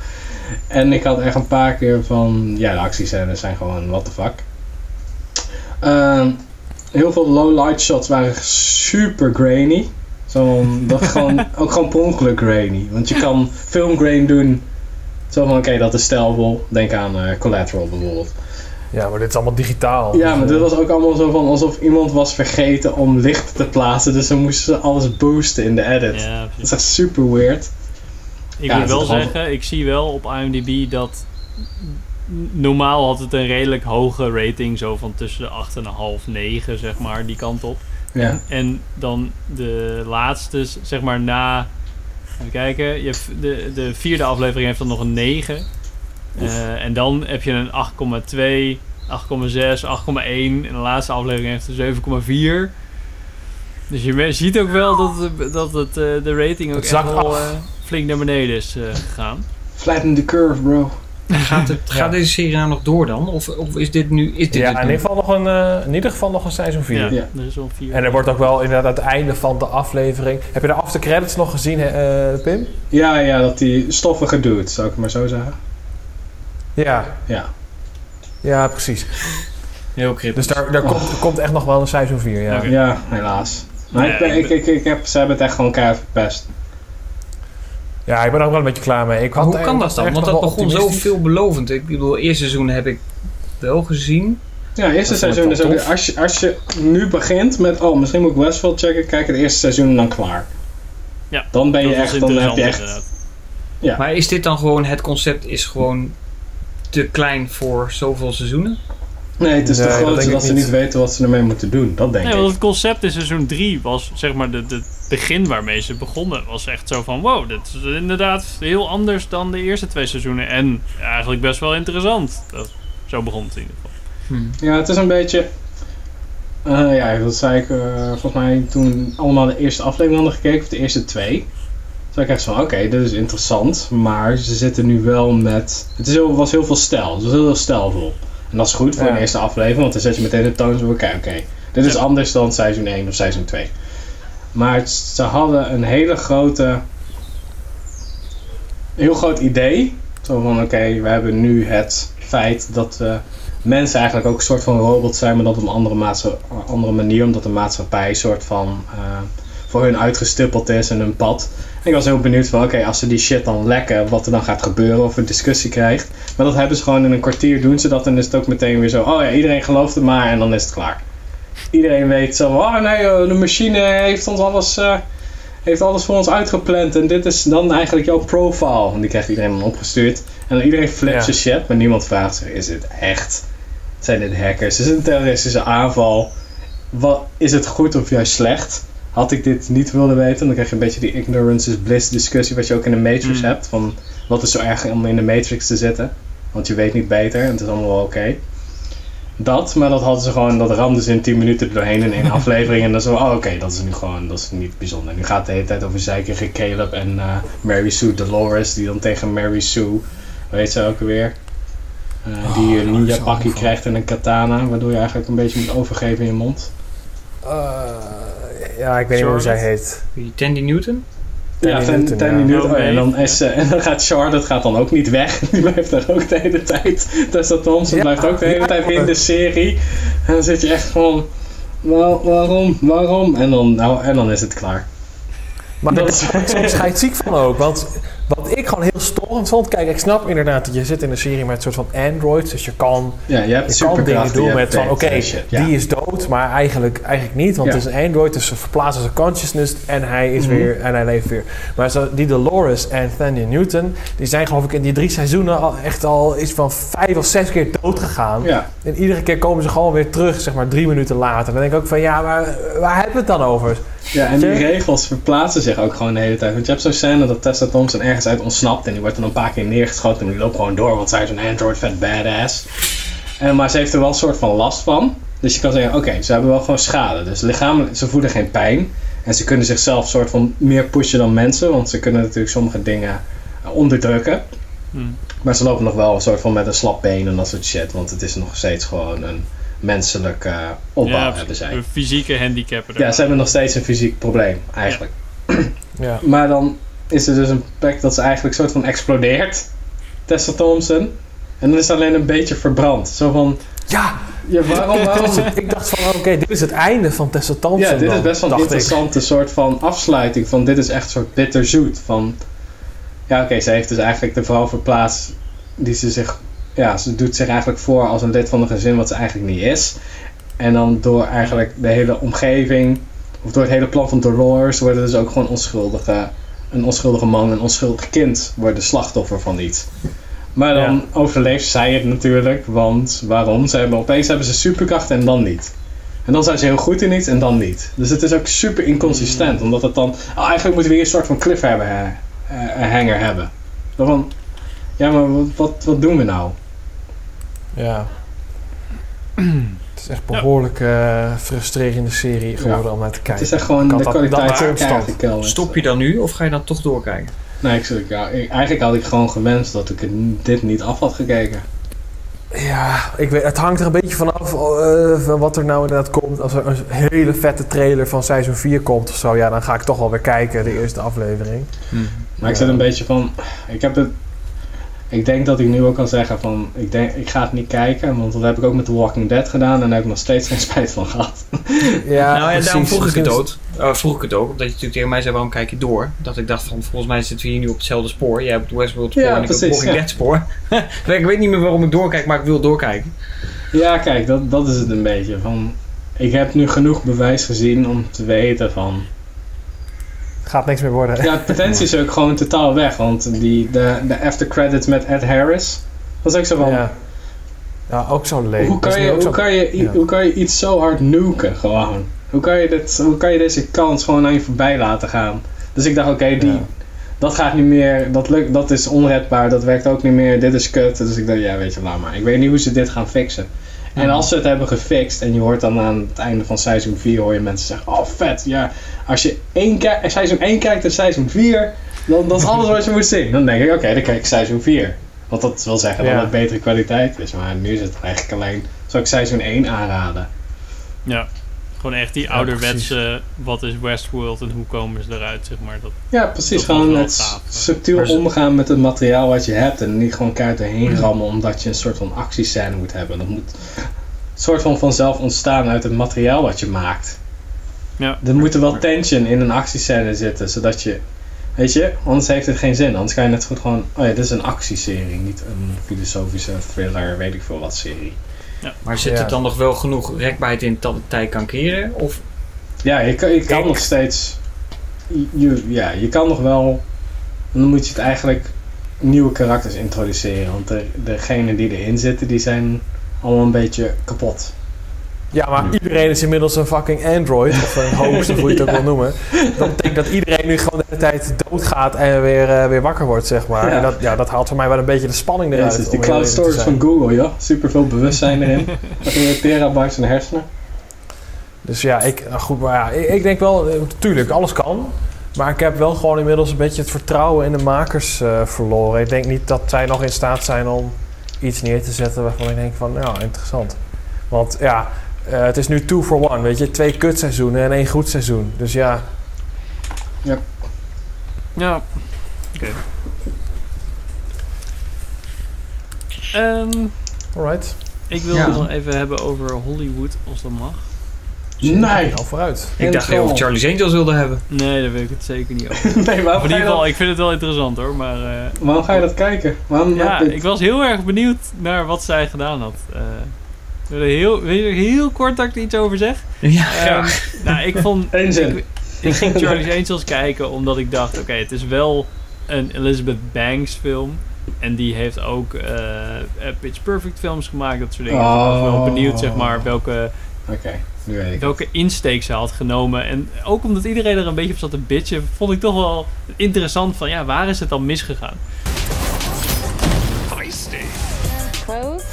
En ik had echt een paar keer van, ja, de actiescènes zijn gewoon what the fuck. Uh, heel veel low-light shots waren super grainy. Zo'n, dat gewoon, ook gewoon per ongeluk grainy. Want je kan filmgrain doen. Zo van, oké, okay, dat is stijlvol. Denk aan uh, Collateral bijvoorbeeld. Ja, maar dit is allemaal digitaal. Ja, maar dit was ook allemaal zo van alsof iemand was vergeten om licht te plaatsen. Dus dan moesten ze alles boosten in de edit. Ja, dat is echt super weird. Ik ja, moet wel zeggen, gewoon... ik zie wel op IMDb dat... Normaal had het een redelijk hoge rating. Zo van tussen de acht komma vijf en negen, zeg maar, die kant op. Ja. En dan de laatste, zeg maar na... Even kijken. Je hebt de, de vierde aflevering heeft dan nog een negen. Uh, en dan heb je een acht komma twee, acht komma zes, acht komma één. En de laatste aflevering heeft een zeven komma vier. Dus je ziet ook wel dat, het, dat het, de rating ook het echt wel uh, flink naar beneden is uh, gegaan. Flatten the curve, bro. Gaat, het, gaat ja. deze serie nou nog door dan? Of, of is dit nu... Is dit ja, in ieder, nog een, uh, in ieder geval nog een seizoen vier. Ja, ja. Er is al vier. En er wordt ook wel inderdaad aan het einde van de aflevering... Heb je de after credits nog gezien, uh, Pim? Ja, ja, dat die stoffige dude, zou ik maar zo zeggen. Ja. Ja, ja precies. Heel cryptisch. Dus daar, daar oh. komt, komt echt nog wel een seizoen vier, ja. Okay. Ja, helaas. Maar ja, ik, ik, ik, ik heb, ze hebben het echt gewoon keihard verpest. Ja, ik ben ook wel een beetje klaar mee. Ik had hoe kan dat dan? Want dat begon zo veelbelovend. Ik bedoel, eerste seizoen heb ik wel gezien. Ja, eerste seizoen is ook... Als je, als je nu begint met... Oh, misschien moet ik Westworld checken. Kijk het eerste seizoen en dan klaar. Ja. Dan ben je echt... Dan heb je echt... Ja. Maar is dit dan gewoon... Het concept is gewoon te klein voor zoveel seizoenen? Nee, het is nee, te groot dat, dat ze niet. niet weten wat ze ermee moeten doen. Dat denk nee, ik. Want het concept in seizoen drie was, zeg maar, de, de begin waarmee ze begonnen. Was echt zo van, wow, dit is inderdaad heel anders dan de eerste twee seizoenen. En eigenlijk best wel interessant. Dat, zo begon het in ieder geval. Hm. Ja, het is een beetje... Uh, ja, dat zei ik uh, volgens mij toen allemaal de eerste aflevering hadden gekeken. Of de eerste twee. Toen ik echt zo van, oké, okay, dit is interessant. Maar ze zitten nu wel met... Het is heel, was heel veel stijl. Het was heel veel stijlvol. En dat is goed voor ja. een eerste aflevering, want dan zet je meteen de toon zo, oké, oké. Dit is ja. anders dan seizoen één of seizoen twee. Maar het, ze hadden een hele grote... heel groot idee. Zo van, oké, okay, we hebben nu het feit dat uh, mensen eigenlijk ook een soort van robots zijn, maar dat op een andere, maatsa- andere manier, omdat de maatschappij een soort van... Uh, voor hun uitgestippeld is en hun pad. En ik was heel benieuwd van, oké, okay, als ze die shit dan lekken, wat er dan gaat gebeuren of een discussie krijgt. Maar dat hebben ze gewoon in een kwartier doen ze dat en is het ook meteen weer zo, oh ja, iedereen gelooft het maar en dan is het klaar. Iedereen weet zo, oh nee, de machine heeft ons alles, uh, heeft alles voor ons uitgepland en dit is dan eigenlijk jouw profile. En die krijgt iedereen dan opgestuurd. En dan iedereen flipt ja. zijn shit, maar niemand vraagt zich, is dit echt? Zijn dit hackers? Is het een terroristische aanval? Wat, is het goed of juist slecht? Had ik dit niet willen weten, dan krijg je een beetje die ignorance is bliss discussie wat je ook in de Matrix mm. hebt. Van wat is zo erg om in de Matrix te zitten? Want je weet niet beter en het is allemaal wel oké. Okay. Dat, maar dat hadden ze gewoon, dat ramden ze in tien minuten doorheen in één aflevering. En dan zo, oh oké, okay, dat is nu gewoon, dat is niet bijzonder. Nu gaat het de hele tijd over zeikige Caleb en uh, Mary Sue Dolores, die dan tegen Mary Sue, weet ze ook alweer. Uh, oh, die een ninja pakkie krijgt en een katana, waardoor je eigenlijk een beetje moet overgeven in je mond. Uh. Ja, ik weet niet hoe zij heet. Thandie Newton? Ja, Thandie ja. Newton. Oh, ja, en, dan is, uh, en dan gaat Charlotte gaat dan ook niet weg. Die blijft daar ook de hele tijd. Tessa Thompson ja. blijft ook de hele ja. tijd in de serie. En dan zit je echt van... Waar, waarom? Waarom? En dan, nou, en dan is het klaar. Maar daar is... soms ga je het ziek van ook. Want wat wat ik gewoon heel storend vond. Kijk, ik snap inderdaad dat je zit in een serie met een soort van androids. Dus je kan, ja, je hebt je kan dingen doen met van, oké, okay, ja. die is dood. Maar eigenlijk, eigenlijk niet, want ja. het is een android. Dus ze verplaatsen zijn consciousness en hij is mm-hmm. weer en hij leeft weer. Maar zo, die Dolores en Thandie Newton, die zijn geloof ik in die drie seizoenen al echt al iets van vijf of zes keer dood gegaan. Ja. En iedere keer komen ze gewoon weer terug, zeg maar drie minuten later. Dan denk ik ook van, ja, maar waar hebben we het dan over? Ja, en die regels verplaatsen zich ook gewoon de hele tijd. Want je hebt zo'n scène dat Tessa Thompson ergens uit ontsnapt en die wordt dan een paar keer neergeschoten en die loopt gewoon door, want zij is een android vet badass. En, maar ze heeft er wel een soort van last van. Dus je kan zeggen, oké, okay, ze hebben wel gewoon schade. Dus lichamelijk, ze voelen geen pijn. En ze kunnen zichzelf soort van meer pushen dan mensen, want ze kunnen natuurlijk sommige dingen onderdrukken. Hmm. Maar ze lopen nog wel een soort van met een slap been en dat soort shit, want het is nog steeds gewoon een menselijk uh, opbouw ja, hebben zij. Een fysieke handicap. Ja, ze hebben nog steeds een fysiek probleem, eigenlijk. Ja. ja. Maar dan is er dus een plek dat ze eigenlijk soort van explodeert, Tessa Thompson. En dan is ze alleen een beetje verbrand. Zo van... Ja! ja waarom, waarom? Ik dacht van, oké, okay, dit is het einde van Tessa Thompson. Ja, dit dan, is best wel een interessante ik. soort van afsluiting. Van dit is echt een soort bitterzoet. Van, ja, oké, okay, ze heeft dus eigenlijk de vrouw verplaatst die ze zich... Ja, ze doet zich eigenlijk voor als een lid van een gezin wat ze eigenlijk niet is. En dan door eigenlijk de hele omgeving, of door het hele plan van Dolores, worden dus ook gewoon onschuldige, een onschuldige man, een onschuldig kind, worden slachtoffer van iets. Maar dan ja. overleeft zij het natuurlijk, want waarom? Ze hebben, opeens hebben ze superkrachten en dan niet. En dan zijn ze heel goed in iets en dan niet. Dus het is ook super inconsistent, omdat het dan... Oh, eigenlijk moeten we hier een soort van cliffhanger hanger hebben. Dan van, ja, maar wat, wat doen we nou? Ja. Het is echt behoorlijk uh, frustrerende serie geworden ja. om naar te kijken. Het is echt gewoon kan de kwaliteit van de Stop je dan nu of ga je dan toch doorkijken? Nee, ik, ja, ik, eigenlijk had ik gewoon gewenst dat ik dit niet af had gekeken. Ja, ik weet, het hangt er een beetje vanaf uh, van wat er nou inderdaad komt. Als er een hele vette trailer van seizoen vier komt of zo, ja, dan ga ik toch wel weer kijken, de eerste aflevering. Hm. Maar ik zit een beetje van... Ik heb het... Ik denk dat ik nu ook kan zeggen van, ik, denk, ik ga het niet kijken, want dat heb ik ook met The Walking Dead gedaan en daar heb ik nog steeds geen spijt van gehad. Ja, nou ja, daarom vroeg ik het ook, uh, vroeg ik het ook, omdat je natuurlijk tegen mij zei, waarom kijk je door? Dat ik dacht van, volgens mij zitten we hier nu op hetzelfde spoor. Jij hebt het Westworld spoor ja, en ik precies, heb het Walking ja. Dead spoor. Ik weet niet meer waarom ik doorkijk, maar ik wil doorkijken. Ja, kijk, dat, dat is het een beetje. Van, ik heb nu genoeg bewijs gezien om te weten van... Gaat niks meer worden. Ja, het potentie is ook gewoon totaal weg. Want die, de, de after credits met Ed Harris. Dat is ook zo van... Ja, ja ook zo leeg. Hoe kan je, hoe zo... kan je, ja. hoe kan je iets zo hard nuken gewoon? Hoe kan je, dit, hoe kan je deze kans gewoon aan je voorbij laten gaan? Dus ik dacht, oké, okay, die ja. dat gaat niet meer. Dat, lukt, dat is onredbaar. Dat werkt ook niet meer. Dit is kut. Dus ik dacht, ja, weet je, laat maar. Ik weet niet hoe ze dit gaan fixen. En als ze het hebben gefixt en je hoort dan aan het einde van seizoen vier hoor je mensen zeggen, oh vet, ja, als je één ki- seizoen één kijkt en seizoen vier, dan dat is alles wat je moet zien. Dan denk ik, oké, okay, dan kijk ik seizoen vier. Want dat wil zeggen dat ja. het betere kwaliteit is, maar nu is het eigenlijk alleen, zou ik seizoen één aanraden. Ja, gewoon echt die ja, ouderwetse, precies. Wat is Westworld en hoe komen ze eruit, zeg maar. Dat, ja, precies, dat gewoon het gaaf, subtiel maar omgaan met het materiaal wat je hebt en niet gewoon keihard erheen rammen omdat je een soort van actiescène moet hebben. Dat moet een soort van vanzelf ontstaan uit het materiaal wat je maakt. Ja. Er moet er wel tension in een actiescène zitten, zodat je, weet je, anders heeft het geen zin. Anders kan je net goed gewoon, oh ja, dit is een actieserie, niet een filosofische thriller, weet ik veel wat serie. Ja. Maar zit er ja. dan nog wel genoeg rekbaarheid in dat het tijd kan keren? Of? Ja, je kan, je kan nog steeds... Je, ja, je kan nog wel... Dan moet je het eigenlijk nieuwe karakters introduceren. Want de, degenen die erin zitten, die zijn allemaal een beetje kapot. Ja, maar iedereen is inmiddels een fucking android. Of een hoax, of hoe je het ja. ook wil noemen. Dat betekent dat iedereen nu gewoon de hele tijd doodgaat en weer, uh, weer wakker wordt, zeg maar. Ja. En dat, ja, dat haalt voor mij wel een beetje de spanning eruit. Ja, het is die cloud storage van Google, joh. Super veel bewustzijn erin. Terabytes en hersenen. Dus ja, ik, goed, maar ja, ik, ik denk wel, tuurlijk, alles kan. Maar ik heb wel gewoon inmiddels een beetje het vertrouwen in de makers uh, verloren. Ik denk niet dat zij nog in staat zijn om iets neer te zetten waarvan ik denk van, nou, interessant. Want ja... Uh, het is nu two for one, weet je. Twee kutseizoenen en één goed seizoen. Dus ja. Ja. Ja. Oké. Okay. Um, Alright. Ik wil ja. het nog even hebben over Hollywood, als dat mag. Dus nee. Al vooruit. Ik en dacht even of Charlie's Angels wilde hebben. Nee, daar wil ik het zeker niet over. Nee, maar in ieder geval, ik vind het wel interessant hoor. Maar, uh, waarom ga je dat kijken? Waarom ja, ik was heel erg benieuwd naar wat zij gedaan had. Uh, heel, heel kort dat ik er iets over zeg. Ja, graag. Um, nou, ik vond... Eén zin. Ik, ik ging Charlie's Angels kijken omdat ik dacht... Oké, okay, het is wel een Elizabeth Banks film... En die heeft ook uh, Pitch Perfect films gemaakt, dat soort dingen. Oh. Ik was wel benieuwd, zeg maar, welke, okay, nu weet ik welke insteek ze had genomen. En ook omdat iedereen er een beetje op zat te bitchen, vond ik toch wel interessant van, ja, waar is het dan misgegaan? Feisty. Close.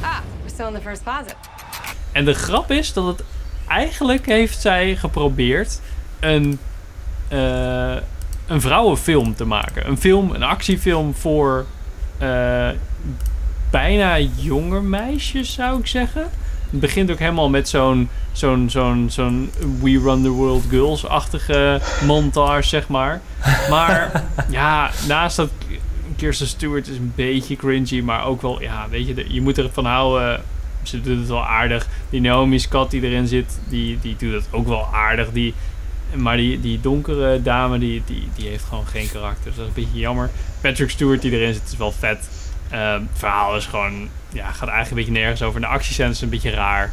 Ah, we're still in the first closet. En de grap is dat het eigenlijk heeft zij geprobeerd een... Uh, een vrouwenfilm te maken. Een film, een actiefilm voor uh, bijna jonge meisjes, zou ik zeggen. Het begint ook helemaal met zo'n zo'n zo'n zo'n We Run the World Girls-achtige montage, zeg maar. Maar ja, naast dat Kirsten Stewart is een beetje cringy, maar ook wel, ja, weet je, je moet ervan houden. Ze doet het wel aardig. Die Naomi Scott die erin zit, die, die doet het ook wel aardig. Die Maar die, die donkere dame, die, die, die heeft gewoon geen karakter. Dus dat is een beetje jammer. Patrick Stewart die erin zit, is wel vet. Uh, het verhaal is gewoon... Ja, gaat eigenlijk een beetje nergens over. En de actiescène is een beetje raar.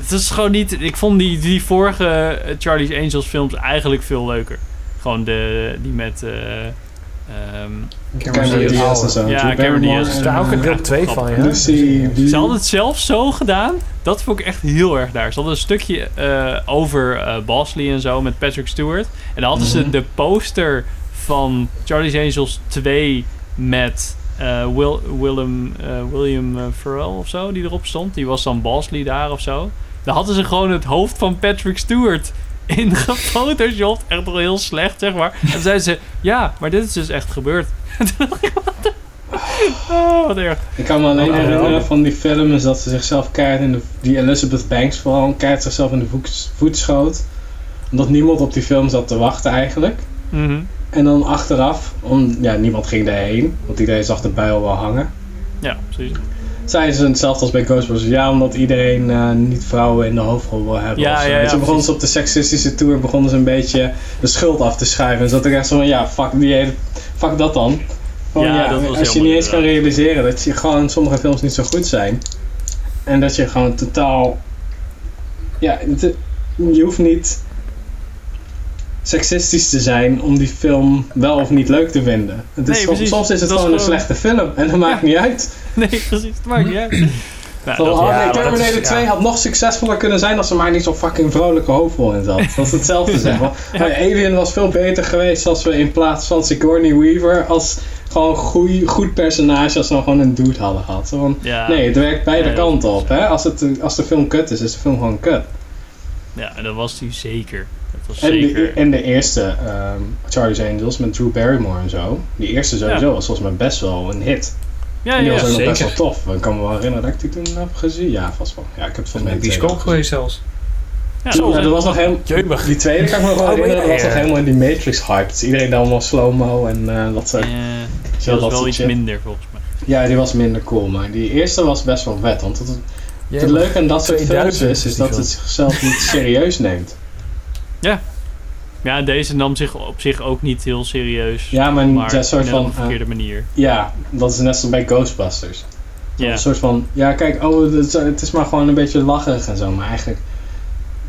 Het is gewoon niet... Ik vond die, die vorige Charlie's Angels films eigenlijk veel leuker. Gewoon de, die met... Uh, Um, Cameron Diaz en zo. Ja, Cameron Diaz. Er staan ook een deel twee van, ja. Lucy, ze hadden het zelf zo gedaan. Dat vond ik echt heel erg daar. Ze hadden een stukje uh, over uh, Bosley en zo met Patrick Stewart. En dan hadden mm-hmm. ze de poster van Charlie's Angels twee met uh, Will, Willem, uh, William uh, Ferrell of zo, die erop stond. Die was dan Bosley daar of zo. Daar hadden ze gewoon het hoofd van Patrick Stewart in gefotoshopt. Echt wel heel slecht, zeg maar. En zeiden ze, ja, maar dit is dus echt gebeurd. Oh, wat erg. Ik kan me alleen herinneren van die film is dat ze zichzelf keihard in de... Die Elizabeth Banks vooral keihard zichzelf in de voet, voet schoot. Omdat niemand op die film zat te wachten eigenlijk. Mm-hmm. En dan achteraf, om, ja, niemand ging daarheen. Want iedereen zag de buil wel hangen. Ja, precies. Zijn ze hetzelfde als bij Ghostbusters? Ja, omdat iedereen uh, niet vrouwen in de hoofdrol wil hebben. Ja, ja, ja, dus toen begonnen ze op de seksistische tour begonnen ze een beetje de schuld af te schuiven. En zat er echt zo van, ja, fuck, die hele, fuck dat dan. Van, ja, ja, dat als je niet inderdaad eens kan realiseren dat je gewoon sommige films niet zo goed zijn. En dat je gewoon totaal... Ja, te, je hoeft niet seksistisch te zijn om die film wel of niet leuk te vinden. Het is nee, soms, soms is het gewoon, gewoon een slechte film en dat maakt ja. niet uit. Nee, precies, het maakt niet uit. Nou, dat, oh, ja, nee, Terminator twee ja. had nog succesvoller kunnen zijn als ze maar niet zo'n fucking vrolijke hoofdrol in zat. Dat is hetzelfde zeg maar. Ja. Maar Alien was veel beter geweest als we in plaats van Sigourney Weaver als gewoon goeie, goed personage als we gewoon een dude hadden gehad. Zo van, ja. Nee, het werkt beide ja, kanten op. Hè? Als, het, als de film kut is, is de film gewoon kut. Ja, en dat was hij zeker. En de, en de eerste um, Charlie's Angels met Drew Barrymore en zo. Die eerste sowieso ja. was volgens mij best wel een hit. Ja, en die ja, was ook zeker. nog best wel tof. Ik kan me wel herinneren dat ik die toen heb gezien. Ja, vast wel. Ja, ik heb het van mijn bioscoop geweest zelfs. Ja, zo, ja, dat was nog helemaal... Die tweede kan ik me nog wel herinneren. Dat was nog helemaal in die Matrix hype. Dus iedereen dan allemaal slow-mo en uh, dat soort... Uh, zo, dat was wel iets minder volgens mij. Ja, die was minder cool. Maar die eerste was best wel vet. Want het, het, het leuke aan dat soort films is, is dat het zichzelf niet serieus neemt. Ja. Ja, deze nam zich op zich ook niet heel serieus. Ja, maar, maar een soort van, op een verkeerde uh, manier. Ja, dat is net zoals bij Ghostbusters. Yeah. Een soort van, ja kijk, oh, het is maar gewoon een beetje lacherig en zo. Maar eigenlijk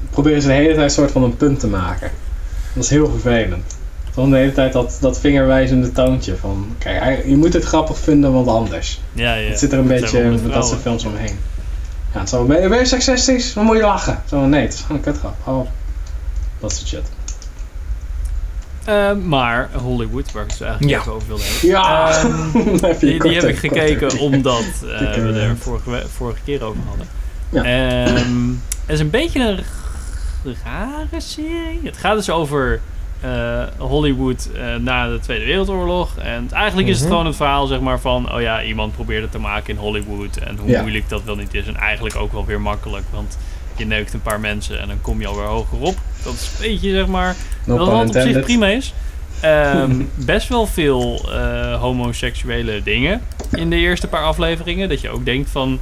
proberen ze de hele tijd een soort van een punt te maken. Dat is heel vervelend. Gewoon de hele tijd dat, dat vingerwijzende toontje van, kijk, je moet het grappig vinden, want anders. Ja, ja. Het zit er een dat beetje met dat soort films omheen. Ja, het is wel, ben je, ben je seksistisch? Dan moet je lachen. Zo, nee, het is gewoon een kutgrap. Oh. Dat soort shit. Uh, maar Hollywood, waar ik het eigenlijk ja. even over wilde hebben. Ja! Um, heb die die heb ik gekeken omdat uh, we er vorige, vorige keer over hadden. Ja. Um, het is een beetje een rare serie. Het gaat dus over uh, Hollywood uh, na de Tweede Wereldoorlog. En eigenlijk mm-hmm. is het gewoon het verhaal zeg maar, van... Oh ja, iemand probeert het te maken in Hollywood. En hoe ja. moeilijk dat wel niet is. En eigenlijk ook wel weer makkelijk. Want... Je neukt een paar mensen en dan kom je alweer hoger op. Dat is een beetje, zeg maar... No dat wat op zich prima is. Um, best wel veel uh, homoseksuele dingen in de eerste paar afleveringen. Dat je ook denkt van...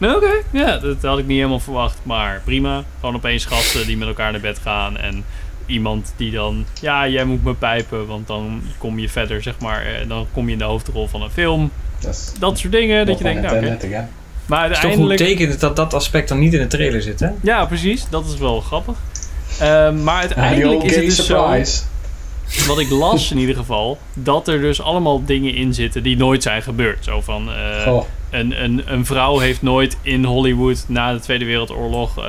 Oké, okay, ja, dat had ik niet helemaal verwacht, maar prima. Gewoon opeens gasten die met elkaar naar bed gaan en iemand die dan, ja, jij moet me pijpen, want dan kom je verder, zeg maar, dan kom je in de hoofdrol van een film. Yes. Dat soort dingen, dat je denkt, nou, okay. ja. Maar uiteindelijk... Het is toch goed tekenen dat dat aspect dan niet in de trailer zit, hè? Ja, precies, dat is wel grappig. Uh, maar uiteindelijk is het dus surprise. Zo... Wat ik las in ieder geval, dat er dus allemaal dingen in zitten die nooit zijn gebeurd. Zo van, uh, oh. een, een, een vrouw heeft nooit in Hollywood na de Tweede Wereldoorlog uh,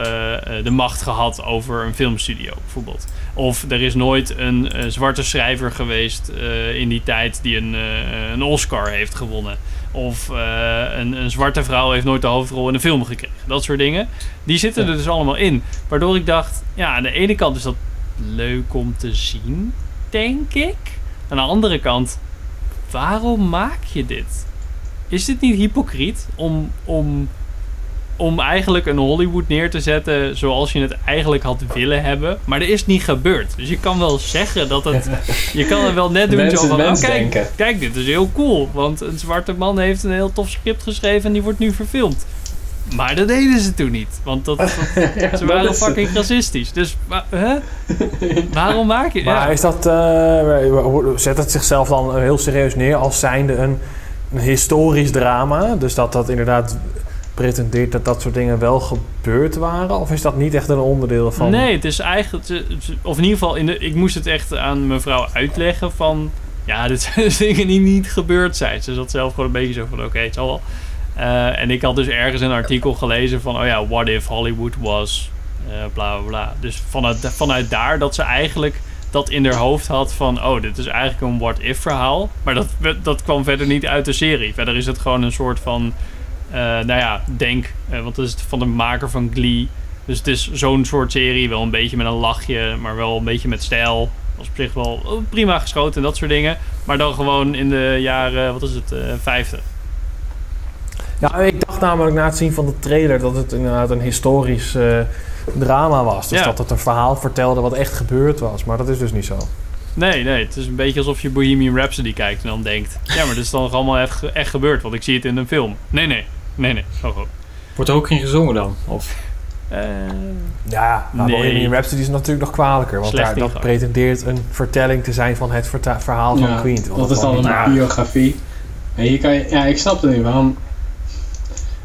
de macht gehad over een filmstudio, bijvoorbeeld. Of er is nooit een uh, zwarte schrijver geweest uh, in die tijd die een, uh, een Oscar heeft gewonnen. Of uh, een, een zwarte vrouw heeft nooit de hoofdrol in een film gekregen. Dat soort dingen. Die zitten ja. er dus allemaal in. Waardoor ik dacht, ja, aan de ene kant is dat leuk om te zien, denk ik. Aan de andere kant, waarom maak je dit? Is dit niet hypocriet om, om, om eigenlijk een Hollywood neer te zetten zoals je het eigenlijk had willen hebben? Maar er is niet gebeurd. Dus je kan wel zeggen dat het... Je kan het wel net doen zo van... Oh, kijk, kijk, dit is heel cool. Want een zwarte man heeft een heel tof script geschreven en die wordt nu verfilmd. Maar dat deden ze toen niet. Want dat, dat, ja, ze waren fucking het. racistisch. Dus maar, hè? waarom maak je... Maar ja. is dat... Uh, zet het zichzelf dan heel serieus neer als zijnde een, een historisch drama? Dus dat dat inderdaad pretendeert dat dat soort dingen wel gebeurd waren? Of is dat niet echt een onderdeel van... Nee, het is eigenlijk... Of in ieder geval... In de, ik moest het echt aan mevrouw uitleggen van... Ja, dit zijn dingen die niet gebeurd zijn. Ze zat zelf gewoon een beetje zo van... Oké, okay, het zal wel... Uh, en ik had dus ergens een artikel gelezen van... oh ja, what if Hollywood was... Uh, bla, bla, bla. Dus vanuit, vanuit daar dat ze eigenlijk dat in haar hoofd had van... oh, dit is eigenlijk een what if verhaal. Maar dat, dat kwam verder niet uit de serie. Verder is het gewoon een soort van... Uh, nou ja, denk... Uh, want dat is van de maker van Glee. Dus het is zo'n soort serie. Wel een beetje met een lachje, maar wel een beetje met stijl. Was op zich wel oh, prima geschoten en dat soort dingen. Maar dan gewoon in de jaren... wat is het? Uh, vijftig. Ja, ik dacht namelijk na het zien van de trailer dat het inderdaad een historisch uh, drama was. Dus ja. dat het een verhaal vertelde wat echt gebeurd was. Maar dat is dus niet zo. Nee, nee. Het is een beetje alsof je Bohemian Rhapsody kijkt en dan denkt... ja, maar dit is dan allemaal echt, echt gebeurd, want ik zie het in een film. Nee, nee. Nee, nee. Oh, oh. Wordt er ook geen gezongen dan? Of? Uh, ja, nou, nee. Bohemian Rhapsody is natuurlijk nog kwalijker. Want daar, dat pretendeert een vertelling te zijn van het verta- verhaal ja, van Queen. Dat, dat is dan een raar. biografie. En hier kan je, ja, ik snap het niet. Waarom...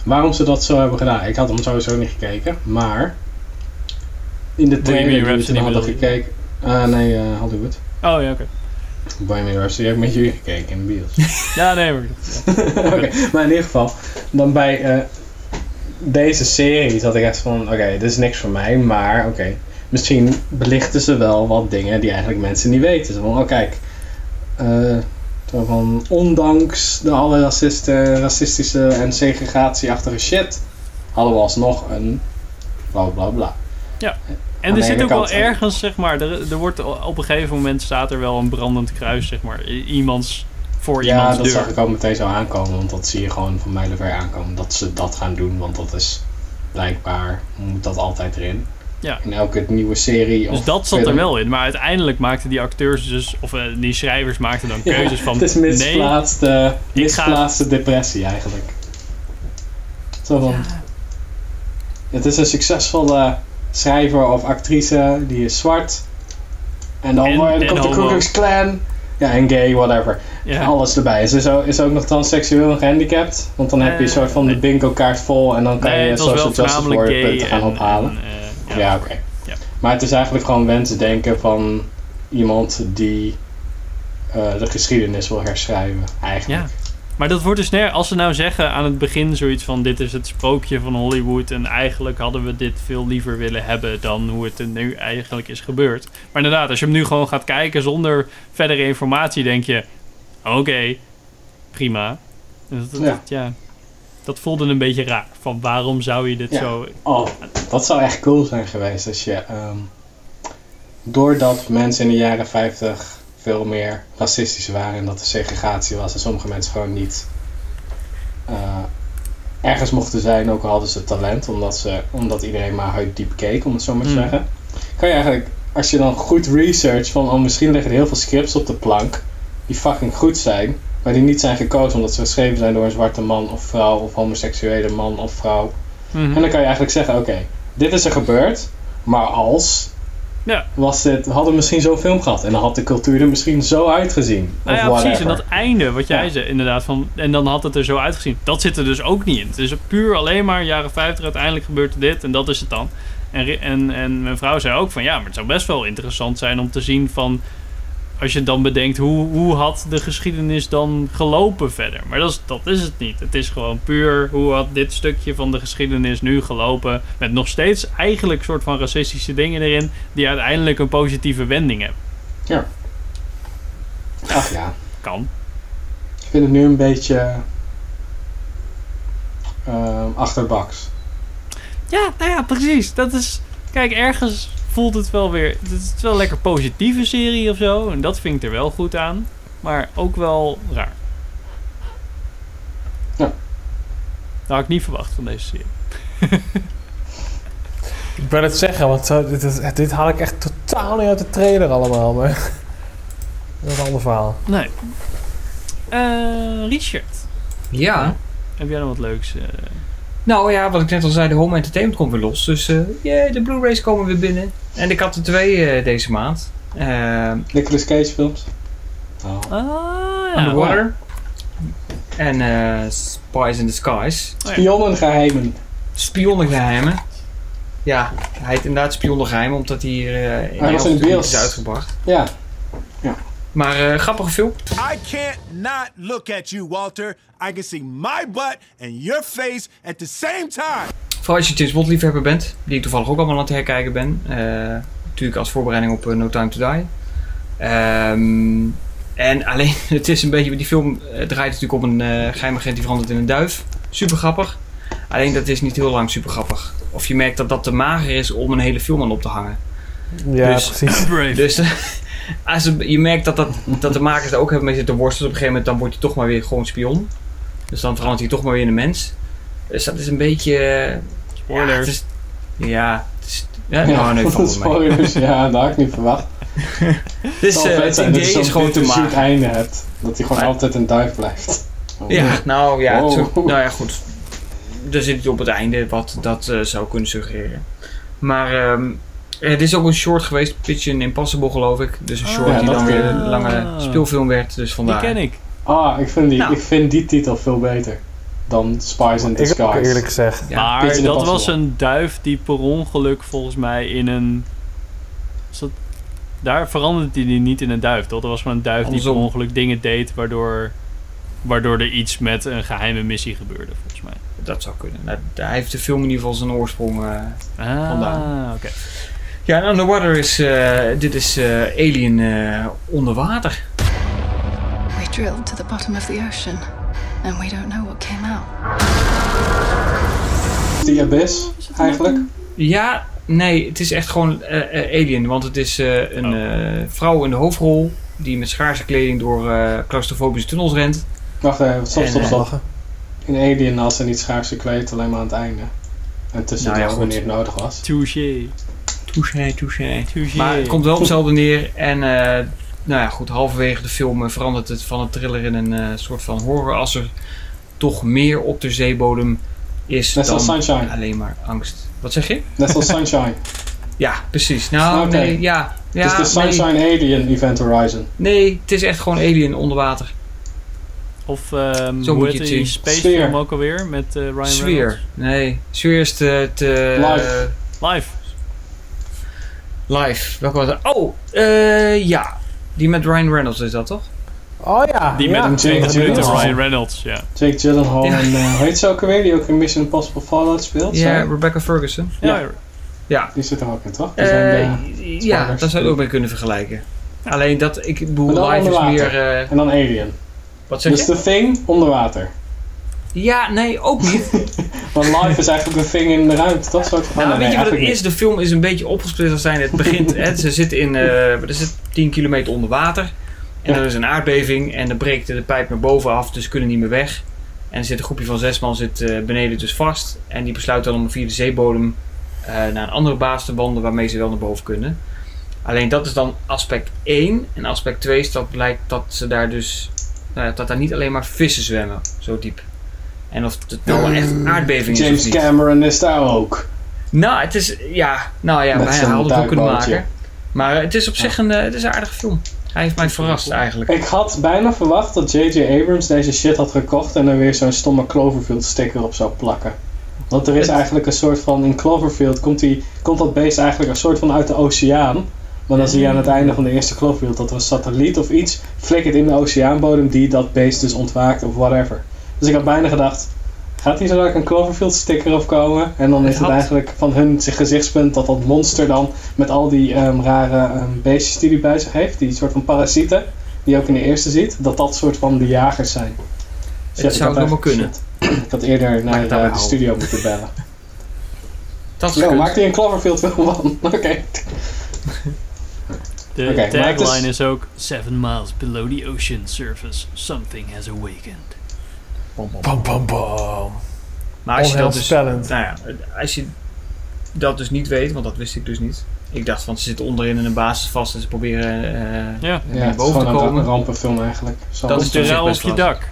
Waarom ze dat zo hebben gedaan? Ik had hem sowieso niet gekeken, maar in de trailer die ze hadden gekeken. Ah uh, nee, uh, Hollywood. Oh ja, oké. Okay. Bohemian Rhapsody heb ik met jullie gekeken in de bios. ja, nee, maar. Ja. oké, okay. Maar in ieder geval, dan bij uh, deze serie zat ik echt van, oké, okay, dit is niks voor mij, maar oké, okay, misschien belichten ze wel wat dingen die eigenlijk mensen niet weten. Zo van, oh kijk, uh, van ondanks de alle racisten, racistische en segregatieachtige shit hadden we alsnog een bla bla bla. Ja, en aan er zit ook wel ergens, zeg maar, er, er wordt op een gegeven moment staat er wel een brandend kruis, zeg maar, iemands voor ja, iemands deur. Ja, dat zag ik ook meteen zo aankomen, want dat zie je gewoon van mijlenver aankomen dat ze dat gaan doen, want dat is blijkbaar, moet dat altijd erin. Ja. In elke nieuwe serie. Dus of dat zat film. Er wel in. Maar uiteindelijk maakten die acteurs dus... Of uh, die schrijvers maakten dan keuzes ja, van... Het is misplaatste, nee, misplaatste ga... depressie eigenlijk. Zo van... Ja. Het is een succesvolle schrijver of actrice. Die is zwart. En dan komt de Ku Klux Klan. Ja, en gay, whatever. Ja. Alles erbij. Is er is ook nog transseksueel gehandicapt. Want dan nee, heb je een soort van nee. de bingo kaart vol. En dan kan nee, je social justice warrior punten gaan en, ophalen. En, uh, Ja, ja oké. Okay. Ja. Maar het is eigenlijk gewoon wensen denken van iemand die uh, de geschiedenis wil herschrijven, eigenlijk. Ja. Maar dat wordt dus nergens. Als ze nou zeggen aan het begin zoiets van dit is het sprookje van Hollywood en eigenlijk hadden we dit veel liever willen hebben dan hoe het er nu eigenlijk is gebeurd. Maar inderdaad, als je hem nu gewoon gaat kijken zonder verdere informatie, denk je, oké, okay, prima. Dat, dat, ja. Dat, ja. Dat voelde een beetje raar. Van waarom zou je dit ja. zo... Oh, dat zou echt cool zijn geweest. Als je... Um, doordat mensen in de jaren vijftig veel meer racistisch waren. En dat er segregatie was. En sommige mensen gewoon niet... Uh, ergens mochten zijn. Ook al hadden ze talent. Omdat, ze, omdat iedereen maar huiddiep keek. Om het zo maar te mm. zeggen. Kan je eigenlijk... Als je dan goed research van... Oh, misschien liggen er heel veel scripts op de plank. die fucking goed zijn, maar die niet zijn gekozen omdat ze geschreven zijn door een zwarte man of vrouw of homoseksuele man of vrouw. Mm-hmm. En dan kan je eigenlijk zeggen, oké, okay, dit is er gebeurd, maar als... Ja. Was dit, hadden we misschien zo'n film gehad. En dan had de cultuur er misschien zo uitgezien. Nou ja, whatever. Precies. En dat einde, wat jij ja. zei, inderdaad. Van, en dan had het er zo uitgezien. Dat zit er dus ook niet in. Het is puur alleen maar jaren vijftig. Uiteindelijk gebeurt er dit en dat is het dan. En, en, en mijn vrouw zei ook van... Ja, maar het zou best wel interessant zijn om te zien van... Als je dan bedenkt, hoe, hoe had de geschiedenis dan gelopen verder? Maar dat is, dat is het niet. Het is gewoon puur, hoe had dit stukje van de geschiedenis nu gelopen? Met nog steeds eigenlijk soort van racistische dingen erin... die uiteindelijk een positieve wending hebben. Ja. Ach ja. Kan. Ik vind het nu een beetje... Uh, achterbaks. Ja, nou ja, precies. Dat is... Kijk, ergens... voelt het wel weer... Het is wel een lekker positieve serie of zo. En dat vind ik er wel goed aan. Maar ook wel raar. Ja. Dat had ik niet verwacht van deze serie. Ik wil het zeggen, want zo, dit, dit haal ik echt totaal niet uit de trailer allemaal. Maar dat is een ander verhaal. Nee. Uh, Richard. Ja? Heb jij nog wat leuks... Uh, Nou ja, wat ik net al zei, de home entertainment komt weer los. Dus uh, yeah, de Blu-rays komen weer binnen. En de katten twee uh, deze maand. Uh, Nicolas Cage films. Oh. Ah, ja. Underwater. En uh, Spies in the Skies. Oh, ja. Spionnengeheimen. Spionnengeheimen. Ja, hij heet inderdaad Spionnengeheimen, omdat hij uh, in Nederland is uitgebracht. Ja. ja. Maar uh, grappige film. I can't not look at you, Walter. I can see my butt and your face at the same time. Vooral als je James Bond liefhebber bent, die ik toevallig ook allemaal aan het herkijken ben. Uh, natuurlijk als voorbereiding op uh, No Time to Die. Um, en alleen, het is een beetje, die film uh, draait natuurlijk om een uh, geheimagent die verandert in een duif. Super grappig. Alleen dat is niet heel lang super grappig. Of je merkt dat dat te mager is om een hele film aan op te hangen. Ja, dus, precies. Dus... Uh, Als het, je merkt dat, dat, dat de makers daar ook hebben mee zitten worstelen. Dus op een gegeven moment dan word je toch maar weer gewoon spion. Dus dan verandert hij toch maar weer in een mens. Dus dat is een beetje... Uh, spoilers. Ja, het is, ja, het is, ja, ja nou, nee, spoilers, mij. Ja, dat had ik niet verwacht. Dus, uh, het idee dus is gewoon te maken. Als je het einde hebt, dat hij gewoon maar, altijd een duif blijft. Oh. Ja, nou ja, wow. zo, nou ja, goed. Daar zit hij op het einde wat dat uh, zou kunnen suggereren. Maar... Um, Het uh, is ook een short geweest, Pitchen Impossible geloof ik. Dus een short oh, ja, die dan weer een lange speelfilm werd. Dus vandaar. Die ken ik. Ah, ik vind die, nou. ik vind die titel veel beter dan Spies in the Skies. Ook eerlijk gezegd. Ja. Maar Pitch dat was een duif die per ongeluk volgens mij in een... Dat... Daar veranderde hij die niet in een duif, toch? Dat was gewoon een duif Andersom. die per ongeluk dingen deed waardoor... waardoor er iets met een geheime missie gebeurde, volgens mij. Dat zou kunnen. Nou, hij heeft de film in ieder geval zijn oorsprong uh, ah, vandaan. Ah, oké. Okay. Ja, en Underwater is, uh, dit is uh, Alien uh, onder water. We drilled to the bottom of the ocean and we don't know what came out. The Abyss, eigenlijk? Ja, nee, het is echt gewoon uh, uh, Alien, want het is uh, een oh. uh, vrouw in de hoofdrol die met schaarse kleding door uh, claustrofobische tunnels rent. Wacht even, stop, stop, stop. In Alien had ze niet schaarse kleed, alleen maar aan het einde. En tussen nou, ja, wanneer het nodig was. Touché. Touché, touché. touché. Maar het komt wel op hetzelfde neer. En uh, nou ja, goed, halverwege de film verandert het van een thriller in een uh, soort van horror. Als er toch meer op de zeebodem is Net dan sunshine. alleen maar angst. Wat zeg je? Net als Sunshine. Ja, precies. Nou, okay. nee, ja. ja. Het is de Sunshine nee. Alien Event Horizon. Nee, het is echt gewoon Alien onder water. Of um, Zo hoe heet die spacefilm ook alweer met uh, Ryan Reynolds? Sphere. Nee, Sphere is te... te Live. Uh, Live. Live, welke was dat? Oh, uh, ja. Die met Ryan Reynolds is dat toch? Oh ja. Die ja. met Jake Gyllenhaal. Ryan Reynolds, ja. Jake Gyllenhaal ja. en uh, hoe heet ze ook alweer? Die ook in Mission Impossible Fallout speelt. Ja, yeah, Rebecca Ferguson. Ja. ja. ja. Die zit er ook in, toch? Uh, zijn, uh, ja, daar zou je ook mee kunnen vergelijken. Ja. Alleen dat, ik bedoel, Live is meer... Uh, en dan Alien. Wat zeg dus je? Dus The Thing onder water. Ja, nee, ook niet. Want Live is eigenlijk een thing in de ruimte, toch? Soort van nou, weet je wat het is? De film is een beetje opgesplitst als zijn. Het begint, hè, ze zit in, uh, er zit tien kilometer onder water. En ja. er is een aardbeving en dan breekt de pijp naar boven af, dus ze kunnen niet meer weg. En er zit een groepje van zes man zit uh, beneden dus vast. En die besluit dan om via de zeebodem uh, naar een andere baas te wandelen waarmee ze wel naar boven kunnen. Alleen dat is dan aspect één. En aspect twee is dat blijkt dat ze daar dus... Nou ja, dat daar niet alleen maar vissen zwemmen. Zo diep. En of het nou um, echt aardbeving is. James Cameron is daar ook. Nou, het is... Ja, nou ja, wij hadden het ook kunnen maken. Maar het is op zich een, het is een aardige film. Hij heeft mij verrast eigenlijk. Ik had bijna verwacht dat J J Abrams deze shit had gekocht en er weer zo'n stomme Cloverfield sticker op zou plakken. Want er is eigenlijk een soort van... In Cloverfield komt, die, komt dat beest eigenlijk een soort van uit de oceaan. Maar dan zie je aan het einde van de eerste Cloverfield dat er een satelliet of iets flikkert in de oceaanbodem die dat beest dus ontwaakt of whatever. Dus ik had bijna gedacht, gaat hier zo een Cloverfield sticker opkomen? En dan is het eigenlijk van hun gezichtspunt dat dat monster dan met al die um, rare um, beestjes die hij bij zich heeft, die soort van parasieten, die je ook in de eerste ziet, dat dat soort van de jagers zijn. Dus het ja, zou nog wel kunnen. Ik had eerder naar de, uh, de studio moeten bellen. Dat is goed. Maakt hij een Cloverfield wel van? Oké. Okay. De okay, tagline is ook seven miles below the ocean surface, something has awakened. Bom, bom, bom. Bom, bom. Maar als je, dat dus, nou ja, als je dat dus niet weet, want dat wist ik dus niet. Ik dacht van ze zitten onderin in een basis vast en ze proberen uh, ja. Ja, boven te komen. Een rampenfilm eigenlijk. Zo dat is de rauw op je dak.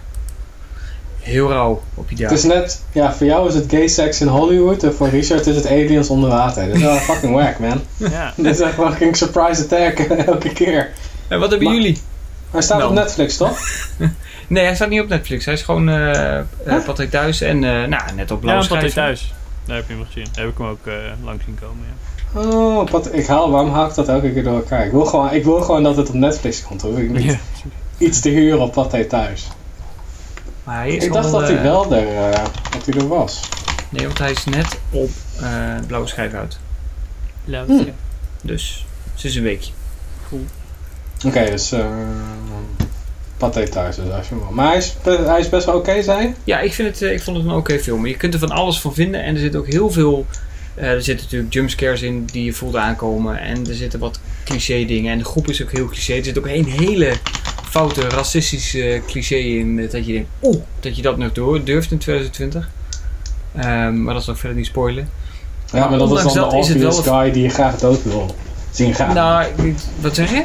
Heel rauw op je dak. Het is net, ja, voor jou is het gay sex in Hollywood en voor Richard is het aliens onder water. Dat is wel fucking whack, man. Ja. Dit is echt fucking surprise attack elke keer. En wat hebben maar, jullie? Hij staat nou. op Netflix, toch? Nee, hij staat niet op Netflix. Hij is gewoon uh, huh? Patrick Thuis en uh, nou, net op blauw schrijven. Ja, Patrick Thuis. Daar heb je hem gezien. Daar heb ik hem ook uh, lang zien komen, ja. Oh, Pat, ik haal, waarom haal ik dat elke keer door elkaar? Ik wil gewoon, ik wil gewoon dat het op Netflix komt, hoor. Ik moet yeah. iets te huren op Patrick Thuis. Maar hij is ik dacht al, dat hij wel er, uh, dat hij er was. Nee, want hij is net op uh, blauwe schijf uit. Blauwe schijf. Hmm. Dus, het is een weekje. Cool. Oké, okay, dus... Uh, Pathé Thuis is als je wil. Maar hij is, hij is best wel oké, okay, zei je? Ja, ik, vind het, ik vond het een oké okay film. Je kunt er van alles van vinden en er zit ook heel veel... Uh, er zitten natuurlijk jumpscares in die je voelt aankomen. En er zitten wat cliché dingen. En de groep is ook heel cliché. Er zit ook een hele... foute, racistische cliché in dat je denkt, oeh, dat je dat nog door durft in twintig twintig. Um, maar dat zal ik verder niet spoilen. Ja, maar, maar dat is dan dat de obvious guy het... die je graag dood wil zien gaan. Nou, wat zeg je?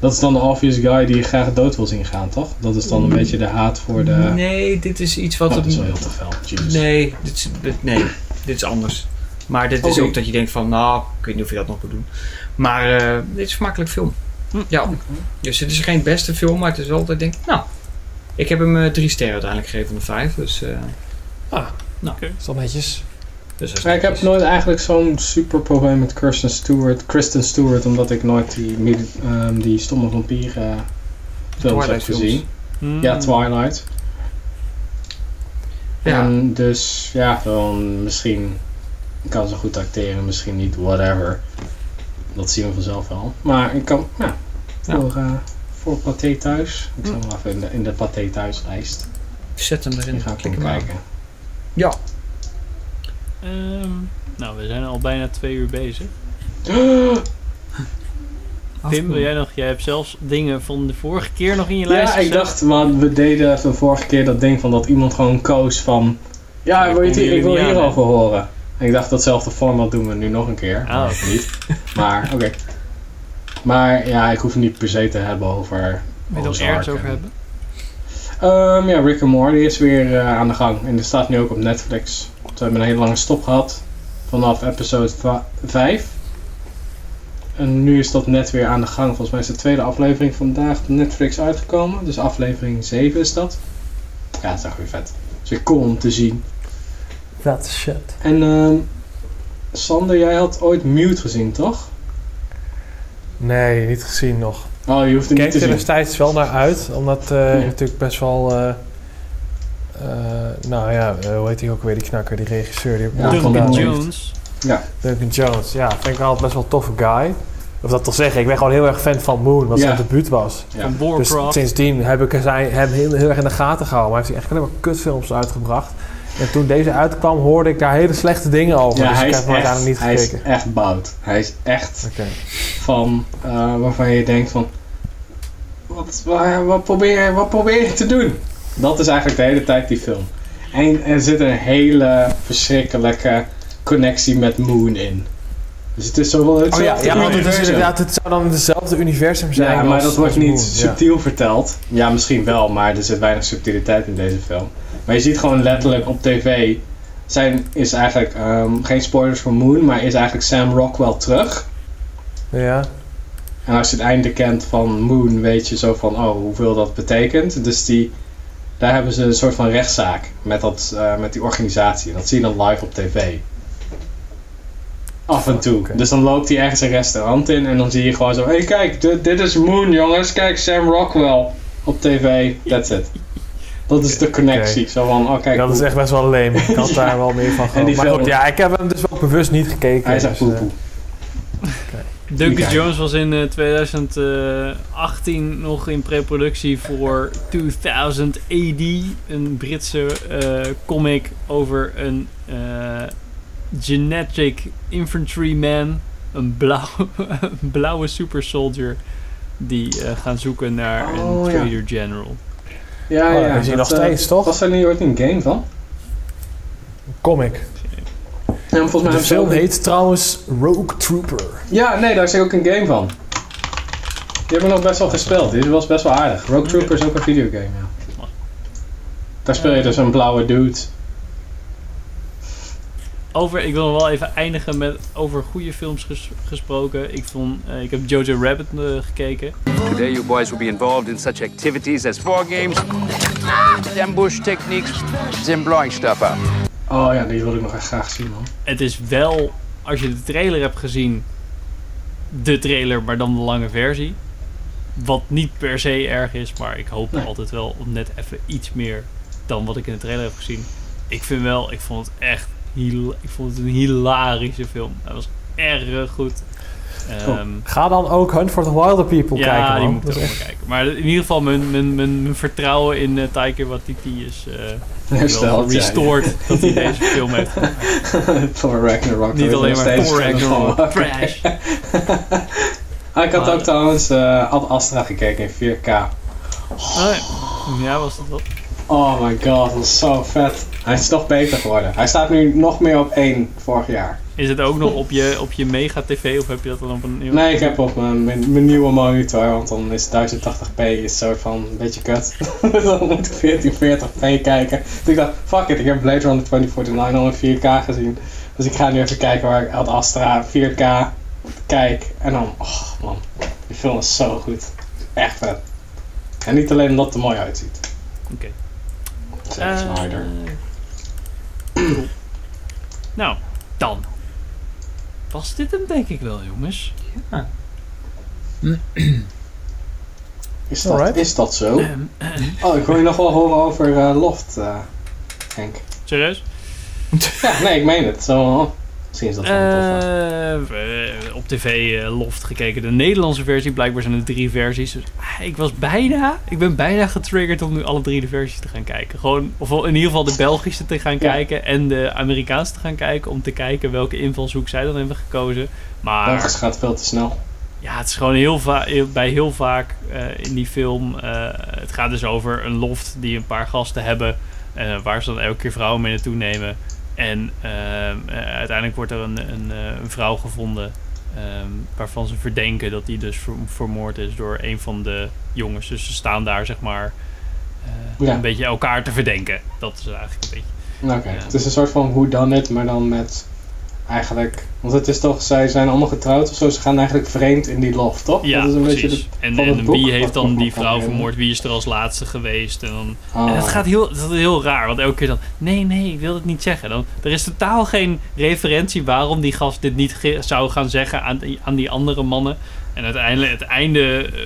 Dat is dan de obvious guy die je graag dood wil zien gaan, toch? Dat is dan een mm. beetje de haat voor de... Nee, dit is iets wat... Nou, dat is wel heel te fel, Jesus. Nee, dit is, dit, nee, dit is anders. Maar dit okay. is ook dat je denkt van, nou, ik weet niet of je dat nog moet doen. Maar uh, dit is een makkelijk film. Ja, dus het is geen beste film, maar het is wel dat ik denk, nou, ik heb hem uh, drie sterren uiteindelijk gegeven van de vijf, dus uh, ah, nou, okay. is dat netjes. Dus ja, ik heb nooit eigenlijk zo'n super probleem met Kristen Stewart, Kristen Stewart, omdat ik nooit die, um, die stomme vampieren films heb gezien. Mm. Ja, Twilight. Ja. En dus, ja, dan misschien kan ze goed acteren, misschien niet, whatever. Dat zien we vanzelf wel. Maar ik kan, ja, voor, ja. Uh, voor Pathé Thuis. Ik zal hem even in de, in de Pathé Thuis lijst. Zet hem erin. Ga ik hem kijken. Ja. Um, nou, we zijn al bijna twee uur bezig. Pim, wil jij nog? Jij hebt zelfs dingen van de vorige keer nog in je ja, lijst gezet. Ja, ik dacht, want we deden de vorige keer dat ding van dat iemand gewoon koos van... Ja, ja ik, weet je, ik wil hierover horen. Ik dacht, datzelfde format doen we nu nog een keer. Oh. Maar niet. Maar, oké. Okay. Maar, ja, ik hoef het niet per se te hebben over... Wil je het ergens over hebben? Um, ja, Rick and Morty is weer uh, aan de gang. En dat staat nu ook op Netflix. Ze hebben een hele lange stop gehad. Vanaf episode vijf. En nu is dat net weer aan de gang. Volgens mij is de tweede aflevering vandaag op Netflix uitgekomen. Dus aflevering zeven is dat. Ja, dat is echt weer vet. Het is weer cool om te zien. What the shit. En uh, Sander, jij had ooit Mute gezien, toch? Nee, niet gezien nog. Oh, je hoeft het niet te zien. Ik kijk er destijds wel naar uit, omdat uh, nee. natuurlijk best wel... Uh, uh, nou ja, uh, hoe heet hij ook weer, die knakker, die regisseur? Die ja, Duncan Jones. Ja. Duncan Jones, ja. Vind ik altijd best wel een toffe guy. Of dat toch zeggen, ik ben gewoon heel erg fan van Moon, wat zijn ja. debuut was. Ja. Van dus sindsdien heb ik zijn, hem heel, heel erg in de gaten gehouden. Maar hij heeft echt alleen maar kutfilms uitgebracht. En toen deze uitkwam, hoorde ik daar hele slechte dingen over. Ja, dus hij ik heb hem uiteindelijk niet gekeken. Hij is echt bout. Hij is echt okay. van uh, waarvan je denkt van... Wat, wat, wat, probeer, wat probeer je te doen? Dat is eigenlijk de hele tijd die film. En er zit een hele verschrikkelijke connectie met Moon in. Dus het is zoveel hetzelfde. Oh ja, ja, want het is inderdaad, het zou dan hetzelfde universum zijn. Ja, maar als, dat wordt niet Moon, subtiel ja. verteld. Ja, misschien wel, maar er zit weinig subtiliteit in deze film. Maar je ziet gewoon letterlijk op tv, zijn, is eigenlijk, um, geen spoilers voor Moon, maar is eigenlijk Sam Rockwell terug. Ja. En als je het einde kent van Moon, weet je zo van, oh, hoeveel dat betekent. Dus die, daar hebben ze een soort van rechtszaak met, dat, uh, met die organisatie. En dat zie je dan live op tv. Af en toe. Oh, okay. Dus dan loopt hij ergens een restaurant in en dan zie je gewoon zo, hé hey, kijk, dit, dit is Moon, jongens. Kijk, Sam Rockwell op tv. That's it. Dat is de connectie. Okay. Zo van, oh, kijk, dat poep is echt best wel lame. Ik had ja. daar wel meer van gehad. Maar goed, ja, ik heb hem dus wel bewust niet gekeken. Hij is echt dus, poepoe. Uh, okay. Duncan Jones was in uh, twintig achttien nog in preproductie voor two thousand A D, een Britse uh, comic over een uh, genetic infantryman, een blauwe, blauwe super soldier die uh, gaan zoeken naar oh, een trader ja. general. Ja, oh, ja, dat is nog steeds uh, toch? Was er niet ooit een game van? Een comic. Ja, volgens mij de film heet een... trouwens Rogue Trooper. Ja, nee, daar is ook een game van. Die hebben we nog best wel gespeeld. Dit was best wel aardig. Rogue Trooper is ook een videogame, ja. Daar speel je dus een blauwe dude. Over, ik wil nog wel even eindigen met over goede films ges- gesproken. Ik, vond, uh, ik heb Jojo Rabbit uh, gekeken. Today you boys will be involved in such activities as war games, ah! ambush techniques, and blowing stuff up. Oh ja, die wil ik nog echt graag zien, man. Het is wel, als je de trailer hebt gezien, de trailer, maar dan de lange versie. Wat niet per se erg is, maar ik hoop nee. altijd wel op net even iets meer dan wat ik in de trailer heb gezien. Ik vind wel, ik vond het echt, ik vond het een hilarische film. Hij was erg goed. Um, Ga dan ook Hunt for the Wilder People ja, kijken, man. Ja, die moet ik ook kijken. Maar in ieder geval, mijn, mijn, mijn, mijn vertrouwen in uh, Taika Waititi is uh, hersteld, restored ja, ja. dat hij ja. deze film heeft gemaakt. Thor Ragnarok. Niet alleen maar Thor Ragnarok. Trash. Ik had maar, ook trouwens uh, Ad Astra gekeken in four K. Oh, ja, was dat wel. Oh my god, dat is zo vet. Hij is nog beter geworden. Hij staat nu nog meer op één vorig jaar. Is het ook nog op je, op je mega tv of heb je dat dan op een nieuwe? Nee, ik heb op mijn, mijn, mijn nieuwe monitor, want dan is ten tachtig p is zo van een beetje kut. Dan moet ik fourteen forty p kijken. Dus ik dacht, fuck it, ik heb Blade Runner twenty forty-nine al in four K gezien. Dus ik ga nu even kijken waar ik Ad Astra four K kijk. En dan, oh man, die film is zo goed. Echt vet. En niet alleen omdat het er mooi uitziet. Oké. Okay. Zack Snyder. Uh, nou, dan was dit hem denk ik wel, jongens. Ja. Is dat, is dat zo? Um, uh. Oh, ik wil je nog wel horen over uh, Loft, uh, Henk. Serieus? Ja, nee, ik meen het. Zo, misschien is dat wel uh, tof. Uh, op tv uh, Loft gekeken, de Nederlandse versie. Blijkbaar zijn er drie versies. Dus ah, ik was bijna, ik ben bijna getriggerd om nu alle drie de versies te gaan kijken. Gewoon, of in ieder geval de Belgische te gaan ja. kijken en de Amerikaanse te gaan kijken. Om te kijken welke invalshoek zij dan hebben gekozen. Maar Belgisch gaat veel te snel. Ja, het is gewoon heel va- bij heel vaak uh, in die film. Uh, het gaat dus over een loft die een paar gasten hebben. Uh, waar ze dan elke keer vrouwen mee naartoe nemen. En uh, uh, uiteindelijk wordt er een, een, uh, een vrouw gevonden um, waarvan ze verdenken dat die dus ver- vermoord is door een van de jongens. Dus ze staan daar zeg maar uh, ja. een beetje elkaar te verdenken. Dat is eigenlijk een beetje... Oké, okay. uh, het is een soort van whodunit, maar dan met eigenlijk... Want het is toch, zij zijn allemaal getrouwd of zo, ze gaan eigenlijk vreemd in die loft, toch? Ja, dat is een precies. Beetje de, en, en wie heeft dan die vrouw vermoord? Wie is er als laatste geweest? En, dan, oh. en het gaat heel, dat is heel raar, want elke keer dan... Nee, nee, ik wil het niet zeggen. Dan, er is totaal geen referentie waarom die gast dit niet ge- zou gaan zeggen aan die, aan die andere mannen. En uiteindelijk het einde, uh,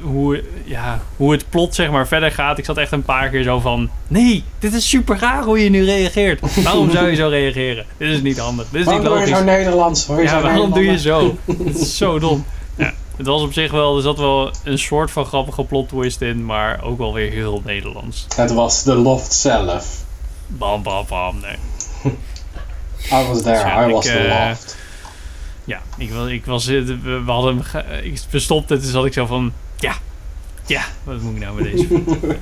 hoe, ja, hoe het plot zeg maar verder gaat. Ik zat echt een paar keer zo van... Nee, dit is super raar hoe je nu reageert. Waarom zou je zo reageren? Dit is niet handig. Dit is waarom niet logisch. Waarom doe je zo Nederlands? Hoor je ja, zo waarom Nederlands? Doe je zo? Het is zo dom. Ja, het was op zich wel... Er zat wel een soort van grappige plot twist in. Maar ook wel weer heel Nederlands. Het was de loft zelf. Bam, bam, bam. Nee. I was there. Dus ja, I was ik, the loft. Uh, Ja, ik was, ik was, we hadden hem, ge- ik bestopte het, dus had ik zo van, ja, ja, wat moet ik nou met deze film? Ja.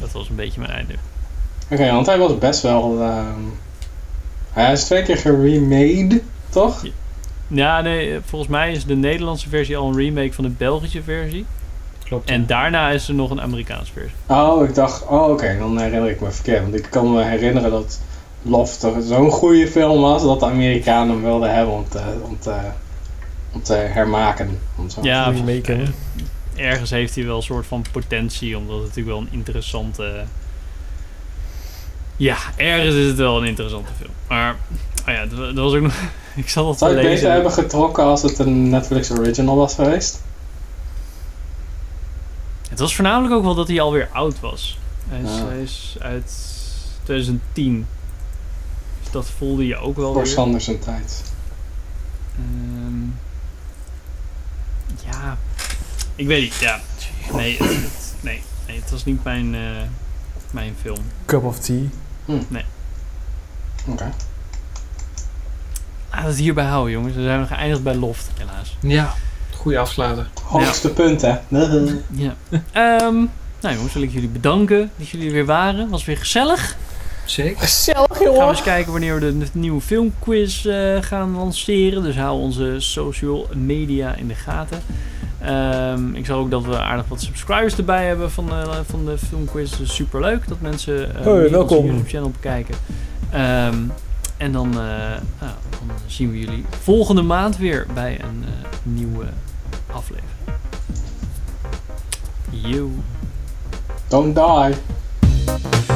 Dat was een beetje mijn einde. Oké, okay, want hij was best wel, um, hij is twee keer geremade, toch? Ja, Ja, nee, volgens mij is de Nederlandse versie al een remake van de Belgische versie. Klopt. En daarna is er nog een Amerikaanse versie. Oh, ik dacht... Oh, oké. Okay, dan herinner ik me verkeerd. Want ik kan me herinneren dat Loft toch zo'n goede film was... dat de Amerikanen hem wilden hebben om te, om te, om te hermaken. Om zo ja, remaken. Uh, ergens heeft hij wel een soort van potentie... omdat het natuurlijk wel een interessante... Ja, ergens is het wel een interessante film. Maar... Oh ja, dat was ook nog... Ik zal dat Zou je deze hebben getrokken als het een Netflix original was geweest? Het was voornamelijk ook wel dat hij alweer oud was. Hij is, ja. hij is uit twintig tien. Dus dat voelde je ook wel Voor weer. Voor Sanders een tijd. Um, ja. Ik weet niet, ja. Nee, het, het, nee, nee, het was niet mijn, uh, mijn film. Cup of tea? Hm. Nee. Oké. Okay. Laten we het hierbij houden, jongens. We zijn nog geëindigd bij Loft, helaas. Ja, goede afsluiter. Hoogste ja. punt, hè. ja. um, nou jongens, wil ik jullie bedanken dat jullie er weer waren. Was weer gezellig. Zeker. Gezellig, jongen. Gaan we eens kijken wanneer we de, de nieuwe filmquiz uh, gaan lanceren. Dus hou onze social media in de gaten. Um, ik zag ook dat we aardig wat subscribers erbij hebben van, uh, van de filmquiz. Dus superleuk dat mensen uh, hey, welkom. Ons YouTube channel bekijken. Um, En dan, uh, nou, dan zien we jullie volgende maand weer bij een uh, nieuwe aflevering. You. Don't die.